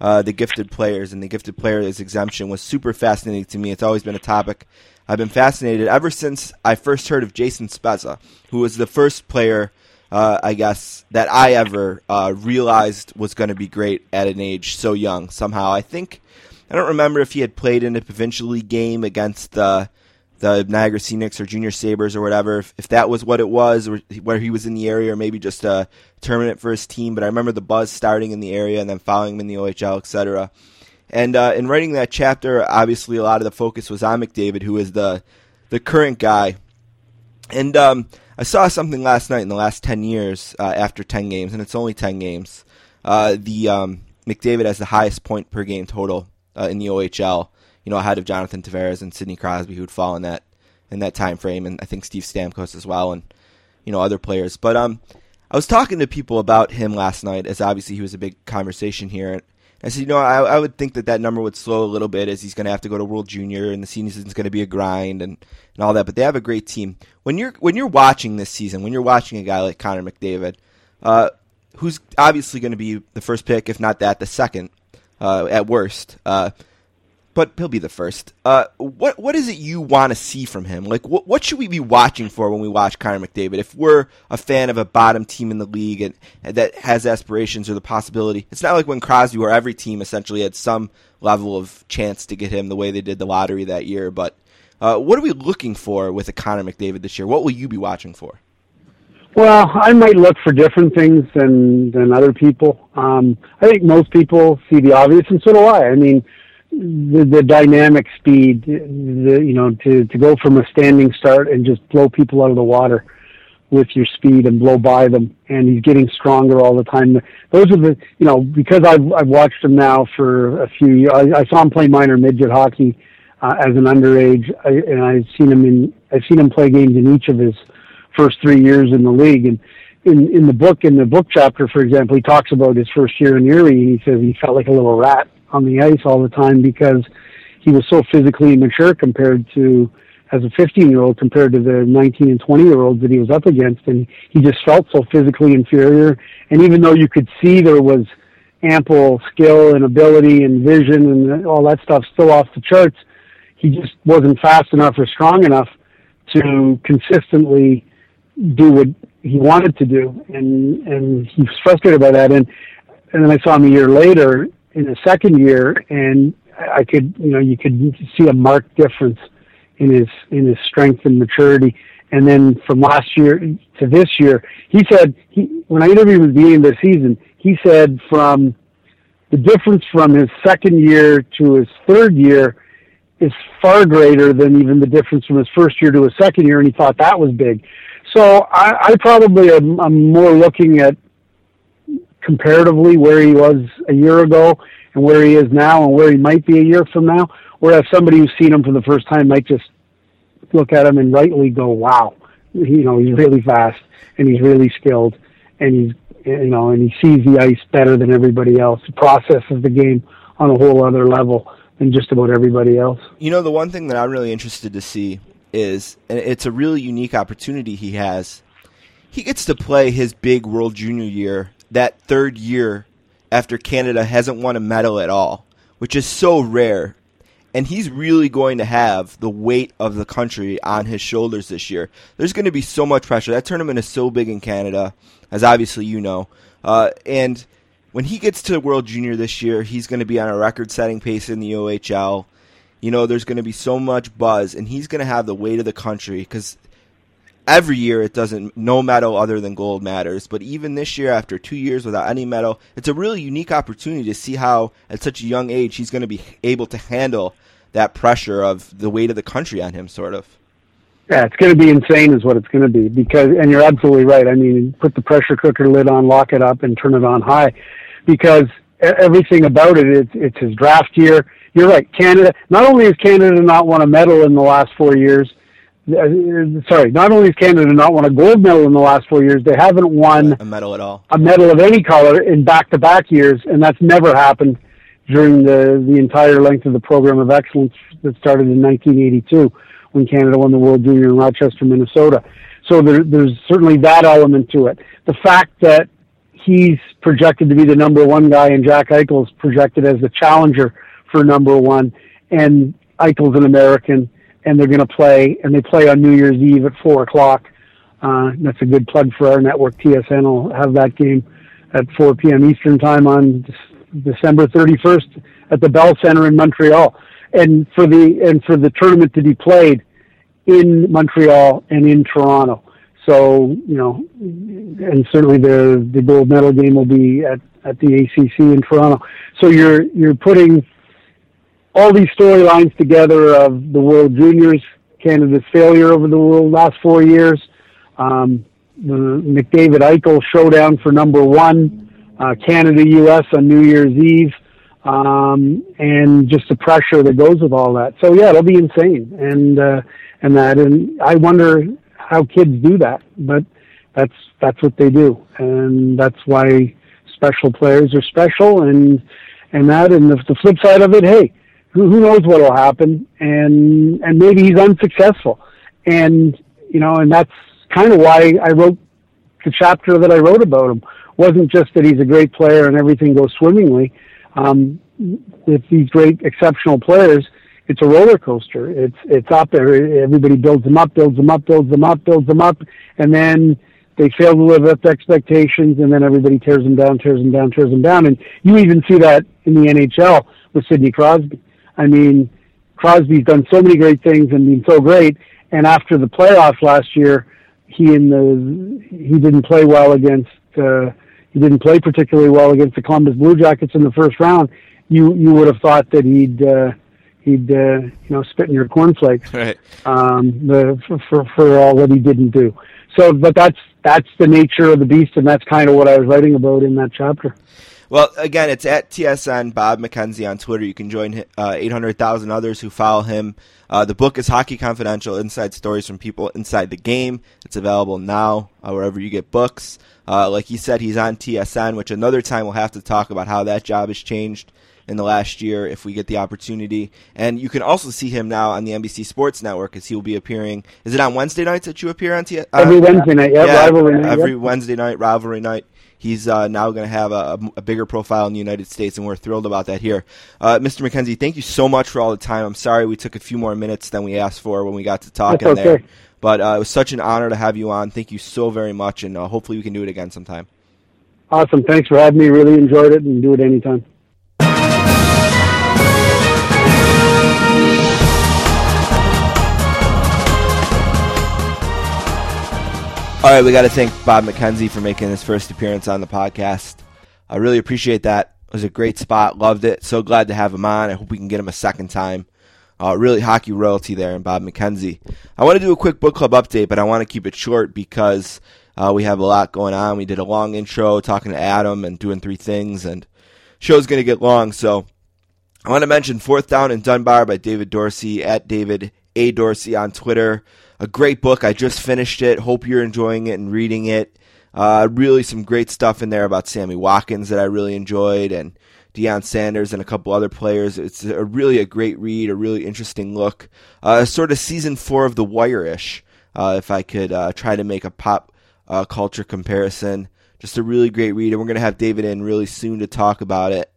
uh, the gifted players and the gifted players exemption was super fascinating to me. It's always been a topic I've been fascinated ever since I first heard of Jason Spezza, who was the first player Uh, I guess, that I ever uh, realized was going to be great at an age so young somehow. I think, I don't remember if he had played in a provincial league game against the the Niagara Scenics or Junior Sabres or whatever, if, if that was what it was, or where he was in the area, or maybe just a tournament for his team. But I remember the buzz starting in the area and then following him in the O H L, et cetera. And uh, in writing that chapter, obviously a lot of the focus was on McDavid, who is the, the current guy And um, I saw something last night in the last ten years uh, after ten games, and it's only ten games. Uh, the um, McDavid has the highest point per game total uh, in the O H L, you know, ahead of Jonathan Tavares and Sidney Crosby, who would fall in that in that time frame, and I think Steve Stamkos as well, and you know, other players. But um, I was talking to people about him last night, as obviously he was a big conversation here. And I said, you know, I, I would think that that number would slow a little bit as he's going to have to go to World Junior, and the season's going to be a grind and, and all that. But they have a great team. When you're when you're watching this season, when you're watching a guy like Connor McDavid, uh, who's obviously going to be the first pick, if not that, the second uh, at worst. Uh, but he'll be the first. Uh, what what is it you want to see from him? Like, what what should we be watching for when we watch Connor McDavid? If we're a fan of a bottom team in the league and, and that has aspirations or the possibility, it's not like when Crosby, where every team essentially had some level of chance to get him the way they did the lottery that year. But uh, what are we looking for with a Connor McDavid this year? What will you be watching for? Well, I might look for different things than than other people. Um, I think most people see the obvious, and so do I. I mean. The, the dynamic speed, the, you know, to, to go from a standing start and just blow people out of the water with your speed and blow by them. And he's getting stronger all the time. Those are the, you know, because I've, I've watched him now for a few years. I, I saw him play minor midget hockey uh, as an underage, I, and I've seen him in, I've seen him play games in each of his first three years in the league. And in, in the book, in the book chapter, for example, he talks about his first year in Erie, and he says he felt like a little rat on the ice all the time because he was so physically immature compared to, as a fifteen-year-old, compared to the nineteen and twenty-year-olds that he was up against, and he just felt so physically inferior. And even though you could see there was ample skill and ability and vision and all that stuff still off the charts, he just wasn't fast enough or strong enough to consistently do what he wanted to do, and and he was frustrated by that. And and then I saw him a year later, in the second year, and I could, you know, you could see a marked difference in his in his strength and maturity. And then from last year to this year, he said, he, when I interviewed him at the beginning of the season, he said from the difference from his second year to his third year is far greater than even the difference from his first year to his second year, and he thought that was big. So I, I probably am I'm more looking at comparatively where he was a year ago and where he is now and where he might be a year from now, whereas somebody who's seen him for the first time might just look at him and rightly go, wow, you know, he's really fast and he's really skilled and he's, you know, and he sees the ice better than everybody else. He processes the game on a whole other level than just about everybody else. You know, the one thing that I'm really interested to see is, and it's a really unique opportunity he has, he gets to play his big World Junior year that third year after Canada hasn't won a medal at all, which is so rare. And he's really going to have the weight of the country on his shoulders this year. There's going to be so much pressure. That tournament is so big in Canada, as obviously you know. Uh, and when he gets to World Junior this year, he's going to be on a record-setting pace in the O H L. You know, there's going to be so much buzz, and he's going to have the weight of the country because every year it doesn't, no medal other than gold matters. But even this year, after two years without any medal, it's a really unique opportunity to see how, at such a young age, he's going to be able to handle that pressure of the weight of the country on him, sort of. Yeah, it's going to be insane is what it's going to be. Because, and you're absolutely right. I mean, put the pressure cooker lid on, lock it up, and turn it on high. Because everything about it, it's, it's his draft year. You're right, Canada, not only has Canada not won a medal in the last four years, Sorry, not only has Canada not won a gold medal in the last four years, they haven't won a medal at all, a medal of any color in back-to-back years, and that's never happened during the, the entire length of the program of excellence that started in nineteen eighty-two when Canada won the World Junior in Rochester, Minnesota. So there, there's certainly that element to it. The fact that he's projected to be the number one guy and Jack Eichel's projected as the challenger for number one, and Eichel's an American, and they're going to play, and they play on New Year's Eve at four o'clock. Uh, that's a good plug for our network. T S N will have that game at four p.m. Eastern time on December thirty-first at the Bell Center in Montreal. And for the and for the tournament to be played in Montreal and in Toronto. So, you know, and certainly the, the gold medal game will be at, at the A C C in Toronto. So you're you're putting all these storylines together of the World Juniors Canada's failure over the world last four years, um, the McDavid-Eichel showdown for number one, uh, Canada U S on New Year's Eve, um, and just the pressure that goes with all that. So yeah, it'll be insane, and uh, and that, and I wonder how kids do that, but that's that's what they do, and that's why special players are special, and and that, and the, the flip side of it, hey. Who knows what will happen, and and maybe he's unsuccessful, and you know, and that's kind of why I wrote the chapter that I wrote about him. It wasn't just that he's a great player and everything goes swimmingly. Um, with these great exceptional players, it's a roller coaster. It's it's up there. Everybody builds them up, builds them up, builds them up, builds them up, and then they fail to live up to expectations, and then everybody tears them down, tears them down, tears them down, and you even see that in the N H L with Sidney Crosby. I mean, Crosby's done so many great things and been so great. And after the playoffs last year, he and the he didn't play well against uh, he didn't play particularly well against the Columbus Blue Jackets in the first round. You you would have thought that he'd uh, he'd uh, you know spit in your cornflakes, right? Um, the, for, for for all that he didn't do. So, but that's that's the nature of the beast, and that's kind of what I was writing about in that chapter. Well, again, it's at T S N, Bob McKenzie on Twitter. You can join uh, eight hundred thousand others who follow him. Uh, the book is Hockey Confidential, Inside Stories from People Inside the Game. It's available now uh, wherever you get books. Uh, like he said, he's on T S N, which another time we'll have to talk about how that job has changed in the last year if we get the opportunity. And you can also see him now on the N B C Sports Network as he will be appearing. Is it on Wednesday nights that you appear on T S N? Uh, every Wednesday night, yeah, yeah rivalry night. Every yep. Wednesday night, rivalry night. He's uh, now going to have a, a bigger profile in the United States, and we're thrilled about that here. Uh, Mister McKenzie, thank you so much for all the time. I'm sorry we took a few more minutes than we asked for when we got to talking okay. there. But uh, it was such an honor to have you on. Thank you so very much, and uh, hopefully we can do it again sometime. Awesome. Thanks for having me. Really enjoyed it, and do it anytime. All right, we got to thank Bob McKenzie for making his first appearance on the podcast. I really appreciate that. It was a great spot. Loved it. So glad to have him on. I hope we can get him a second time. Uh, really hockey royalty there in Bob McKenzie. I want to do a quick book club update, but I want to keep it short because uh, we have a lot going on. We did a long intro talking to Adam and doing three things, and show's going to get long. So I want to mention Fourth Down and Dunbar by David Dorsey, at David A. Dorsey on Twitter. A great book. I just finished it. Hope you're enjoying it and reading it. Uh, really some great stuff in there about Sammy Watkins that I really enjoyed, and Deion Sanders and a couple other players. It's a really a great read, a really interesting look. Uh, sort of season four of The Wire-ish, uh, if I could uh, try to make a pop uh, culture comparison. Just a really great read, and we're going to have David in really soon to talk about it.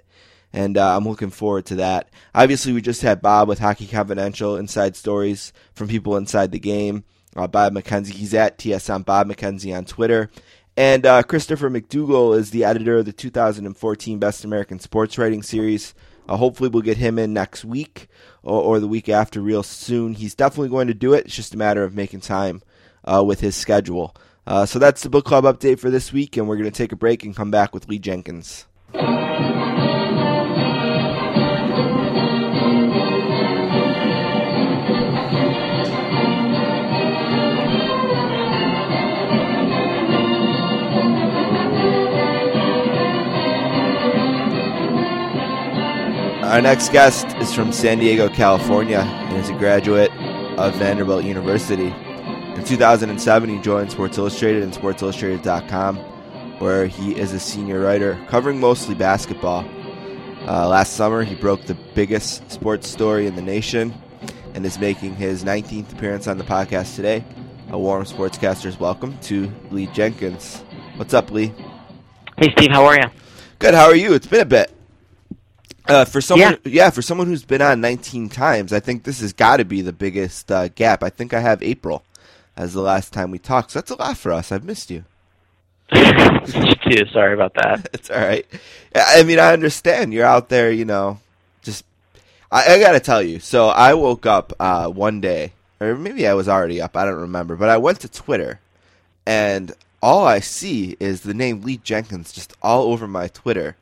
And uh, I'm looking forward to that. Obviously, we just had Bob with Hockey Confidential, Inside Stories from People Inside the Game. Uh, Bob McKenzie, he's at T S N Bob McKenzie on Twitter. And uh, Christopher McDougall is the editor of the two thousand fourteen Best American Sports Writing Series. Uh, hopefully, we'll get him in next week or, or the week after real soon. He's definitely going to do it. It's just a matter of making time uh, with his schedule. Uh, so that's the book club update for this week, and we're going to take a break and come back with Lee Jenkins. Our next guest is from San Diego, California, and is a graduate of Vanderbilt University. In two thousand seven, he joined Sports Illustrated and sports illustrated dot com, where he is a senior writer, covering mostly basketball. Uh, last summer, he broke the biggest sports story in the nation and is making his nineteenth appearance on the podcast today. A warm sportscaster's welcome to Lee Jenkins. What's up, Lee? Hey, Steve. How are you? Good. How are you? It's been a bit. Uh, for someone, yeah. yeah, for someone who's been on nineteen times, I think this has got to be the biggest uh, gap. I think I have April as the last time we talked, so that's a lot for us. I've missed you. You too. Sorry about that. It's all right. I mean, I understand. You're out there, you know, just – I, I got to tell you. So I woke up uh, one day, or maybe I was already up. I don't remember. But I went to Twitter, and all I see is the name Lee Jenkins just all over my Twitter.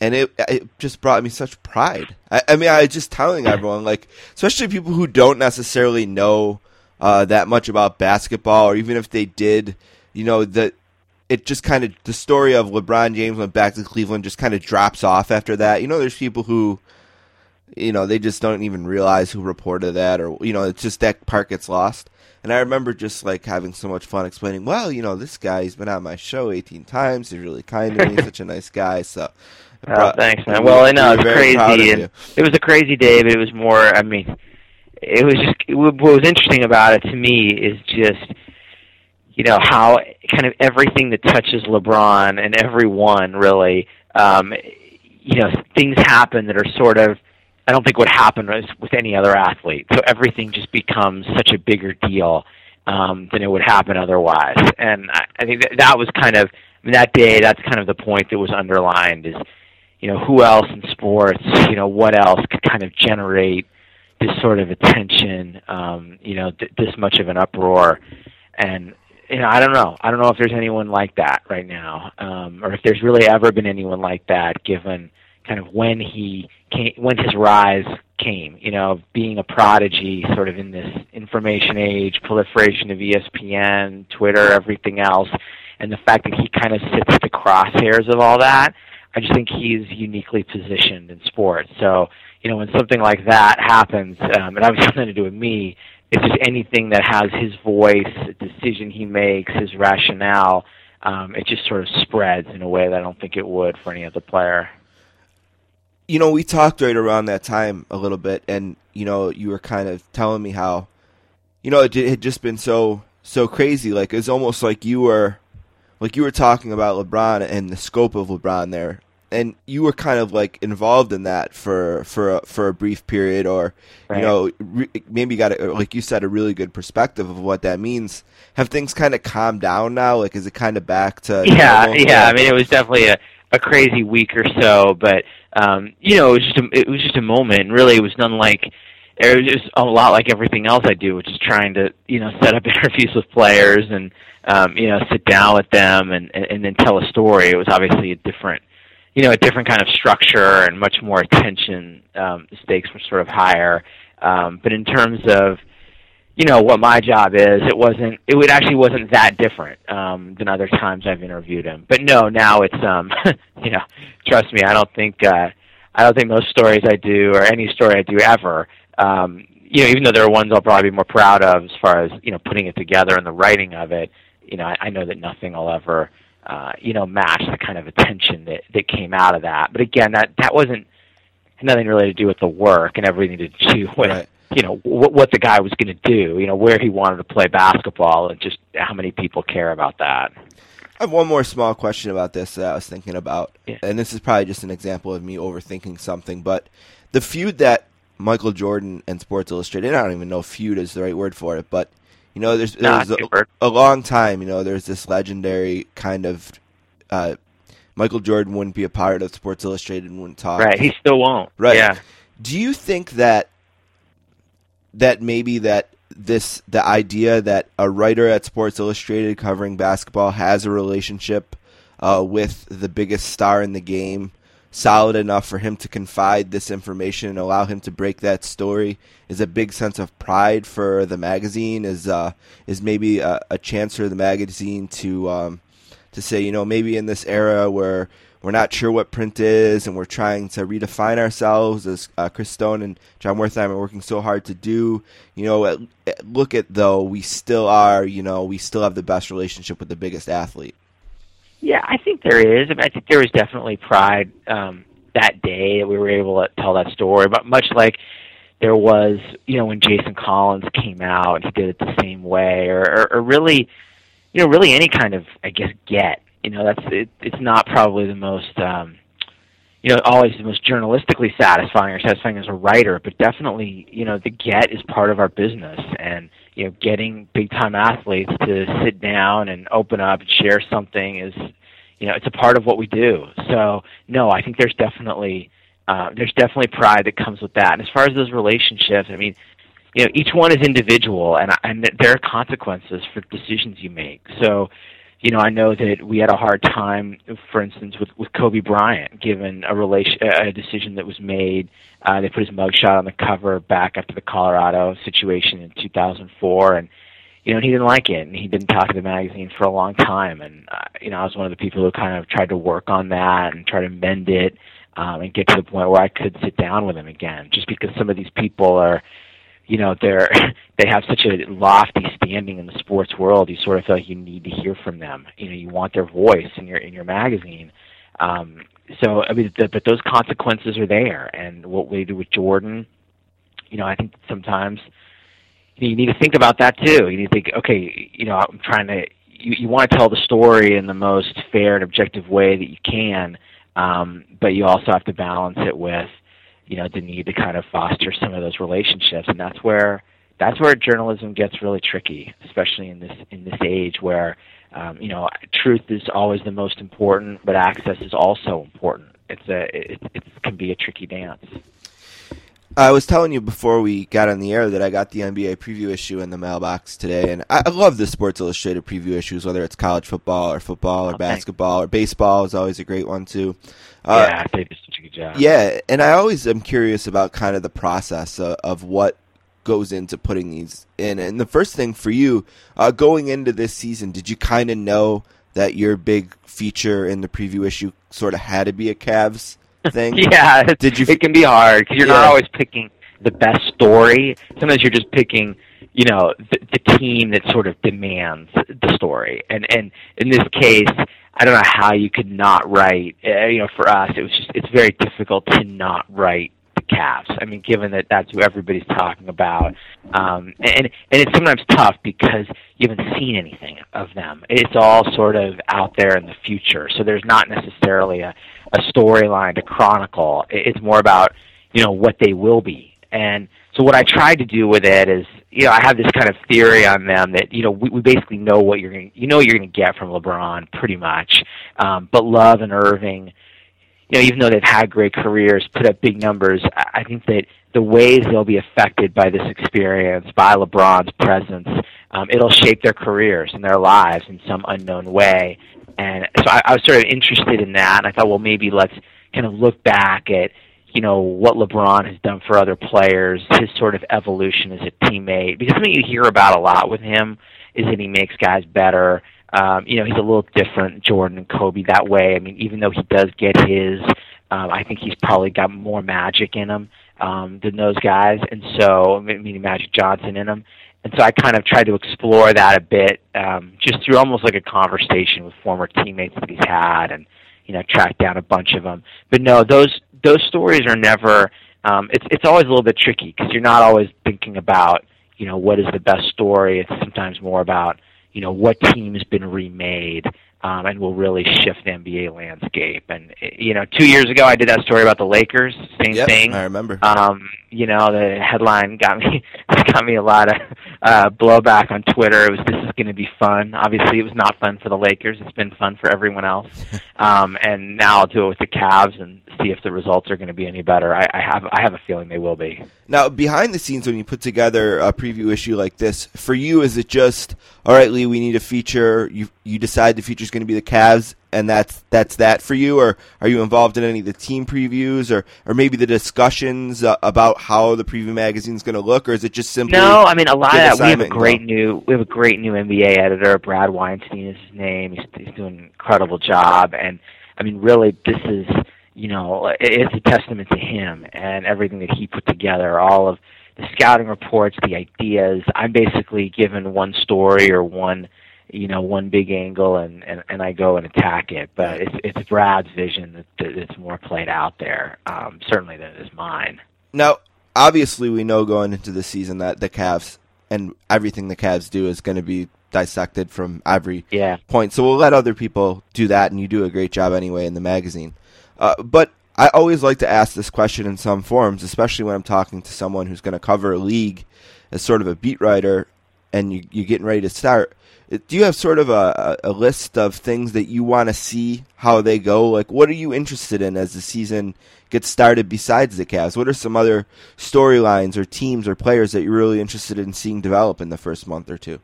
And it, it just brought me such pride. I, I mean, I was just telling everyone, like, especially people who don't necessarily know uh, that much about basketball, or even if they did, you know, that it just kind of, the story of LeBron James went back to Cleveland just kind of drops off after that. You know, there's people who, you know, they just don't even realize who reported that, or, you know, it's just that part gets lost. And I remember just, like, having so much fun explaining, well, you know, this guy, he's been on my show eighteen times. He's really kind to me. He's such a nice guy. So, oh, thanks, man. Well, I know it was crazy. And it was a crazy day, but it was more, I mean, it was just, it, what was interesting about it to me is just, you know, how kind of everything that touches LeBron and everyone, really, um, you know, things happen that are sort of, I don't think what happened was with any other athlete. So everything just becomes such a bigger deal um, than it would happen otherwise. And I, I think that, that was kind of, I mean, that day, that's kind of the point that was underlined is, you know, who else in sports, you know, what else could kind of generate this sort of attention, um, you know, th- this much of an uproar. And, you know, I don't know. I don't know if there's anyone like that right now, um, or if there's really ever been anyone like that given kind of when he came, when his rise came, you know, being a prodigy sort of in this information age, proliferation of E S P N, Twitter, everything else, and the fact that he kind of sits at the crosshairs of all that. I just think he's uniquely positioned in sports. So, you know, when something like that happens, um, and obviously nothing to do with me, it's just anything that has his voice, a decision he makes, his rationale, um, it just sort of spreads in a way that I don't think it would for any other player. You know, we talked right around that time a little bit, and, you know, you were kind of telling me how, you know, it had just been so so crazy. Like, it's almost like you were like you were talking about LeBron and the scope of LeBron there, and you were kind of, like, involved in that for for a, for a brief period, or, right. you know, re- maybe you got, a, like you said, a really good perspective of what that means. Have things kind of calmed down now? Like, is it kind of back to... Yeah, normal? yeah. I mean, it was definitely a... a crazy week or so, but um, you know, it was just a, it was just a moment, and really, it was none like it was just a lot like everything else I do, which is trying to you know set up interviews with players and um, you know sit down with them and, and, and then tell a story. It was obviously a different you know a different kind of structure and much more attention. Um, the stakes were sort of higher, um, but in terms of you know what my job is, it wasn't. It would actually wasn't that different um, than other times I've interviewed him. But no, now it's um, you know, trust me, I don't think uh, I don't think most stories I do or any story I do ever, um, you know, even though there are ones I'll probably be more proud of as far as you know putting it together and the writing of it. You know, I, I know that nothing will ever uh, you know match the kind of attention that, that came out of that. But again, that that wasn't nothing really to do with the work and everything to do with. Right. you know, what, what the guy was going to do, you know, where he wanted to play basketball and just how many people care about that. I have one more small question about this that I was thinking about, yeah. and this is probably just an example of me overthinking something, but the feud that Michael Jordan and Sports Illustrated, and I don't even know if feud is the right word for it, but, you know, there's, there's a, a long time, you know, there's this legendary kind of uh, Michael Jordan wouldn't be a part of Sports Illustrated and wouldn't talk. Right, he still won't. Right. Yeah. Do you think that that maybe that this the idea that a writer at Sports Illustrated covering basketball has a relationship uh, with the biggest star in the game, solid enough for him to confide this information and allow him to break that story, is a big sense of pride for the magazine? Is uh, is maybe a, a chance for the magazine to um, to say, you know, maybe in this era where we're not sure what print is, and we're trying to redefine ourselves, as uh, Chris Stone and John Wertheim are working so hard to do. You know, at, at, look at though we still are. You know, we still have the best relationship with the biggest athlete. Yeah, I think there is. I, mean, I think there was definitely pride um, that day that we were able to tell that story. But much like there was, you know, when Jason Collins came out, he did it the same way, or, or, or really, you know, really any kind of, I guess, get. You know, that's it, it's not probably the most, um, you know, always the most journalistically satisfying or satisfying as a writer, but definitely, you know, the get is part of our business. And, you know, getting big-time athletes to sit down and open up and share something is, you know, it's a part of what we do. So, no, I think there's definitely uh, there's definitely pride that comes with that. And as far as those relationships, I mean, you know, each one is individual, and, and there are consequences for decisions you make. So, you know, I know that we had a hard time, for instance, with, with Kobe Bryant, given a relation, a decision that was made. Uh, they put his mugshot on the cover back after the Colorado situation in two thousand four, and, you know, he didn't like it, and he didn't talk to the magazine for a long time. And, uh, you know, I was one of the people who kind of tried to work on that and try to mend it um, and get to the point where I could sit down with him again, just because some of these people are, you know, they're, they have such a lofty standing in the sports world. You sort of feel like you need to hear from them. You know, you want their voice in your in your magazine. Um, so, I mean, the, but those consequences are there. And what we do with Jordan, you know, I think sometimes you need to think about that too. You need to think, okay, you know, I'm trying to, you, you want to tell the story in the most fair and objective way that you can, um, but you also have to balance it with, you know, the need to kind of foster some of those relationships. And that's where that's where journalism gets really tricky, especially in this in this age where, um, you know, truth is always the most important, but access is also important. It's a it, it can be a tricky dance. I was telling you before we got on the air that I got the N B A preview issue in the mailbox today, and I love the Sports Illustrated preview issues, whether it's college football or football or oh, basketball thanks. or baseball is always a great one too. Uh, yeah, they did such a good job. Yeah, and I always am curious about kind of the process of, of what goes into putting these in. And the first thing for you, uh, going into this season, did you kind of know that your big feature in the preview issue sort of had to be a Cavs thing? Yeah, Did you f- it can be hard because you're yeah. not always picking the best story. Sometimes you're just picking, you know, the, the team that sort of demands the story. And and in this case, I don't know how you could not write. Uh, you know, for us, it was just it's very difficult to not write the Cavs. I mean, given that that's who everybody's talking about, um, and and it's sometimes tough because you haven't seen anything of them. It's all sort of out there in the future, so there's not necessarily a a storyline to chronicle. It's more about, you know, what they will be. And so what I tried to do with it is, you know, I have this kind of theory on them that, you know, we, we basically know what you're going to, you know, you're going to get from LeBron pretty much. Um, but Love and Irving, you know, even though they've had great careers, put up big numbers, I, I think that the ways they'll be affected by this experience, by LeBron's presence, um, it'll shape their careers and their lives in some unknown way. And so I, I was sort of interested in that, and I thought, well, maybe let's kind of look back at, you know, what LeBron has done for other players, his sort of evolution as a teammate. Because something you hear about a lot with him is that he makes guys better. Um, you know, he's a little different, Jordan and Kobe, that way. I mean, even though he does get his, um, I think he's probably got more magic in him um, than those guys. And so, I mean, Magic Johnson in him. And so I kind of tried to explore that a bit, um, just through almost like a conversation with former teammates that he's had, and, you know, tracked down a bunch of them. But no, those those stories are never. Um, it's it's always a little bit tricky because you're not always thinking about, you know, what is the best story. It's sometimes more about, you know, what team has been remade um, and will really shift the N B A landscape. And, you know, two years ago I did that story about the Lakers. Same yep, thing. I remember. Um, you know, the headline got me got me a lot of uh, blowback on Twitter. It was, this is going to be fun. Obviously, it was not fun for the Lakers. It's been fun for everyone else. um, and now I'll do it with the Cavs and see if the results are going to be any better. I, I have I have a feeling they will be. Now, behind the scenes, when you put together a preview issue like this, for you, is it just, all right, Lee, we need a feature. You you decide the feature is going to be the Cavs, and that's that's that for you? Or are you involved in any of the team previews, or, or maybe the discussions uh, about how the preview magazine is going to look, or is it just simply? No, I mean, a lot of that. We have a great new we have a great new N B A editor. Brad Weinstein is his name. He's, he's doing an incredible job, and I mean, really, this is, you know, it's a testament to him and everything that he put together, all of the scouting reports, the ideas. I'm basically given one story or one, you know, one big angle, and, and, and I go and attack it. But it's it's Brad's vision that, that's more played out there, um, certainly, than it is mine. Now, obviously, we know going into the season that the Cavs and everything the Cavs do is going to be dissected from every yeah. point. So we'll let other people do that, and you do a great job anyway in the magazine. Uh, but I always like to ask this question in some forums, especially when I'm talking to someone who's going to cover a league as sort of a beat writer, and you, you're getting ready to start. Do you have sort of a, a list of things that you want to see how they go? Like, what are you interested in as the season gets started besides the Cavs? What are some other storylines or teams or players that you're really interested in seeing develop in the first month or two?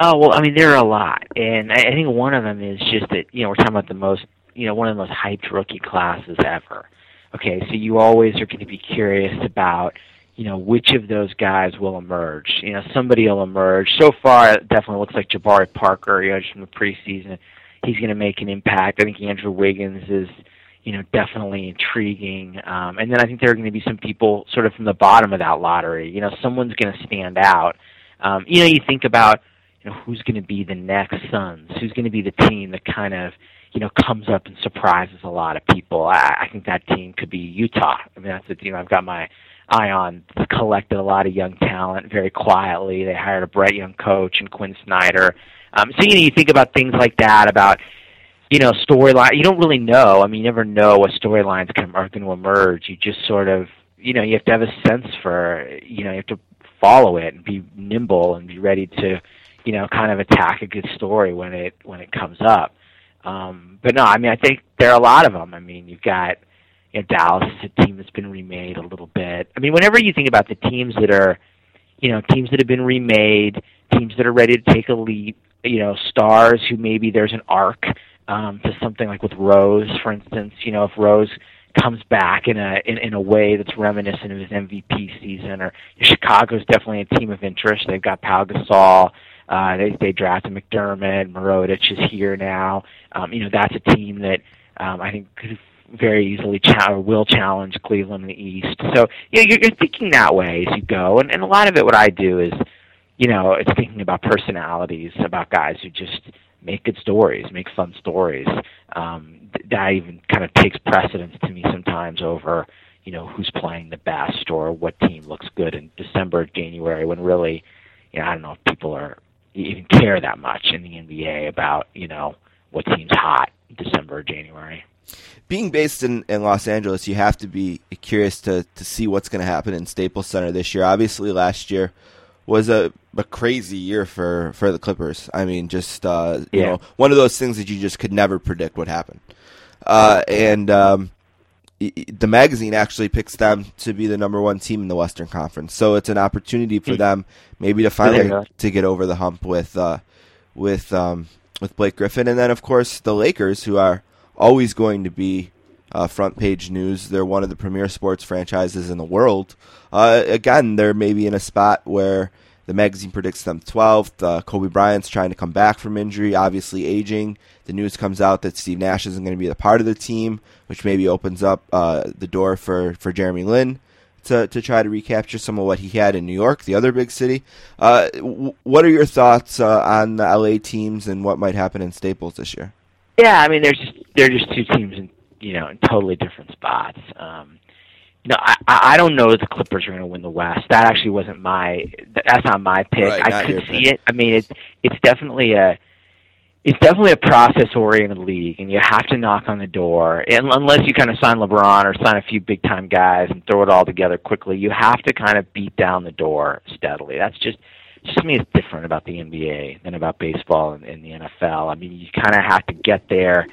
Oh, well, I mean, there are a lot. And I, I think one of them is just that, you know, we're talking about the most, you know, one of the most hyped rookie classes ever. Okay, so you always are going to be curious about, you know, which of those guys will emerge. You know, somebody will emerge. So far, it definitely looks like Jabari Parker, you know, just from the preseason. He's going to make an impact. I think Andrew Wiggins is, you know, definitely intriguing. Um, and then I think there are going to be some people sort of from the bottom of that lottery. You know, someone's going to stand out. Um, you know, you think about, you know, who's going to be the next Suns? Who's going to be the team that kind of, you know, comes up and surprises a lot of people? I, I think that team could be Utah. I mean, that's the team I've got my eye on. They collected a lot of young talent very quietly. They hired a bright young coach and Quinn Snyder. Um, so, you know, you think about things like that, about, you know, storyline. You don't really know. I mean, you never know what storylines are going to emerge. You just sort of, you know, you have to have a sense for, you know, you have to follow it and be nimble and be ready to, you know, kind of attack a good story when it when it comes up. Um, but, no, I mean, I think there are a lot of them. I mean, you've got, you know, Dallas is a team that's been remade a little bit. I mean, whenever you think about the teams that are, you know, teams that have been remade, teams that are ready to take a leap, you know, stars who maybe there's an arc um, to something like with Rose, for instance. You know, if Rose comes back in a in, in a way that's reminiscent of his M V P season, or Chicago's definitely a team of interest. They've got Pau Gasol. Uh, they, they drafted McDermott. Mirotić is here now. Um, you know, that's a team that um, I think could very easily ch- will challenge Cleveland in the East. So, you know, you're, you're thinking that way as you go. And, and a lot of it, what I do is, you know, it's thinking about personalities, about guys who just make good stories, make fun stories. Um, that even kind of takes precedence to me sometimes over, you know, who's playing the best or what team looks good in December, January, when really, you know, I don't know if people are even care that much in the N B A about, you know, what team's hot December, January. Being based in, in Los Angeles, you have to be curious to, to see what's going to happen in Staples Center this year. Obviously, last year was a, a crazy year for, for the Clippers. I mean, just uh, you yeah. know, one of those things that you just could never predict would happen. Uh, and um, the magazine actually picks them to be the number one team in the Western Conference. So it's an opportunity for them maybe to finally to get over the hump with uh, with um, with Blake Griffin. And then, of course, the Lakers, who are always going to be uh, front-page news. They're one of the premier sports franchises in the world. Uh, again, they're maybe in a spot where the magazine predicts them twelfth. Uh, Kobe Bryant's trying to come back from injury, obviously aging. The news comes out that Steve Nash isn't going to be a part of the team, which maybe opens up uh, the door for, for Jeremy Lin to, to try to recapture some of what he had in New York, the other big city. Uh, w- what are your thoughts uh, on the L A teams and what might happen in Staples this year? Yeah, I mean, there's just, they're just two teams in, you know, in totally different spots. Um, no, I, I don't know that the Clippers are going to win the West. That actually wasn't my. That's not my pick. Right, I could see pick. it. I mean, it's it's definitely a it's definitely a process-oriented league, and you have to knock on the door. And unless you kind of sign LeBron or sign a few big-time guys and throw it all together quickly, you have to kind of beat down the door steadily. That's just. Just to me, it's different about the N B A than about baseball and, and the N F L. I mean, you kind of have to get there,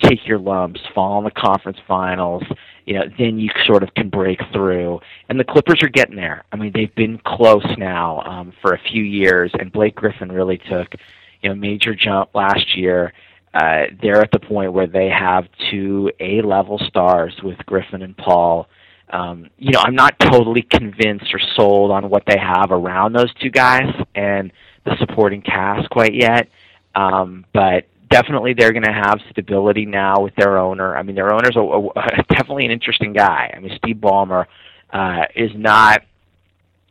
take your lumps, fall in the conference finals, you know, then you sort of can break through. And the Clippers are getting there. I mean, they've been close now um, for a few years, and Blake Griffin really took, you know, a major jump last year. Uh, they're at the point where they have two A-level stars with Griffin and Paul. Um, you know, I'm not totally convinced or sold on what they have around those two guys and the supporting cast quite yet. Um, but definitely they're going to have stability now with their owner. I mean, their owner's a, a, a, definitely an interesting guy. I mean, Steve Ballmer uh, is not,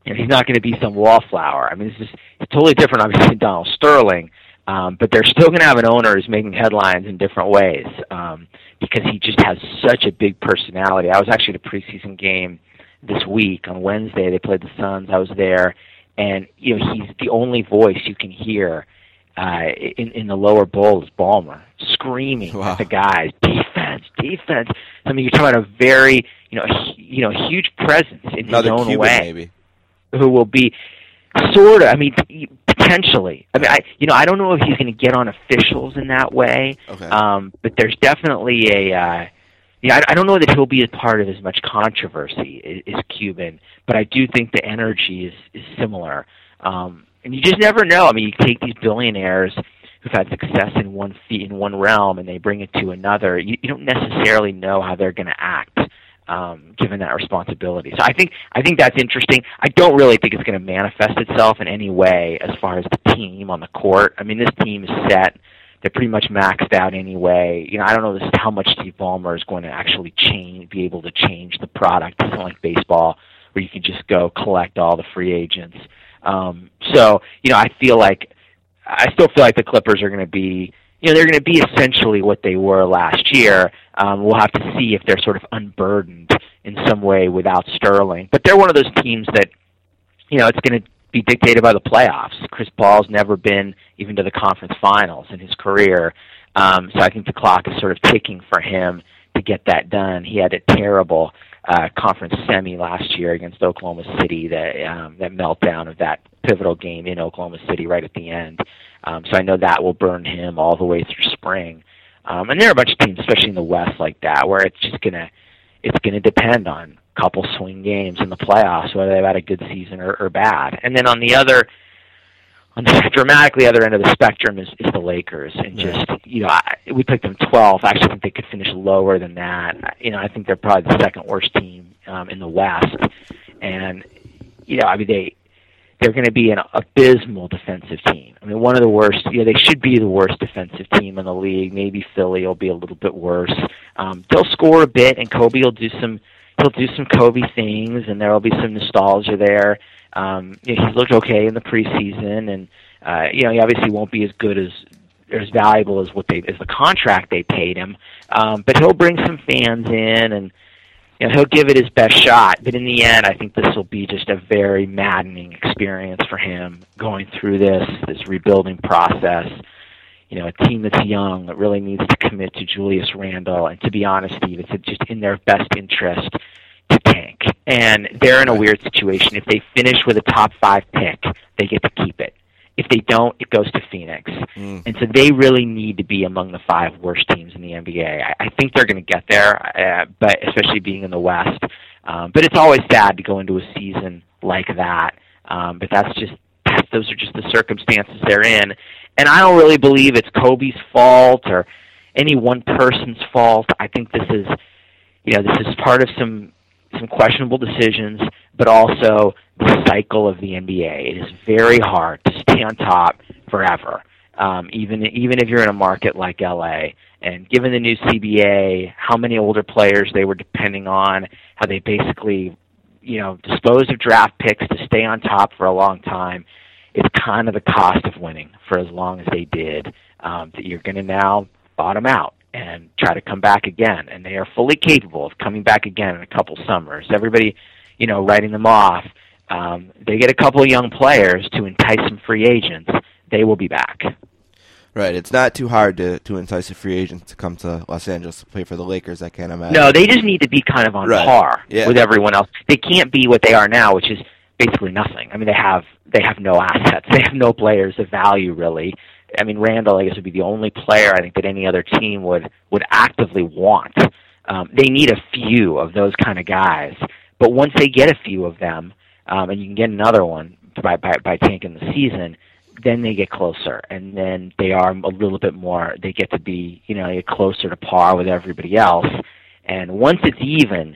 you know, he's not going to be some wallflower. I mean, this is it's totally different, obviously, than Donald Sterling. Um, but they're still going to have an owner who's making headlines in different ways um, because he just has such a big personality. I was actually at a preseason game this week on Wednesday. They played the Suns. I was there, and you know he's the only voice you can hear uh, in in the lower bowl is Ballmer screaming wow. at the guys, defense, defense. I mean, you're talking about a very you know hu- you know huge presence in Another his own Cuban, way, maybe. Who will be sort of. I mean. He, Potentially, I mean, I you know, I don't know if he's going to get on officials in that way. Okay. Um, but there's definitely a, uh, you know, I, I don't know that he'll be a part of as much controversy as, as Cuban, but I do think the energy is, is similar. Um, And you just never know. I mean, you take these billionaires who've had success in one feat in one realm, and they bring it to another. You, you don't necessarily know how they're going to act, um, given that responsibility. So I think I think that's interesting. I don't really think it's going to manifest itself in any way as far as the team on the court. I mean, this team is set. They're pretty much maxed out anyway. You know, I don't know this, how much Steve Ballmer is going to actually change, be able to change the product. It's not like baseball where you can just go collect all the free agents. Um, so, you know, I feel like I still feel like the Clippers are going to be, you know, they're going to be essentially what they were last year. Um, we'll have to see if they're sort of unburdened in some way without Sterling. But they're one of those teams that, you know, it's going to be dictated by the playoffs. Chris Paul's never been even to the conference finals in his career, um, so I think the clock is sort of ticking for him to get that done. He had a terrible uh, conference semi last year against Oklahoma City, that um, that meltdown of that pivotal game in Oklahoma City right at the end. Um, so I know that will burn him all the way through spring. Um, and there are a bunch of teams, especially in the West, like that, where it's just gonna it's gonna depend on couple swing games in the playoffs, whether they've had a good season or, or bad. And then on the other, on the dramatically other end of the spectrum is, is the Lakers. And just, you know, I, we picked them twelfth. I actually think they could finish lower than that. You know, I think they're probably the second worst team um, in the West. And, you know, I mean, they, they're going to be an abysmal defensive team. I mean, one of the worst, you know, they should be the worst defensive team in the league. Maybe Philly will be a little bit worse. Um, they'll score a bit, and Kobe will do some He'll do some Kobe things, and there will be some nostalgia there. Um, you know, he's looked okay in the preseason, and uh, you know, he obviously won't be as good as or as valuable as what they as the contract they paid him. Um, but he'll bring some fans in, and you know, he'll give it his best shot. But in the end, I think this will be just a very maddening experience for him going through this this rebuilding process. You know, a team that's young that really needs to commit to Julius Randle, and to be honest, Steve, it's just in their best interest to tank. And they're in a weird situation. If they finish with a top five pick, they get to keep it. If they don't, it goes to Phoenix. Mm. And so they really need to be among the five worst teams in the N B A. I, I think they're going to get there, uh, but especially being in the West. Um, but it's always sad to go into a season like that. Um, but that's just that's, those are just the circumstances they're in. And I don't really believe it's Kobe's fault or any one person's fault. I think this is, you know, this is part of some some questionable decisions, but also the cycle of the N B A. It is very hard to stay on top forever, um, even even if you're in a market like L A. And given the new C B A, how many older players they were depending on, how they basically, you know, disposed of draft picks to stay on top for a long time. It's kind of the cost of winning for as long as they did, um, that you're going to now bottom out and try to come back again. And they are fully capable of coming back again in a couple summers. Everybody, you know, writing them off. Um, they get a couple of young players to entice some free agents. They will be back. Right, it's not too hard to, to entice a free agent to come to Los Angeles to play for the Lakers, I can't imagine. No, they just need to be kind of on right. par yeah. with everyone else. They can't be what they are now, which is basically nothing. I mean, they have they have no assets. They have no players of value, really. I mean, Randall, I guess, would be the only player I think that any other team would, would actively want. Um, they need a few of those kind of guys. But once they get a few of them, um, and you can get another one by, by, by tanking the season, then they get closer. And then they are a little bit more, they get to be, you know, closer to par with everybody else. And once it's even,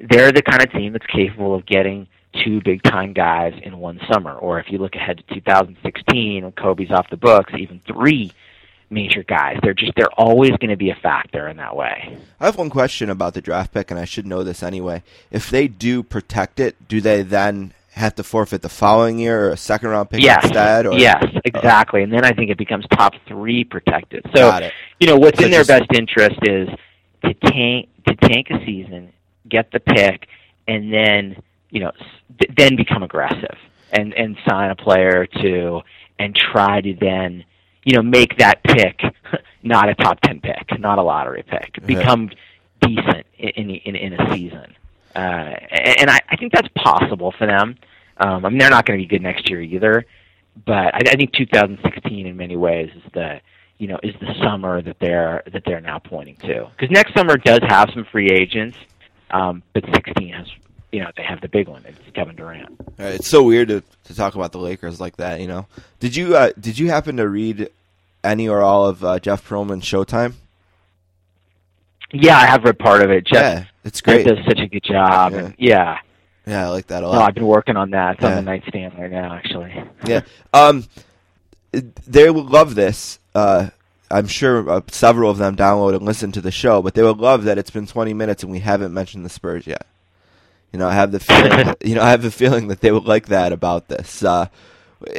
they're the kind of team that's capable of getting two big-time guys in one summer. Or if you look ahead to two thousand sixteen, when Kobe's off the books, even three major guys. They're just they're always going to be a factor in that way. I have one question about the draft pick, and I should know this anyway. If they do protect it, do they then have to forfeit the following year or a second-round pick yes. instead? Or? Yes, exactly. Oh. And then I think it becomes top three protected. So, you know, what's so in their just... best interest is to tank, to tank a season, get the pick, and then – you know, then become aggressive and, and sign a player or two and try to then, you know, make that pick not a top ten pick, not a lottery pick, yeah. become decent in in, in a season. Uh, and I, I think that's possible for them. Um, I mean, they're not going to be good next year either, but I, I think two thousand sixteen in many ways is the, you know, is the summer that they're that they're now pointing to. Because next summer does have some free agents, um, but sixteen has you know, they have the big one. It's Kevin Durant. All right, it's so weird to, to talk about the Lakers like that, you know. Did you uh, did you happen to read any or all of uh, Jeff Pearlman's Showtime? Yeah, I have read part of it. Jeff, yeah, it's great. Jeff does such a good job. Yeah. And, yeah. Yeah, I like that a lot. Oh, I've been working on that. It's yeah. on the nightstand right now, actually. Yeah. Um, they will love this. Uh, I'm sure uh, several of them download and listen to the show, but they will love that it's been twenty minutes and we haven't mentioned the Spurs yet. You know, I have the feeling that, you know, I have a feeling that they would like that about this. Uh,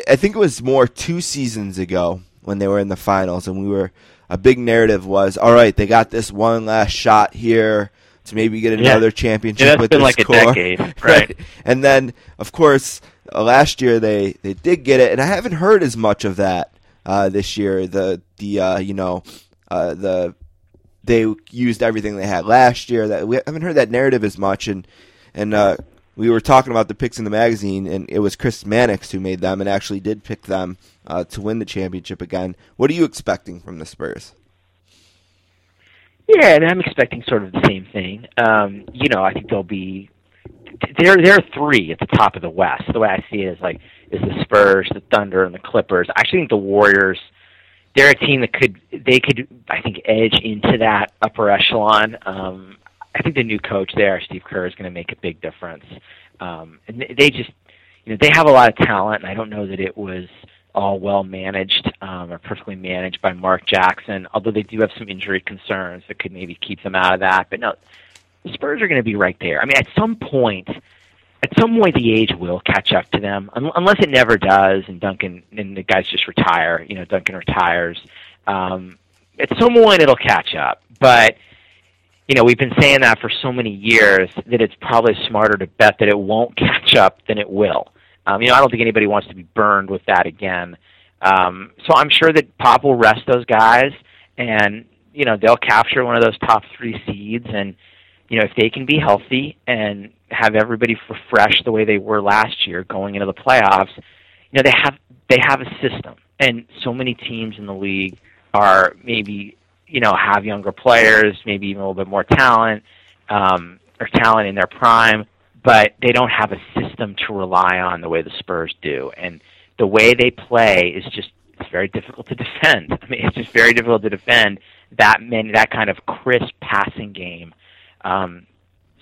I think it was more two seasons ago when they were in the finals, and we were a big narrative was, all right, they got this one last shot here to maybe get another yeah. championship yeah, that's with been this like core. A decade, right? right? And then, of course, uh, last year they, they did get it, and I haven't heard as much of that uh, this year. The the uh, you know uh, the they used everything they had last year. That we haven't heard that narrative as much, and and uh, we were talking about the picks in the magazine, and it was Chris Mannix who made them and actually did pick them uh, to win the championship again. What are you expecting from the Spurs? Yeah, and I'm expecting sort of the same thing. Um, you know, I think they'll be there. There are three at the top of the West. The way I see it is like is the Spurs, the Thunder, and the Clippers. I actually think the Warriors. They're a team that could they could I think edge into that upper echelon. Um, I think the new coach there, Steve Kerr, is going to make a big difference. Um, and they just you know they have a lot of talent, and I don't know that it was all well managed um, or perfectly managed by Mark Jackson, although they do have some injury concerns that could maybe keep them out of that. But no, the Spurs are going to be right there. I mean, at some point, at some point, the age will catch up to them, un- unless it never does, and Duncan and the guys just retire. You know, Duncan retires. Um, at some point, it'll catch up. But, you know, we've been saying that for so many years that it's probably smarter to bet that it won't catch up than it will. Um, you know, I don't think anybody wants to be burned with that again. Um, so I'm sure that Pop will rest those guys, and you know they'll capture one of those top three seeds. And you know, if they can be healthy and have everybody refreshed the way they were last year going into the playoffs, you know they have they have a system. And so many teams in the league are maybe you know have younger players, maybe even a little bit more talent um, or talent in their prime. But they don't have a system to rely on the way the Spurs do. And the way they play is just it's very difficult to defend. I mean, it's just very difficult to defend that many, that kind of crisp passing game. Um,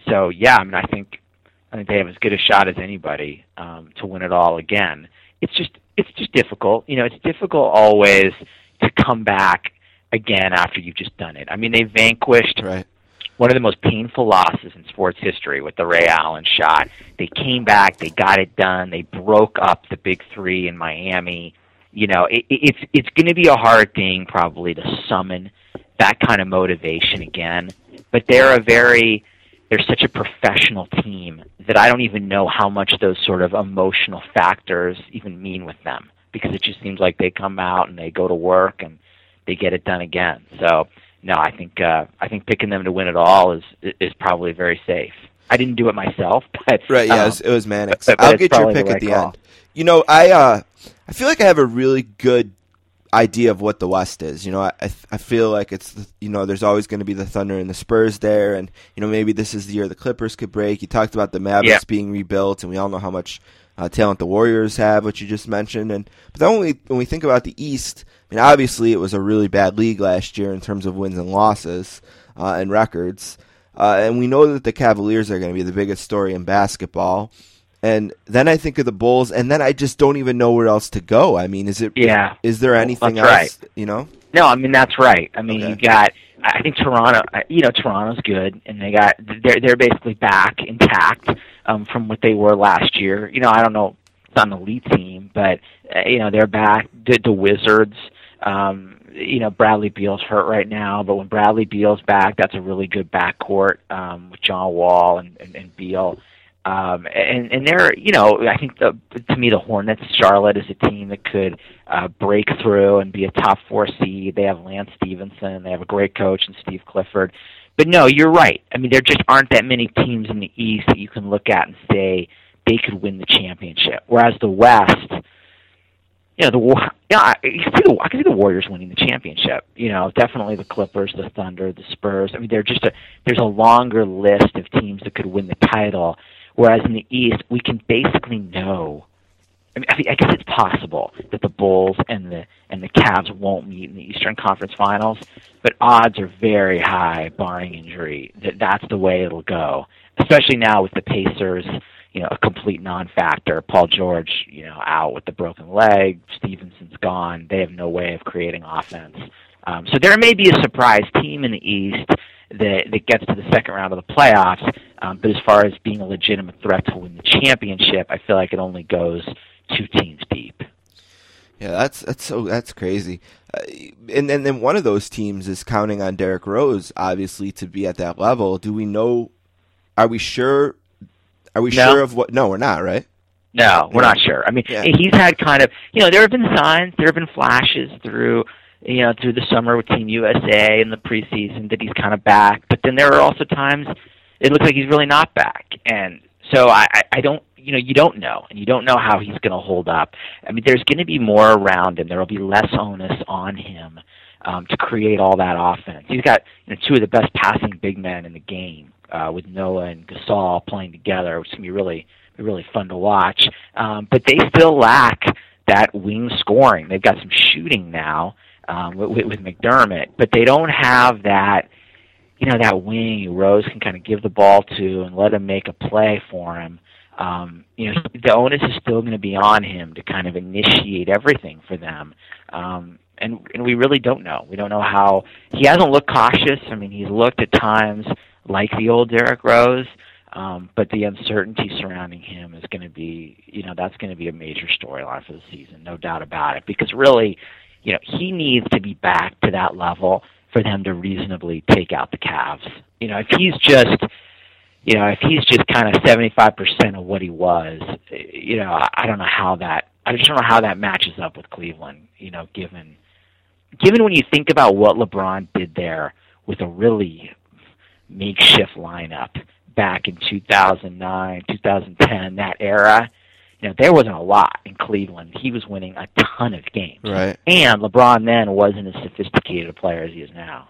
so, yeah, I mean, I think I think they have as good a shot as anybody um, to win it all again. It's just it's just difficult. You know, it's difficult always to come back again after you've just done it. I mean, they vanquished... Right. One of the most painful losses in sports history with the Ray Allen shot. They came back. They got it done. They broke up the big three in Miami. You know, it, it's it's going to be a hard thing probably to summon that kind of motivation again. But they're a very they're such a professional team that I don't even know how much those sort of emotional factors even mean with them, because it just seems like they come out and they go to work and they get it done again. So. No, I think uh, I think picking them to win it all is is probably very safe. I didn't do it myself, but right, yeah, um, it, was, it was Mannix. But, but I'll get your pick at the end. You know, I uh, I feel like I have a really good idea of what the West is. You know, I I feel like it's you know there's always going to be the Thunder and the Spurs there, and you know maybe this is the year the Clippers could break. You talked about the Mavericks yeah. being rebuilt, and we all know how much uh, talent the Warriors have, which you just mentioned. And but then when we when we think about the East. I mean, obviously, it was a really bad league last year in terms of wins and losses uh, and records. Uh, and we know that the Cavaliers are going to be the biggest story in basketball. And then I think of the Bulls, and then I just don't even know where else to go. I mean, is it? Yeah. Is there anything that's else? Right. You know? No, I mean that's right. I mean, okay. you got. I think Toronto. You know, Toronto's good, and they got they're they're basically back intact um, from what they were last year. You know, I don't know. It's not an elite team, but uh, you know they're back. The, the Wizards. Um, you know, Bradley Beal's hurt right now, but when Bradley Beal's back, that's a really good backcourt um, with John Wall and, and, and Beal. Um, and, and they're, you know, I think the, to me the Hornets, Charlotte is a team that could uh, break through and be a top four seed. They have Lance Stevenson. They have a great coach and Steve Clifford. But no, you're right. I mean, there just aren't that many teams in the East that you can look at and say they could win the championship, whereas the West – You know, the, you know, I, you see the I can see the Warriors winning the championship. You know, definitely the Clippers, the Thunder, the Spurs. I mean, they're just a, there's a longer list of teams that could win the title. Whereas in the East, we can basically know. I mean, I guess it's possible that the Bulls and the and the Cavs won't meet in the Eastern Conference Finals, but odds are very high, barring injury, that that's the way it'll go. Especially now with the Pacers, you know, a complete non-factor. Paul George, you know, out with the broken leg. Stevenson's gone. They have no way of creating offense. Um, so there may be a surprise team in the East that, that gets to the second round of the playoffs. Um, but as far as being a legitimate threat to win the championship, I feel like it only goes two teams deep. Yeah, that's that's so that's crazy. Uh, and, and then one of those teams is counting on Derrick Rose, obviously, to be at that level. Do we know? Are we sure? Are we no. sure of what? No, we're not, right? No, we're yeah. not sure. I mean, yeah. he's had kind of, you know, there have been signs, there have been flashes through, you know, through the summer with Team U S A and the preseason that he's kind of back. But then there are also times it looks like he's really not back. And so I, I, I don't, you know, you don't know, and you don't know how he's going to hold up. I mean, there's going to be more around him. There will be less onus on him um, to create all that offense. He's got, you know, two of the best passing big men in the game. Uh, with Noah and Gasol playing together, which is going to be really, really fun to watch. Um, but they still lack that wing scoring. They've got some shooting now um, with, with McDermott, but they don't have that, you know, that wing Rose can kind of give the ball to and let him make a play for him. Um, you know, the onus is still going to be on him to kind of initiate everything for them. Um, and, and we really don't know. We don't know how. He hasn't looked cautious. I mean, he's looked at times like the old Derrick Rose, um, but the uncertainty surrounding him is going to be, you know, that's going to be a major storyline for the season, no doubt about it, because really, you know, he needs to be back to that level for them to reasonably take out the Cavs. You know, if he's just, you know, if he's just kind of seventy-five percent of what he was, you know, I don't know how that, I just don't know how that matches up with Cleveland, you know, given, given when you think about what LeBron did there with a really makeshift lineup back in two thousand nine, two thousand ten, that era, you know, there wasn't a lot in Cleveland. He was winning a ton of games. Right. And LeBron then wasn't as sophisticated a player as he is now.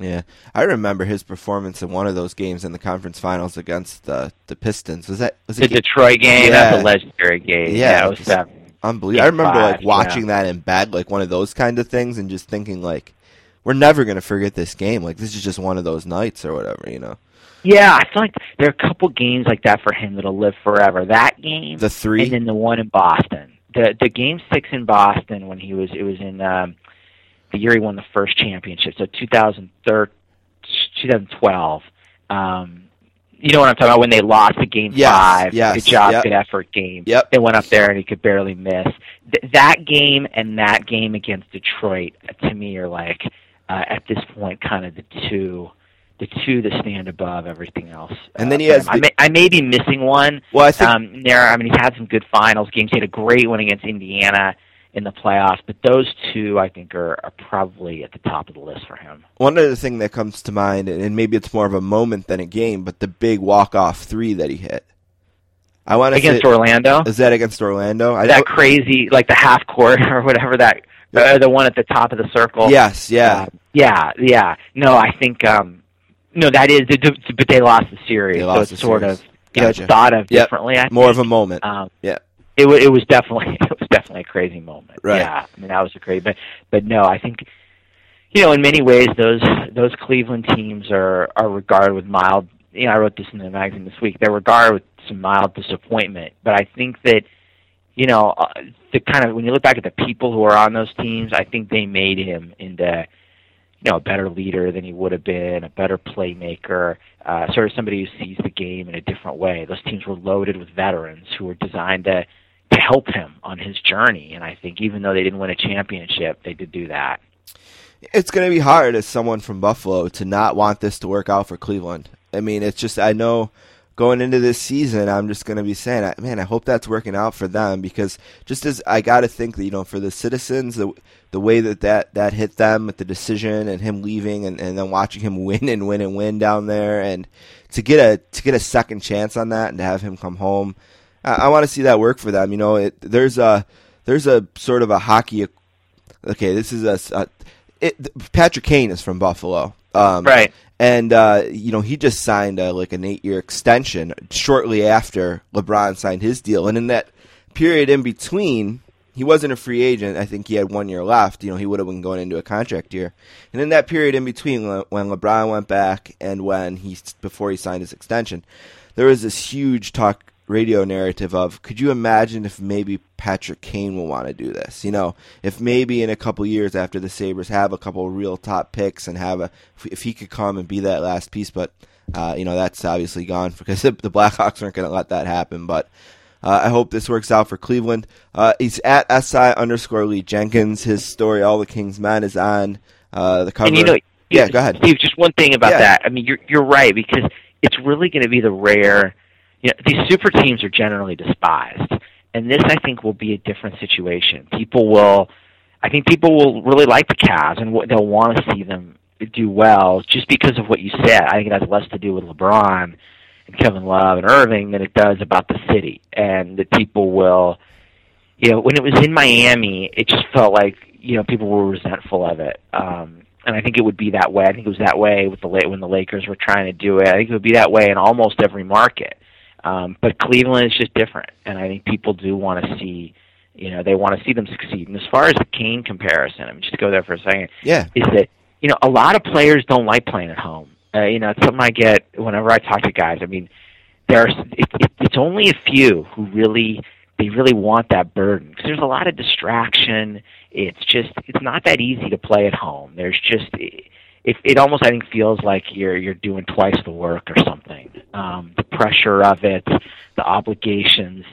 Yeah. I remember his performance in one of those games in the conference finals against the, the Pistons. Was that was it The game? Detroit game? Yeah. That's a legendary game. Yeah. yeah that unbelievable. I remember five, like watching yeah. that in bed, like one of those kind of things, and just thinking like, we're never going to forget this game. Like, this is just one of those nights or whatever, you know? Yeah, I feel like there are a couple games like that for him that will live forever. That game. The three. And then the one in Boston. The the game six in Boston when he was, it was in um, the year he won the first championship. So two thousand twelve. Um, you know what I'm talking about? When they lost the game yes, five. Yes, good job, yep. good effort game. Yep. They went up there and he could barely miss. Th- that game and that game against Detroit, to me, are like, Uh, at this point, kind of the two, the two that stand above everything else. And uh, then he has. The, I, may, I may be missing one. Well, I think um, there. I mean, he's had some good finals games. He had a great one against Indiana in the playoffs. But those two, I think, are, are probably at the top of the list for him. One other thing that comes to mind, and maybe it's more of a moment than a game, but the big walk-off three that he hit. I want against say, Orlando. Is that against Orlando? That I, crazy, like the half court or whatever that. Uh, the one at the top of the circle. Yes, yeah. Uh, yeah, yeah. No, I think, um, no, that is, but they lost the series. They lost so it's the sort series. Of, you gotcha. Know, it's thought of yep. differently, I More think. Of a moment. Um, yeah. It, it was definitely, it was definitely a crazy moment. Right. Yeah, I mean, that was a crazy, but, but no, I think, you know, in many ways, those, those Cleveland teams are, are regarded with mild, you know, I wrote this in the magazine this week, they're regarded with some mild disappointment, but I think that, you know, the kind of when you look back at the people who are on those teams, I think they made him into, you know, a better leader than he would have been, a better playmaker, uh, sort of somebody who sees the game in a different way. Those teams were loaded with veterans who were designed to to help him on his journey, and I think even though they didn't win a championship, they did do that. It's going to be hard as someone from Buffalo to not want this to work out for Cleveland. I mean, it's just I know. Going into this season, I'm just going to be saying, man, I hope that's working out for them because just as I got to think that, you know, for the citizens, the the way that, that that hit them with the decision and him leaving and, and then watching him win and win and win down there and to get a to get a second chance on that and to have him come home, I, I want to see that work for them. You know, it, there's a there's a sort of a hockey. Okay, this is a, a it, Patrick Kane is from Buffalo, um, right? And, uh, you know, he just signed a, like an eight-year extension shortly after LeBron signed his deal. And in that period in between, he wasn't a free agent. I think he had one year left. You know, he would have been going into a contract year. And in that period in between, when LeBron went back and when he before he signed his extension, there was this huge talk radio narrative of, could you imagine if maybe Patrick Kane will want to do this? You know, if maybe in a couple years after the Sabres have a couple of real top picks and have a, if he could come and be that last piece. But, uh, you know, that's obviously gone because the Blackhawks aren't going to let that happen. But uh, I hope this works out for Cleveland. Uh, he's at SI underscore Lee Jenkins. His story, All the King's Men, is on uh, the cover. And you know, yeah, Steve, go ahead. Steve, just one thing about yeah. that. I mean, you're you're right, because it's really going to be the rare. You know, these super teams are generally despised, and this, I think, will be a different situation. People will, I think people will really like the Cavs, and they'll want to see them do well just because of what you said. I think it has less to do with LeBron and Kevin Love and Irving than it does about the city, and that people will, you know, when it was in Miami, it just felt like, you know, people were resentful of it. Um, And I think it would be that way. I think it was that way with the when the Lakers were trying to do it. I think it would be that way in almost every market. Um, but Cleveland is just different, and I think people do want to see, you know, they want to see them succeed. And as far as the Kane comparison, I mean, just go there for a second. Yeah, is that, you know, a lot of players don't like playing at home. Uh, you know, it's something I get whenever I talk to guys. I mean, there's it, it, it's only a few who really. They really want that burden because there's a lot of distraction. It's just, it's not that easy to play at home. There's just, it, it almost, I think, feels like you're you're doing twice the work or something. Um, the pressure of it, the obligations.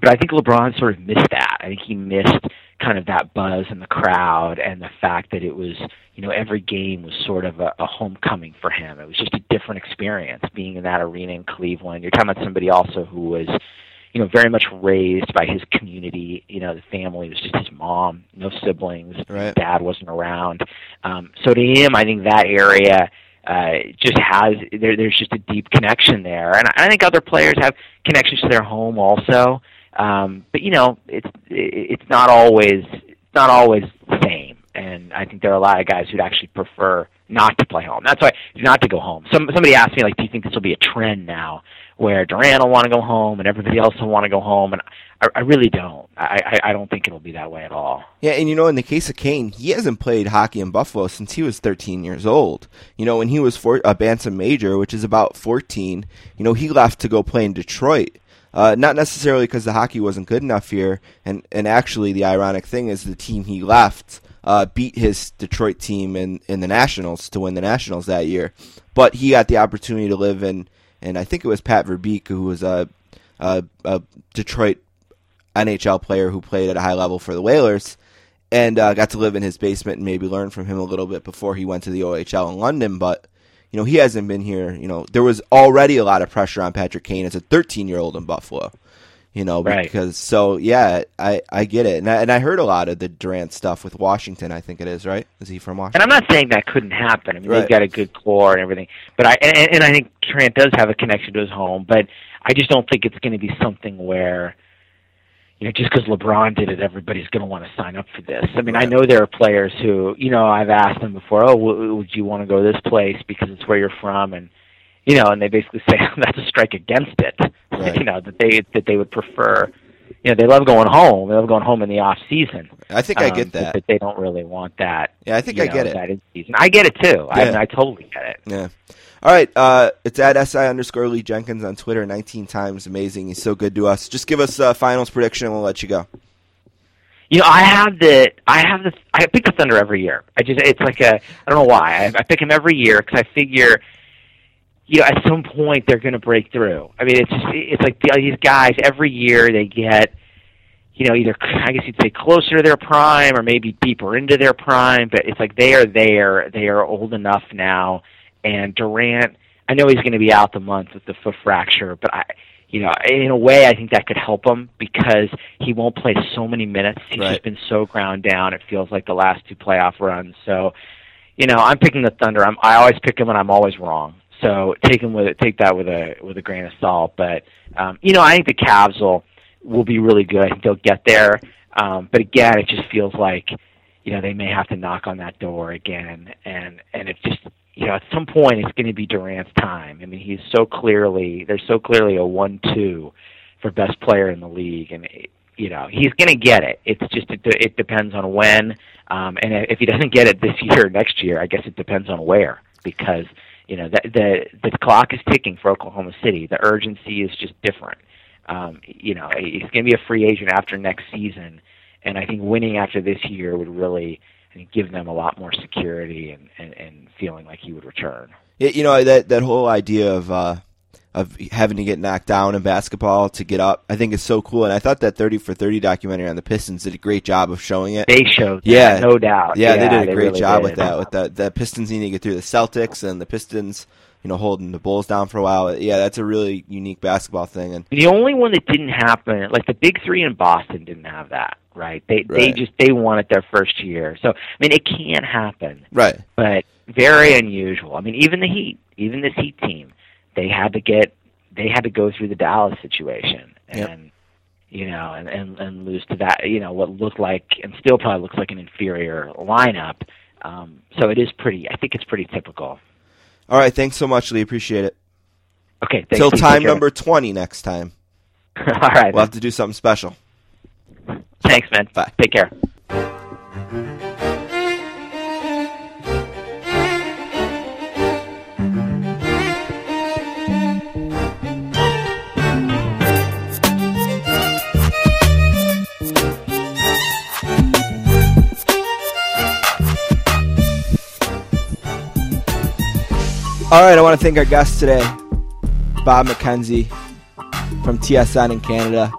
But I think LeBron sort of missed that. I think he missed kind of that buzz in the crowd and the fact that it was, you know, every game was sort of a, a homecoming for him. It was just a different experience being in that arena in Cleveland. You're talking about somebody also who was, you know, very much raised by his community. You know, the family was just his mom, no siblings, right. Dad wasn't around. Um, so to him, I think that area uh, just has, there, there's just a deep connection there. And I think other players have connections to their home also. Um, but, you know, it's it's not always it's not always the same. And I think there are a lot of guys who'd actually prefer not to play home. That's why, not to go home. Some, somebody asked me, like, do you think this will be a trend now where Durant will want to go home and everybody else will want to go home? And I, I really don't. I, I, I don't think it'll be that way at all. Yeah, and, you know, in the case of Kane, he hasn't played hockey in Buffalo since he was thirteen years old. You know, when he was for, a Bantam major, which is about fourteen, you know, he left to go play in Detroit. Uh, not necessarily because the hockey wasn't good enough here. And, and actually, the ironic thing is the team he left Uh, beat his Detroit team in, in the Nationals to win the Nationals that year. But he got the opportunity to live in, and I think it was Pat Verbeek, who was a, a, a Detroit N H L player who played at a high level for the Whalers, and uh, got to live in his basement and maybe learn from him a little bit before he went to the O H L in London. But, you know, he hasn't been here. You know, there was already a lot of pressure on Patrick Kane as a thirteen-year-old in Buffalo. You know, because right. so yeah, I, I get it, and I, and I heard a lot of the Durant stuff with Washington. I think it is right. Is he from Washington? And I'm not saying that couldn't happen. I mean, right. They've got a good core and everything, but I and, and I think Durant does have a connection to his home, but I just don't think it's going to be something where, you know, just because LeBron did it, everybody's going to want to sign up for this. I mean, right. I know there are players who, you know, I've asked them before, oh, would you want to go to this place because it's where you're from, and you know, and they basically say that's a strike against it. Right. You know, that they that they would prefer, you know, they love going home. They love going home in the off season. I think um, I get that. But they don't really want that. Yeah, I think I know, get it. That in-season. I get it too. Yeah. I mean, I totally get it. Yeah. All right. Uh, it's at SI underscore Lee Jenkins on Twitter. nineteen times amazing. He's so good to us. Just give us a finals prediction, and we'll let you go. You know, I have the I have the I pick the Thunder every year. I just it's like a I don't know why I, I pick him every year because I figure, you know, at some point they're going to break through. I mean, it's just, it's like these guys every year they get, you know, either I guess you'd say closer to their prime or maybe deeper into their prime, but it's like they are there. They are old enough now. And Durant, I know he's going to be out the month with the foot fracture, but I, you know, in a way I think that could help him because he won't play so many minutes. He's right. just been so ground down. It feels like the last two playoff runs. So, you know, I'm picking the Thunder. I'm, I always pick them and I'm always wrong. So take them with it, take that with a with a grain of salt. But um, you know, I think the Cavs will will be really good. I think they'll get there. Um, but again, it just feels like, you know, they may have to knock on that door again, and and it just you know, at some point it's going to be Durant's time. I mean, he's so clearly, there's so clearly a one two for best player in the league, and it, you know, he's going to get it. It's just it, it depends on when, um, and if he doesn't get it this year or next year, I guess it depends on where, because you know the the, the clock is ticking for Oklahoma City. The urgency is just different. Um, you know, he's going to be a free agent after next season, and I think winning after this year would really, I think, give them a lot more security and, and, and feeling like he would return. You know, that that whole idea of uh, of having to get knocked down in basketball to get up, I think is so cool. And I thought that thirty for thirty documentary on the Pistons did a great job of showing it. They showed that, yeah, no doubt. Yeah, yeah, they did a great really job did. with that. With the, the Pistons needing to get through the Celtics and the Pistons, you know, holding the Bulls down for a while. Yeah, that's a really unique basketball thing. And the only one that didn't happen, like the Big Three in Boston didn't have that, right? They right. they just they won it their first year. So I mean, it can happen, right? But very unusual. I mean, even the Heat, even this Heat team, they had to get they had to go through the Dallas situation, and yep. you know, and, and and lose to that, you know, what looked like and still probably looks like an inferior lineup. Um, so it is pretty. I think it's pretty typical. All right, thanks so much, Lee. Appreciate it. Okay, thanks. Till time number twenty next time. All right. We'll have to do something special. Thanks, man. Bye. Take care. All right, I want to thank our guest today, Bob McKenzie from T S N in Canada.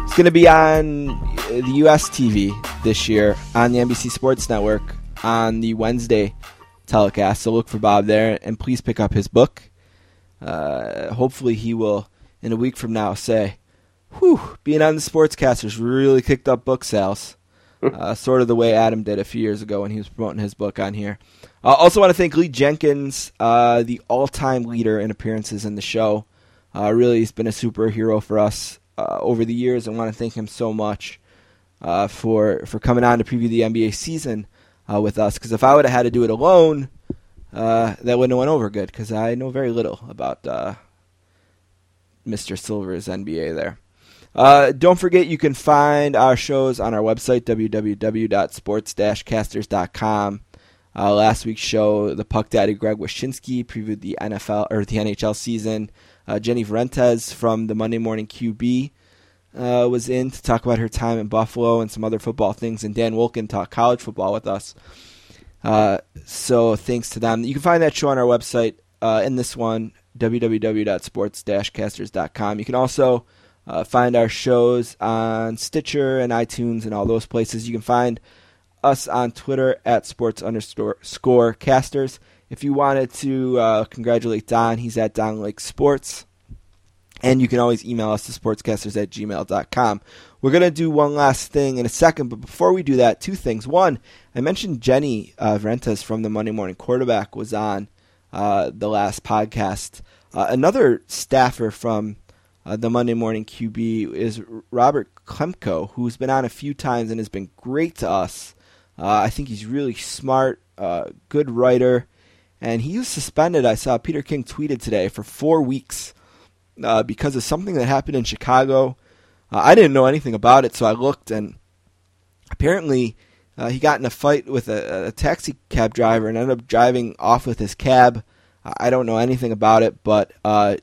He's going to be on the U S T V this year on the N B C Sports Network on the Wednesday telecast. So look for Bob there, and please pick up his book. Uh, hopefully he will, in a week from now, say, whew, being on the Sportscasters really kicked up book sales, uh, sort of the way Adam did a few years ago when he was promoting his book on here. I uh, also want to thank Lee Jenkins, uh, the all-time leader in appearances in the show. Uh, really, he's been a superhero for us uh, over the years. I want to thank him so much uh, for for coming on to preview the N B A season uh, with us. Because if I would have had to do it alone, uh, that wouldn't have went over good. Because I know very little about uh, Mister Silver's N B A there. Uh, don't forget, you can find our shows on our website, w w w dot sports dash casters dot com. Uh, last week's show, the Puck Daddy Greg Wyshynski previewed the N F L or the N H L season. Uh, Jenny Varentes from the Monday Morning Q B uh, was in to talk about her time in Buffalo and some other football things. And Dan Wilkin talked college football with us. Uh, so thanks to them. You can find that show on our website uh, in this one, w w w dot sports dash casters dot com. You can also uh, find our shows on Stitcher and iTunes and all those places. You can find us on Twitter at sports underscore casters. If you wanted to uh, congratulate Don, he's at Don Lake Sports. And you can always email us to sportscasters at gmail dot com. We're going to do one last thing in a second, but before we do that, two things. One, I mentioned Jenny uh, Varentes from the Monday Morning Quarterback was on uh, the last podcast. Uh, another staffer from uh, the Monday Morning Q B is Robert Klemko, who's been on a few times and has been great to us. Uh, I think he's really smart, uh, good writer, and he was suspended. I saw Peter King tweeted today for four weeks uh, because of something that happened in Chicago. Uh, I didn't know anything about it, so I looked, and apparently uh, he got in a fight with a, a taxi cab driver and ended up driving off with his cab. I don't know anything about it, but uh,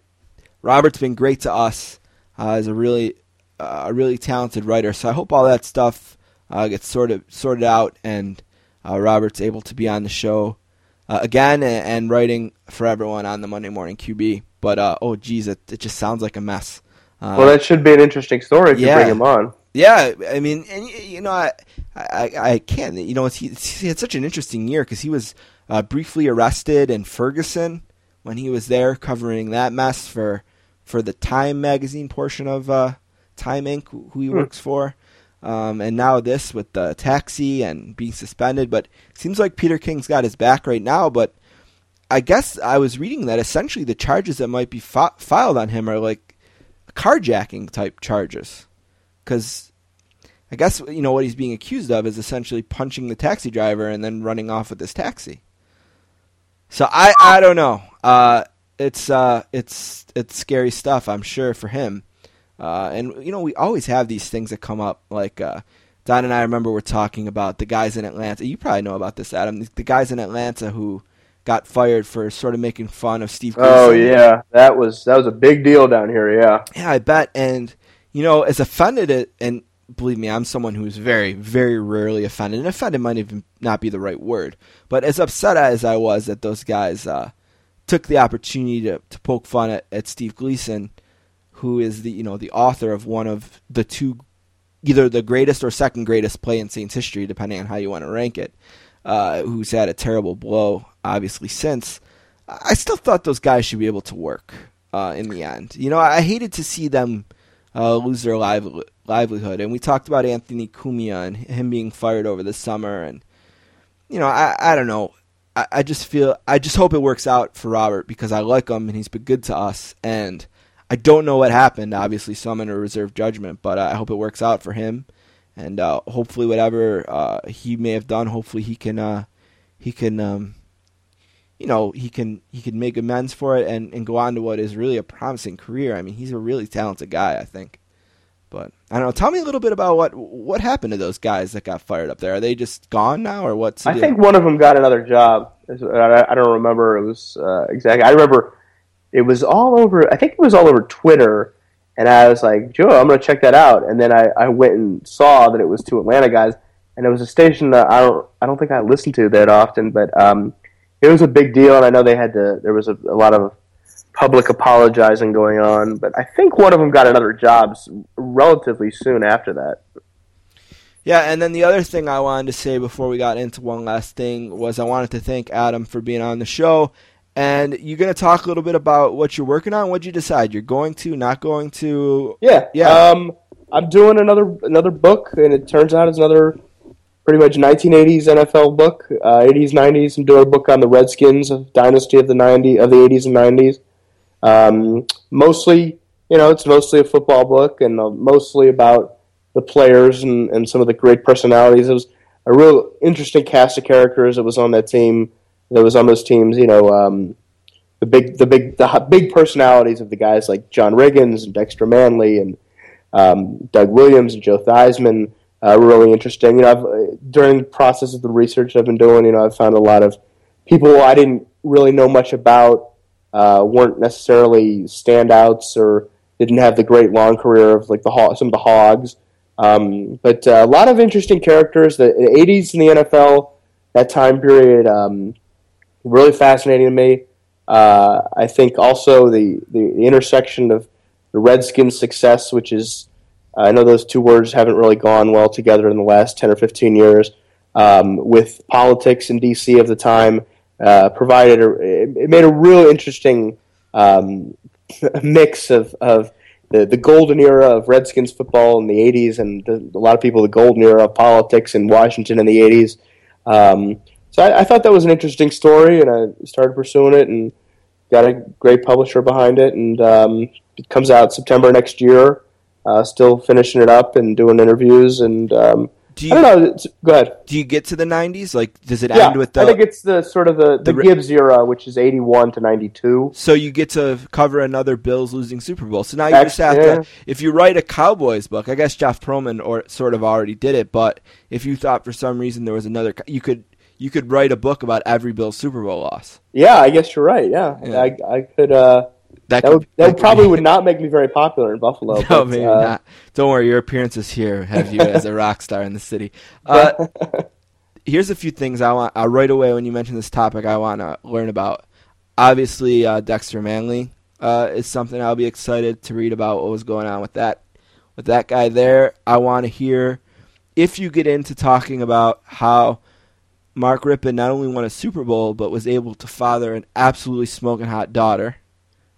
Robert's been great to us. Uh, he's a really, uh, a really talented writer, so I hope all that stuff Uh, gets sorted sorted out, and uh, Robert's able to be on the show uh, again and, and writing for everyone on the Monday Morning Q B. But uh, oh, geez, it, it just sounds like a mess. Uh, well, that should be an interesting story if yeah. you bring him on. Yeah, I mean, and you know, I I, I can't. You know, it's, it's, it's such an interesting year because he was uh, briefly arrested in Ferguson when he was there covering that mess for for the Time magazine portion of uh, Time Incorporated, who he hmm. works for. Um, and now this with the taxi and being suspended. But it seems like Peter King's got his back right now. But I guess I was reading that essentially the charges that might be fi- filed on him are like carjacking-type charges. Because I guess, you know, what he's being accused of is essentially punching the taxi driver and then running off with this taxi. So I, I don't know. Uh, it's uh, it's it's scary stuff, I'm sure, for him. Uh, and you know, we always have these things that come up. Like uh, Don and I remember we're talking about the guys in Atlanta. You probably know about this, Adam. The, the guys in Atlanta who got fired for sort of making fun of Steve Wilson. Oh yeah, that was that was a big deal down here. Yeah. Yeah, I bet. And you know, as offended it, and believe me, I'm someone who's very, very rarely offended, and offended might even not be the right word. But as upset as I was that those guys uh, took the opportunity to, to poke fun at, at Steve Gleason, who is the you know the author of one of the two, either the greatest or second greatest play in Saints history, depending on how you want to rank it, uh, who's had a terrible blow, obviously, since. I still thought those guys should be able to work uh, in the end. You know, I hated to see them uh, lose their livelihood. livelihood. And we talked about Anthony Cumia and him being fired over the summer. And, you know, I, I don't know. I, I just feel, I just hope it works out for Robert, because I like him and he's been good to us. And I don't know what happened, obviously, so I'm going to reserve judgment, but I hope it works out for him. And uh, hopefully whatever uh, he may have done, hopefully he can, uh, he can, um, you know, he can, he can make amends for it and, and go on to what is really a promising career. I mean, he's a really talented guy, I think. But I don't know. Tell me a little bit about what what happened to those guys that got fired up there. Are they just gone now, or what's? I deal? think one of them got another job. I don't remember. It was uh, exactly. I remember it was all over. I think it was all over Twitter, and I was like, Joe, I'm going to check that out. And then I, I went and saw that it was two Atlanta guys, and it was a station that I don't I don't think I listened to that often, but um, it was a big deal, and I know they had to. There was a, a lot of public apologizing going on, but I think one of them got another job relatively soon after that. Yeah, and then the other thing I wanted to say before we got into one last thing was I wanted to thank Adam for being on the show, and you're going to talk a little bit about what you're working on. What'd you decide? You're going to, not going to? Yeah, yeah. Um, I'm doing another another book, and it turns out it's another pretty much nineteen eighties N F L book, uh, eighties, nineties. I'm doing a book on the Redskins, dynasty of the ninety of the eighties and nineties. Um, mostly, you know, it's mostly a football book, and uh, mostly about the players and, and some of the great personalities. It was a real interesting cast of characters that was on that team, that was on those teams, you know, um, the big, the big, the big personalities of the guys like John Riggins and Dexter Manley and, um, Doug Williams and Joe Theismann, uh, really interesting. You know, I've, during the process of the research I've been doing, you know, I've found a lot of people I didn't really know much about. Uh, weren't necessarily standouts or didn't have the great long career of like the ho- some of the Hogs. Um, but uh, a lot of interesting characters. The, the eighties in the N F L, that time period, um, really fascinating to me. Uh, I think also the, the, the intersection of the Redskins' success, which is, uh, I know those two words haven't really gone well together in the last ten or fifteen years, um, with politics in D C of the time. Uh, provided a, it made a real interesting um, mix of, of the, the golden era of Redskins football in the eighties, and the, a lot of people the golden era of politics in Washington in the eighties. Um, so I, I thought that was an interesting story, and I started pursuing it, and got a great publisher behind it, and um, it comes out September next year. Uh, still finishing it up and doing interviews, and um, Do you, I don't know. It's, go ahead. Do you get to the nineties? Like, does it yeah, end with the? I think it's the sort of the, the, the Gibbs era, which is eighty-one to ninety-two. So you get to cover another Bills losing Super Bowl. So now you That's, just have yeah. to. If you write a Cowboys book, I guess Jeff Perlman or sort of already did it. But if you thought for some reason there was another, you could you could write a book about every Bills Super Bowl loss. Yeah, I guess you're right. Yeah, yeah. I I could. Uh, That, that, could, would, that, that probably be. would not make me very popular in Buffalo. No, but, maybe uh, not. Don't worry, your appearances here have you as a rock star in the city. Uh, here's a few things I want uh, right away when you mention this topic I want to learn about. Obviously, uh, Dexter Manley uh, is something I'll be excited to read about what was going on with that, with that guy there. I want to hear if you get into talking about how Mark Rippon not only won a Super Bowl but was able to father an absolutely smoking hot daughter.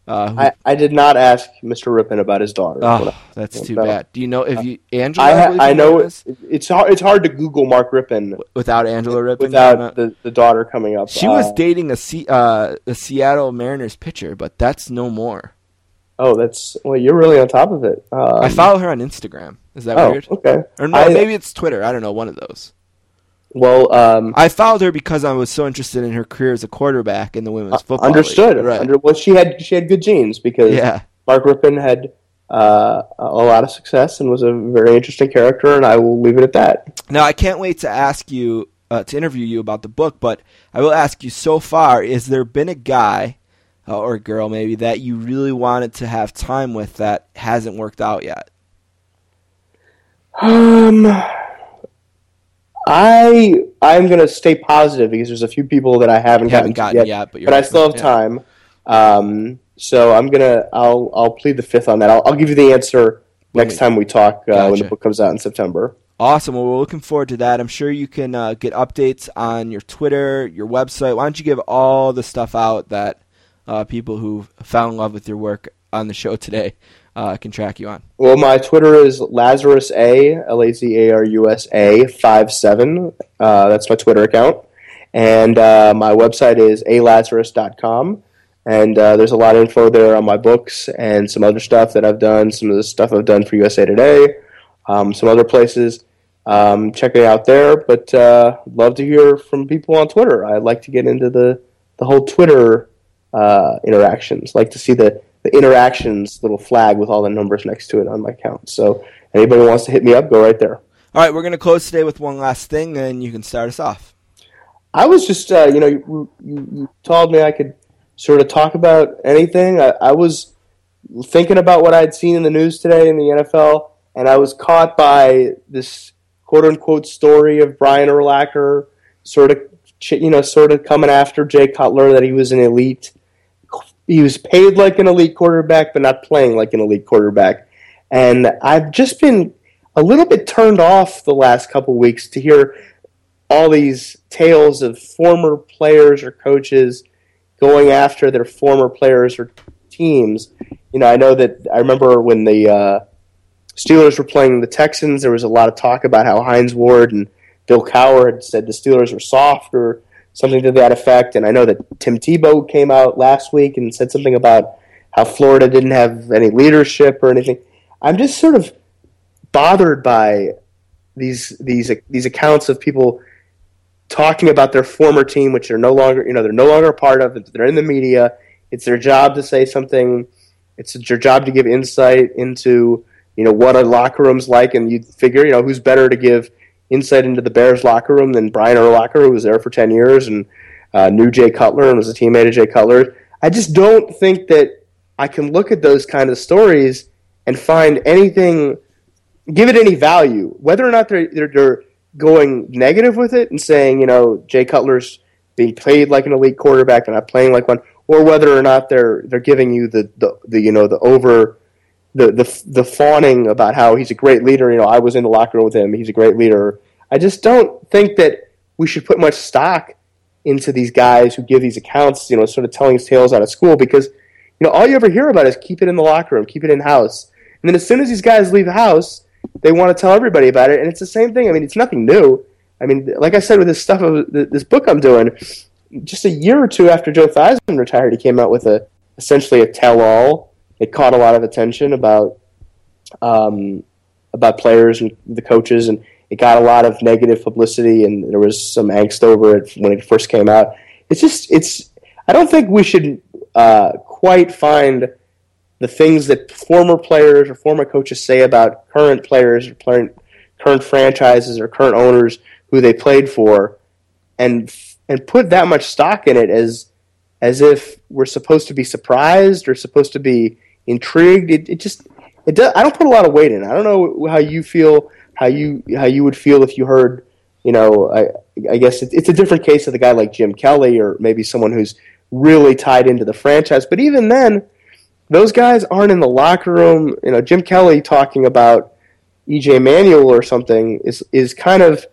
Uh, who, I, I did not ask Mister Rippon about his daughter. Oh, that's too no. bad. Do you know if you Angela? I, I, I know it, it's hard, it's hard to Google Mark Rippon without Angela Rippon. Without the, the daughter coming up, she uh, was dating a C, uh, a Seattle Mariners pitcher, but that's no more. Oh, that's well. You're really on top of it. Um, I follow her on Instagram. Is that oh, weird? Okay. Or no, I, maybe it's Twitter. I don't know. One of those. Well, um, I followed her because I was so interested in her career as a quarterback in the women's football. Understood. League. Right. Under, well, she had she had good genes because yeah. Mark Rippon had uh, a lot of success and was a very interesting character, and I will leave it at that. Now, I can't wait to ask you uh, to interview you about the book, but I will ask you, so far, has there been a guy uh, or a girl maybe that you really wanted to have time with that hasn't worked out yet? Um. I I'm gonna stay positive because there's a few people that I haven't, haven't gotten, gotten yet, yet but, but I still have yeah. time. Um, so I'm gonna I'll I'll plead the fifth on that. I'll, I'll give you the answer when next we, time we talk uh, gotcha. when the book comes out in September. Awesome. Well, we're looking forward to that. I'm sure you can uh, get updates on your Twitter, your website. Why don't you give all the stuff out that uh, people who fell in love with your work on the show today Uh, can track you on? Well, my Twitter is Lazarus A, L A Z A R U S A five seven. Uh, that's my Twitter account. And uh, my website is a lazarus dot com. And uh, there's a lot of info there on my books and some other stuff that I've done, some of the stuff I've done for U S A Today, um, some other places. Um, check it out there. But uh, love to hear from people on Twitter. I'd like to get into the, the whole Twitter uh, interactions. Like to see the The interactions little flag with all the numbers next to it on my account. So anybody wants to hit me up, go right there. All right, we're going to close today with one last thing, and you can start us off. I was just, uh, you know, you, you, you told me I could sort of talk about anything. I, I was thinking about what I'd seen in the news today in the N F L, and I was caught by this quote-unquote story of Brian Urlacher sort of, you know, sort of coming after Jay Cutler that he was an elite. He was paid like an elite quarterback, but not playing like an elite quarterback. And I've just been a little bit turned off the last couple of weeks to hear all these tales of former players or coaches going after their former players or teams. You know, I know that I remember when the uh, Steelers were playing the Texans, there was a lot of talk about how Hines Ward and Bill Cowher had said the Steelers were soft or something to that effect, and I know that Tim Tebow came out last week and said something about how Florida didn't have any leadership or anything. I'm just sort of bothered by these these these accounts of people talking about their former team, which they're no longer you know they're no longer a part of. They're in the media. It's their job to say something. It's their job to give insight into you know what a locker room's like, and you figure you know who's better to give insight into the Bears locker room than Brian Urlacher, who was there for ten years and uh, knew Jay Cutler and was a teammate of Jay Cutler. I just don't think that I can look at those kind of stories and find anything, give it any value, whether or not they're, they're, they're going negative with it and saying, you know, Jay Cutler's being played like an elite quarterback and not playing like one, or whether or not they're they're giving you the, the, the you know, the over... The, the the fawning about how he's a great leader. You know, I was in the locker room with him. He's a great leader. I just don't think that we should put much stock into these guys who give these accounts, you know, sort of telling his tales out of school because, you know, all you ever hear about is keep it in the locker room, keep it in-house. And then as soon as these guys leave the house, they want to tell everybody about it. And it's the same thing. I mean, it's nothing new. I mean, like I said with this stuff, of this book I'm doing, just a year or two after Joe Theismann retired, he came out with a essentially a tell-all. It caught a lot of attention about um, about players and the coaches, and it got a lot of negative publicity, and there was some angst over it when it first came out. It's just, it's. I don't think we should uh, quite find the things that former players or former coaches say about current players or play, current franchises or current owners who they played for, and and put that much stock in it as as if we're supposed to be surprised or supposed to be intrigued. It, it just, it does, I don't put a lot of weight in. I don't know how you feel, how you how you would feel if you heard, you know, I, I guess it, it's a different case of the guy like Jim Kelly or maybe someone who's really tied into the franchise. But even then, those guys aren't in the locker room. You know, Jim Kelly talking about E J Manuel or something is is kind of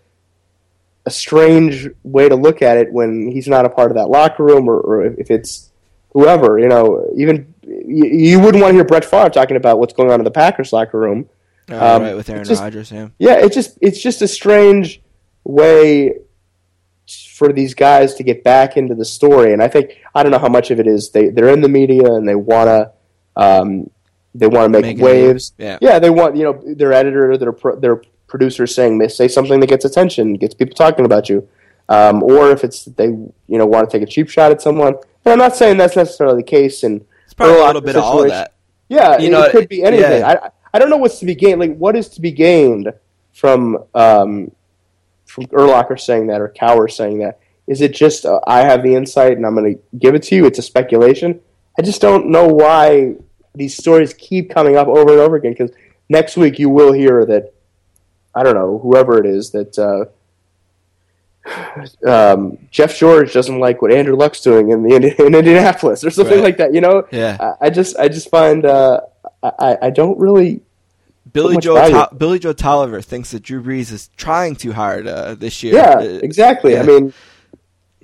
a strange way to look at it when he's not a part of that locker room or, or if it's whoever. You know, even You, you wouldn't want to hear Brett Favre talking about what's going on in the Packers locker room. Oh, um, right, with Aaron Rodgers, yeah. Yeah, it's just, it's just a strange way for these guys to get back into the story. And I think, I don't know how much of it is, they, they're in the media and they want to um, they want to make, make waves. Yeah. yeah, they want, you know, their editor, their, their producers saying, they say something that gets attention, gets people talking about you. Um, or if it's they, you know, want to take a cheap shot at someone. And I'm not saying that's necessarily the case. And it's probably a little bit of all of that. Yeah, you know, it could be anything. Yeah. I I don't know what's to be gained. Like, what is to be gained from um, from Urlacher saying that or Cowher saying that? Is it just uh, I have the insight and I'm going to give it to you? It's a speculation. I just don't know why these stories keep coming up over and over again. Because next week you will hear that I don't know whoever it is that. Uh, Um, Jeff George doesn't like what Andrew Luck's doing in the in Indianapolis or something right. like that. You know, yeah. I, I just I just find uh, I I don't really. Billy Joe to- Billy Joe Tolliver thinks that Drew Brees is trying too hard uh, this year. Yeah, exactly. Yeah. I mean,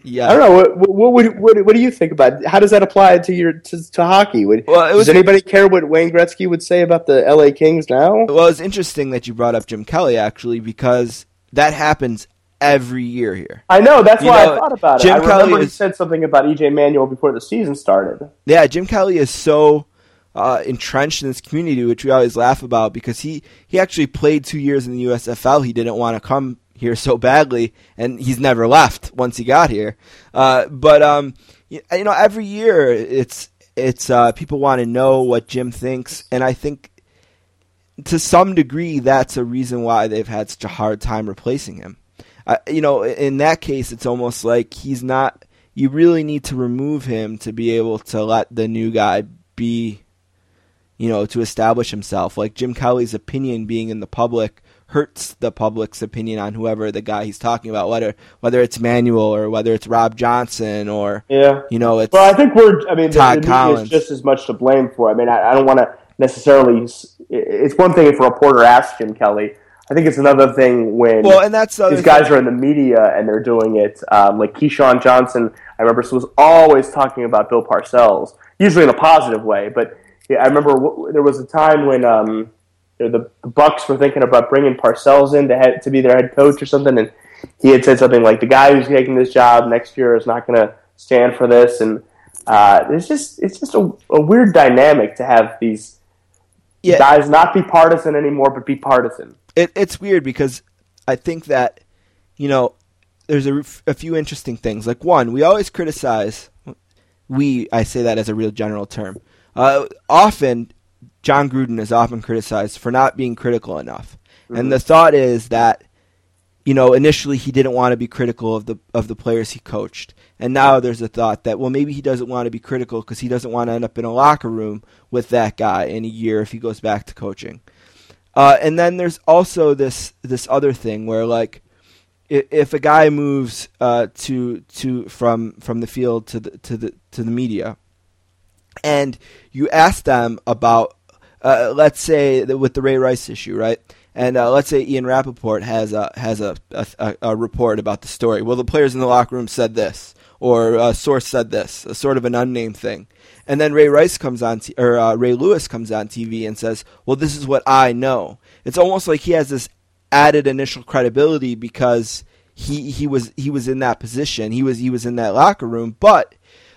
yeah, I don't know. What what, what what do you think about? How does that apply to your to, to hockey? Would, well, it was, does anybody care what Wayne Gretzky would say about the L A Kings now? Well, it's interesting that you brought up Jim Kelly actually because that happens. Every year here. I know, that's you why know, I thought about it. Jim I Kelly remember is, he said something about E J Manuel before the season started. Yeah, Jim Kelly is so uh, entrenched in this community, which we always laugh about, because he, he actually played two years in the U S F L. He didn't want to come here so badly, and he's never left once he got here. Uh, but, um, you, you know, every year it's it's uh, people want to know what Jim thinks, and I think to some degree that's a reason why they've had such a hard time replacing him. Uh, you know, in that case, it's almost like he's not. You really need to remove him to be able to let the new guy be, you know, to establish himself. Like Jim Kelly's opinion being in the public hurts the public's opinion on whoever the guy he's talking about, whether whether it's Manuel or whether it's Rob Johnson or yeah, you know, it's. Well, I think we're. I mean, Todd the, the Collins. Media is just as much to blame for. I mean, I, I don't want to necessarily. It's one thing if a reporter asks Jim Kelly. I think it's another thing when well, and that's these guys thing. Are in the media and they're doing it. Um, like Keyshawn Johnson, I remember was always talking about Bill Parcells, usually in a positive way. But yeah, I remember w- there was a time when um, the, the Bucks were thinking about bringing Parcells in to, head, to be their head coach or something, and he had said something like, the guy who's taking this job next year is not going to stand for this. And uh, it's just it's just a, a weird dynamic to have these yeah. guys not be partisan anymore, but be partisan. It, it's weird because I think that, you know, there's a, a few interesting things. Like, one, we always criticize – we, I say that as a real general term. Uh, often, John Gruden is often criticized for not being critical enough. Mm-hmm. And the thought is that, you know, initially he didn't want to be critical of the of the players he coached. And now there's a thought that, well, maybe he doesn't want to be critical because he doesn't want to end up in a locker room with that guy in a year if he goes back to coaching. Uh, and then there's also this this other thing where, like, if, if a guy moves uh, to to from from the field to the to the to the media, and you ask them about, uh, let's say that with the Ray Rice issue, right? And uh, let's say Ian Rappaport has a has a, a a report about the story. Well, the players in the locker room said this, or a source said this, a sort of an unnamed thing. And then Ray Rice comes on, t- or uh, Ray Lewis comes on T V and says, "Well, this is what I know." It's almost like he has this added initial credibility because he he was he was in that position, he was he was in that locker room. But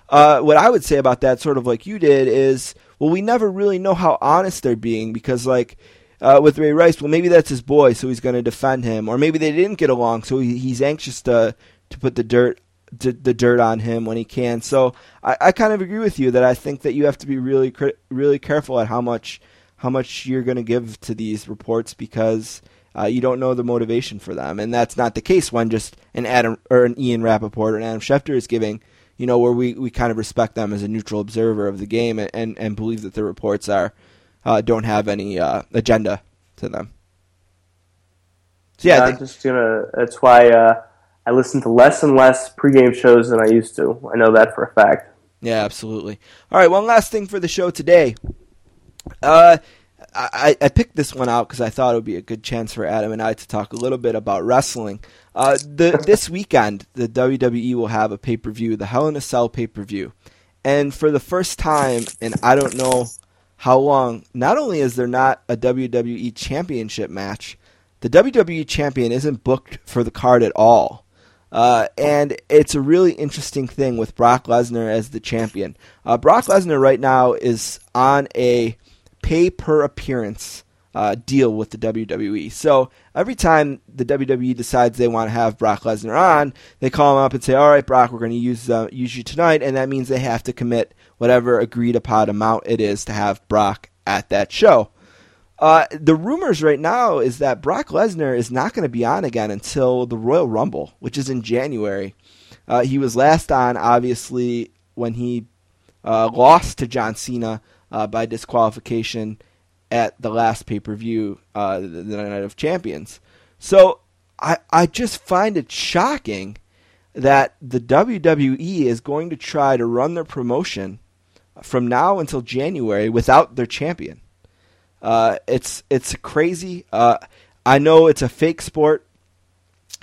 uh, what I would say about that, sort of like you did, is, well, we never really know how honest they're being because, like, uh, with Ray Rice, well, maybe that's his boy, so he's going to defend him, or maybe they didn't get along, so he, he's anxious to to put the dirt. the dirt on him when he can. So I, I kind of agree with you that I think that you have to be really, cri- really careful at how much, how much you're going to give to these reports because uh, you don't know the motivation for them. And that's not the case when just an Adam or an Ian Rappaport or an Adam Schefter is giving, you know, where we, we kind of respect them as a neutral observer of the game and, and, and believe that the reports are, uh, don't have any uh, agenda to them. So yeah, yeah think- I'm just gonna, that's why, uh, I listen to less and less pregame shows than I used to. I know that for a fact. Yeah, absolutely. All right, one last thing for the show today. Uh, I, I picked this one out because I thought it would be a good chance for Adam and I to talk a little bit about wrestling. Uh, the, this weekend, the W W E will have a pay-per-view, the Hell in a Cell pay-per-view. And for the first time in I don't know how long, not only is there not a W W E championship match, the W W E champion isn't booked for the card at all. Uh, and it's a really interesting thing with Brock Lesnar as the champion. Uh, Brock Lesnar right now is on a pay-per-appearance uh, deal with the W W E. So every time the W W E decides they want to have Brock Lesnar on, they call him up and say, all right, Brock, we're going to use uh, use you tonight, and that means they have to commit whatever agreed-upon amount it is to have Brock at that show. Uh, the rumors right now is that Brock Lesnar is not going to be on again until the Royal Rumble, which is in January. Uh, he was last on, obviously, when he uh, lost to John Cena uh, by disqualification at the last pay-per-view, uh, the, the Night of Champions. So I, I just find it shocking that the W W E is going to try to run their promotion from now until January without their champion. Uh, it's it's crazy. Uh, I know it's a fake sport,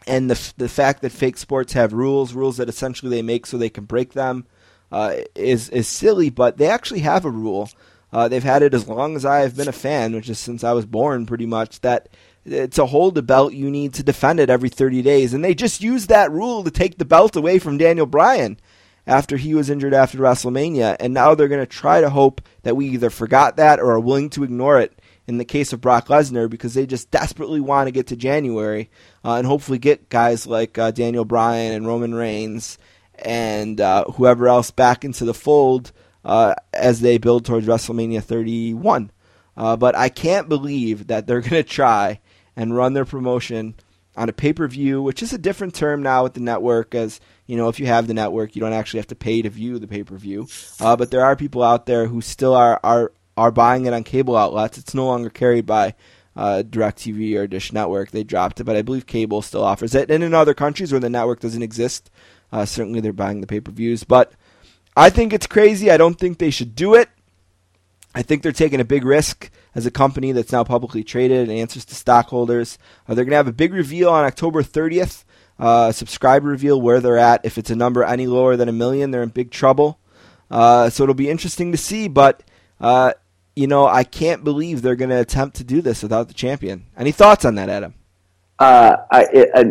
and the the fact that fake sports have rules, rules that essentially they make so they can break them, uh, is is silly. But they actually have a rule. Uh, they've had it as long as I have been a fan, which is since I was born, pretty much. That it's a hold the belt. You need to defend it every thirty days, and they just used that rule to take the belt away from Daniel Bryan after he was injured after WrestleMania, and now they're going to try to hope that we either forgot that or are willing to ignore it in the case of Brock Lesnar, because they just desperately want to get to January uh, and hopefully get guys like uh, Daniel Bryan and Roman Reigns and uh, whoever else back into the fold uh, as they build towards WrestleMania thirty-one. Uh, but I can't believe that they're going to try and run their promotion on a pay-per-view, which is a different term now with the network, as you know, if you have the network, you don't actually have to pay to view the pay-per-view. Uh, but there are people out there who still are, are are buying it on cable outlets. It's no longer carried by uh, DirecTV or Dish Network. They dropped it, but I believe cable still offers it. And in other countries where the network doesn't exist, uh, certainly they're buying the pay-per-views. But I think it's crazy. I don't think they should do it. I think they're taking a big risk as a company that's now publicly traded and answers to stockholders. Uh, they're going to have a big reveal on October thirtieth, uh, subscriber reveal where they're at. If it's a number any lower than a million, they're in big trouble. Uh, so it'll be interesting to see, but, uh, you know, I can't believe they're going to attempt to do this without the champion. Any thoughts on that, Adam? Uh, I,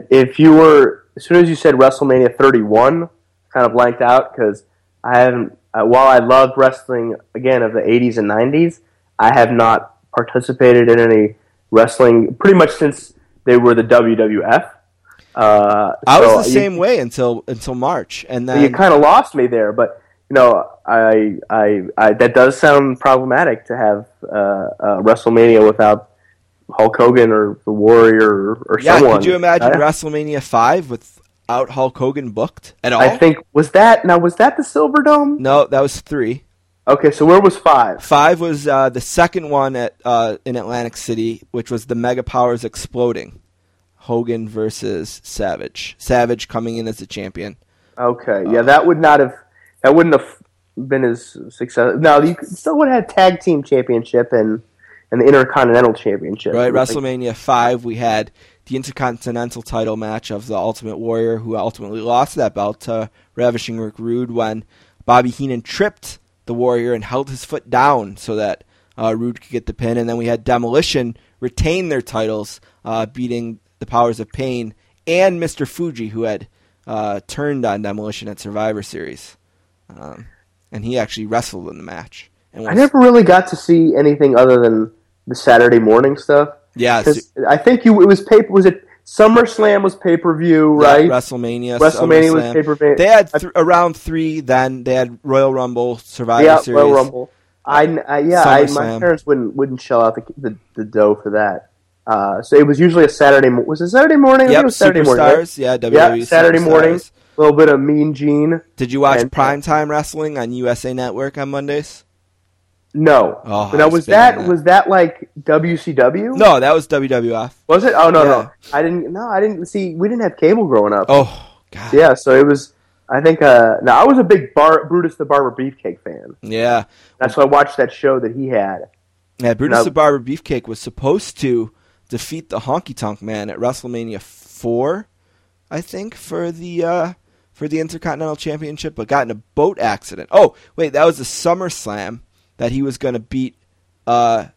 if you were, as soon as you said WrestleMania thirty-one, kind of blanked out because I haven't, Uh, while I loved wrestling, again, of the eighties and nineties, I have not participated in any wrestling pretty much since they were the W W F. Uh, I so was the you, same way until until March, and then you kind of lost me there. But you know, I I, I that does sound problematic to have uh, uh, WrestleMania without Hulk Hogan or the Warrior or, or yeah, someone. Yeah, could you imagine I, WrestleMania five with? Out Hulk Hogan booked at all? I think was that now was that the Silverdome? No, that was three. Okay, so where was five? Five was uh, the second one at uh, in Atlantic City, which was the Mega Powers exploding. Hogan versus Savage. Savage coming in as the champion. Okay, yeah, uh, that would not have that wouldn't have been as successful. No, you still would have had tag team championship and and the Intercontinental Championship. Right, WrestleMania like, five we had the Intercontinental title match of the Ultimate Warrior, who ultimately lost that belt to Ravishing Rick Rude when Bobby Heenan tripped the Warrior and held his foot down so that uh, Rude could get the pin. And then we had Demolition retain their titles, uh, beating the Powers of Pain and Mister Fuji, who had uh, turned on Demolition at Survivor Series. Um, and he actually wrestled in the match. And was- I never really got to see anything other than the Saturday morning stuff. Yeah, I think you. It was pay. Was it SummerSlam? Was pay per view, right? Yeah, WrestleMania. WrestleMania SummerSlam. Was pay per view. They had th- around three. Then they had Royal Rumble, Survivor yeah, Series. Royal Rumble. I, I yeah. I, my parents wouldn't wouldn't shell out the the, the dough for that. Uh, so it was usually a Saturday. Was it Saturday morning? Yeah, Saturday morning. Right? Yeah, W W E yeah, Saturday morning. A little bit of Mean Gene. Did you watch and, primetime wrestling on U S A Network on Mondays? No. Oh, now, was that, that was that like W C W? No, that was W W F. Was it? Oh no, yeah. no, I didn't. No, I didn't see. We didn't have cable growing up. Oh God. Yeah, so it was. I think. Uh, now I was a big Bar- Brutus the Barber Beefcake fan. Yeah, that's why I watched that show that he had. Yeah, Brutus now, the Barber Beefcake was supposed to defeat the Honky Tonk Man at WrestleMania four, I think, for the uh, for the Intercontinental Championship, but got in a boat accident. Oh wait, that was the SummerSlam. That he was going to beat uh,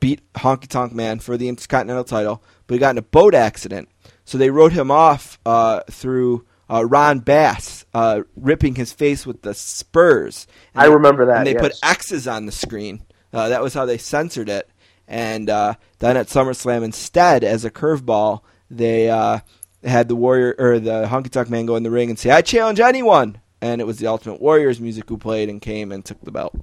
beat Honky Tonk Man for the Intercontinental title, but he got in a boat accident. So they wrote him off uh, through uh, Ron Bass uh, ripping his face with the spurs. And I remember that, And they yes. put X's on the screen. Uh, that was how they censored it. And uh, then at SummerSlam, instead, as a curveball, they uh, had the Warrior or the Honky Tonk Man go in the ring and say, "I challenge anyone." And it was the Ultimate Warrior's music who played and came and took the belt. You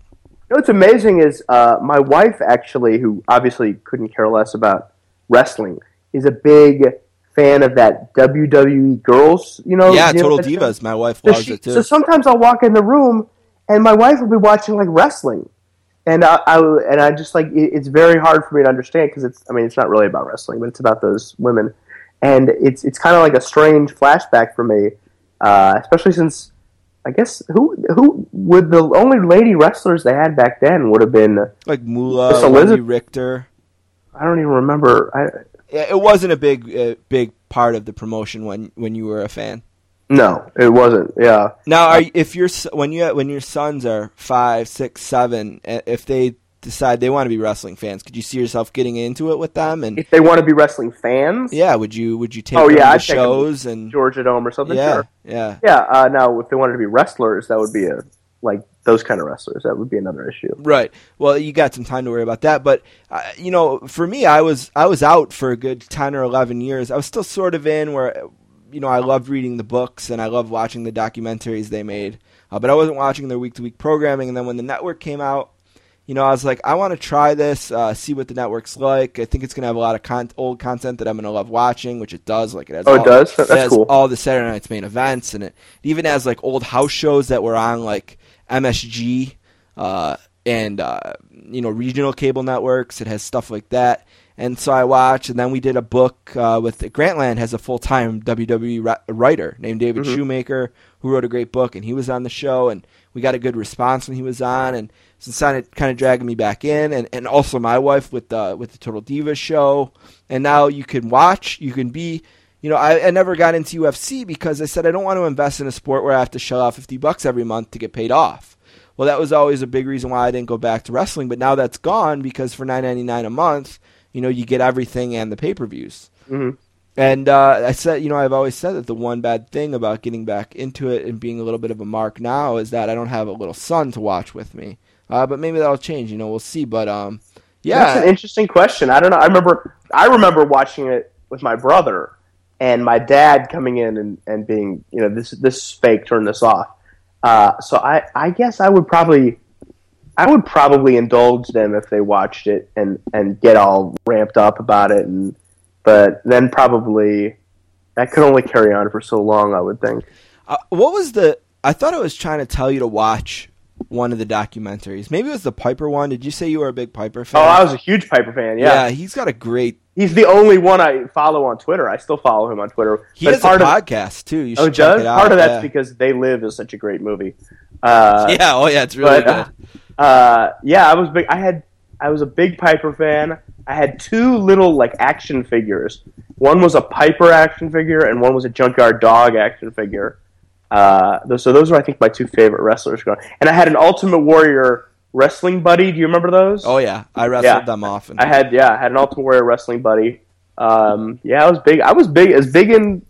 know, what's amazing is uh, my wife, actually, who obviously couldn't care less about wrestling, is a big fan of that W W E Girls, you know. Yeah, you Total know, Divas. My wife so loves she, it, too. So sometimes I'll walk in the room, and my wife will be watching, like, wrestling. And I, I and I just, like, it, it's very hard for me to understand because it's, I mean, it's not really about wrestling, but it's about those women. And it's it's kind of like a strange flashback for me, uh, especially since, I guess, who who would the only lady wrestlers they had back then would have been? Like Moolah, Wendy Richter. I don't even remember. I, It wasn't a big, uh, big part of the promotion when, when you were a fan. No, it wasn't. Yeah. Now, are, if you're when you when your sons are five, six, seven, if they decide they want to be wrestling fans, could you see yourself getting into it with them? And if they want to be wrestling fans, yeah, would you would you take oh, them yeah, to I'd shows take them and Georgia Dome or something? Yeah, sure. yeah, yeah. Uh, now, if they wanted to be wrestlers, that would be a like. Those kind of wrestlers, that would be another issue. Right. Well, you got some time to worry about that. But, uh, you know, for me, I was I was out for a good ten or eleven years. I was still sort of in where, you know, I loved reading the books and I loved watching the documentaries they made. Uh, but I wasn't watching their week-to-week programming. And then when the network came out, you know, I was like, I want to try this, uh, see what the network's like. I think it's going to have a lot of con- old content that I'm going to love watching, which it does. Like it has oh, all, it does? That's it has cool. all the Saturday Night's Main Events. And it, it even has, like, old house shows that were on, like, M S G uh, and uh, you know regional cable networks. It has stuff like that, and so I watch. And then we did a book uh, with Grantland has a full time W W E writer named David mm-hmm. Shoemaker who wrote a great book, and he was on the show, and we got a good response when he was on, and since then it kind of dragged me back in, and, and also my wife with the with the Total Divas show, and now you can watch, you can be. You know, I, I never got into U F C because I said I don't want to invest in a sport where I have to shell out fifty bucks every month to get paid off. Well, that was always a big reason why I didn't go back to wrestling, but now that's gone because for nine ninety-nine a month, you know, you get everything and the pay-per-views. Mm-hmm. And uh, I said, you know, I've always said that the one bad thing about getting back into it and being a little bit of a mark now is that I don't have a little son to watch with me. Uh, but maybe that'll change, you know, we'll see. But um, yeah. That's an interesting question. I don't know. I remember I remember watching it with my brother. And my dad coming in and, and being, you know, this this fake, turn this off. Uh, so I, I guess I would probably I would probably indulge them if they watched it and, and get all ramped up about it. And but then probably that could only carry on for so long, I would think. Uh, what was the – I thought I was trying to tell you to watch one of the documentaries. Maybe it was the Piper one. Did you say you were a big Piper fan? Oh, I was a huge Piper fan, yeah. Yeah, he's got a great – He's the only one I follow on Twitter. I still follow him on Twitter. He but has part a podcast, of, too. You should oh, check it out. Part of that's yeah. because They Live is such a great movie. Uh, yeah, oh yeah, it's really but, good. Uh, uh, yeah, I was big. I had I was a big Piper fan. I had two little like action figures. One was a Piper action figure, and one was a Junkyard Dog action figure. Uh, so those were, I think, my two favorite wrestlers. And I had an Ultimate Warrior Wrestling Buddy, do you remember those? Oh yeah, I wrestled yeah. them often. I had yeah, I had an Ultimate Warrior Wrestling Buddy. Um, yeah, I was big. I was big as big into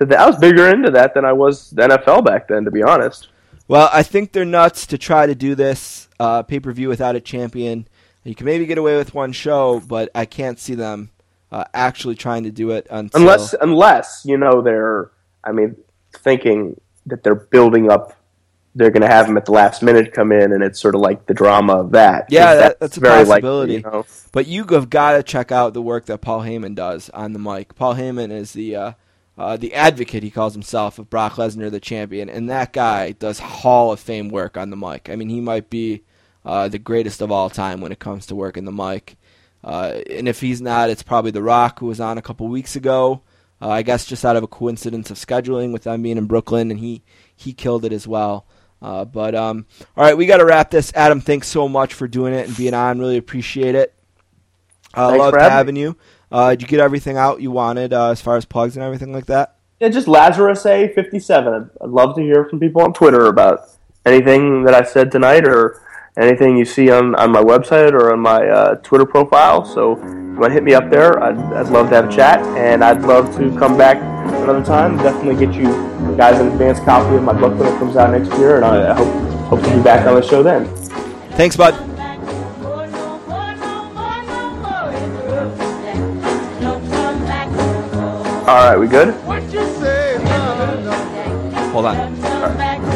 that. I was bigger into that than I was the N F L back then, to be honest. Well, I think they're nuts to try to do this uh, pay per view without a champion. You can maybe get away with one show, but I can't see them uh, actually trying to do it until unless unless you know they're. I mean, thinking that they're building up. They're going to have him at the last minute come in, and it's sort of like the drama of that. Yeah, that, that's, that's a very possibility. Likely, you know? But you have got to check out the work that Paul Heyman does on the mic. Paul Heyman is the uh, uh, the advocate, he calls himself, of Brock Lesnar, the champion, and that guy does Hall of Fame work on the mic. I mean, he might be uh, the greatest of all time when it comes to working the mic. Uh, and if he's not, it's probably The Rock, who was on a couple weeks ago, uh, I guess just out of a coincidence of scheduling with them being in Brooklyn, and he, he killed it as well. Uh, but, um, all right, we got to wrap this. Adam, thanks so much for doing it and being on. Really appreciate it. I uh, love having me. you. Uh, did you get everything out you wanted uh, as far as plugs and everything like that? Yeah, just Lazarus A fifty-seven. I'd love to hear from people on Twitter about anything that I said tonight or anything you see on, on my website or on my uh, Twitter profile. So if you want to hit me up there, I'd, I'd love to have a chat, and I'd love to come back another time. Definitely get you guys an advanced copy of my book when it comes out next year, and I hope, hope to be back on the show then. Thanks, bud. All right, we good? Hold on. All right.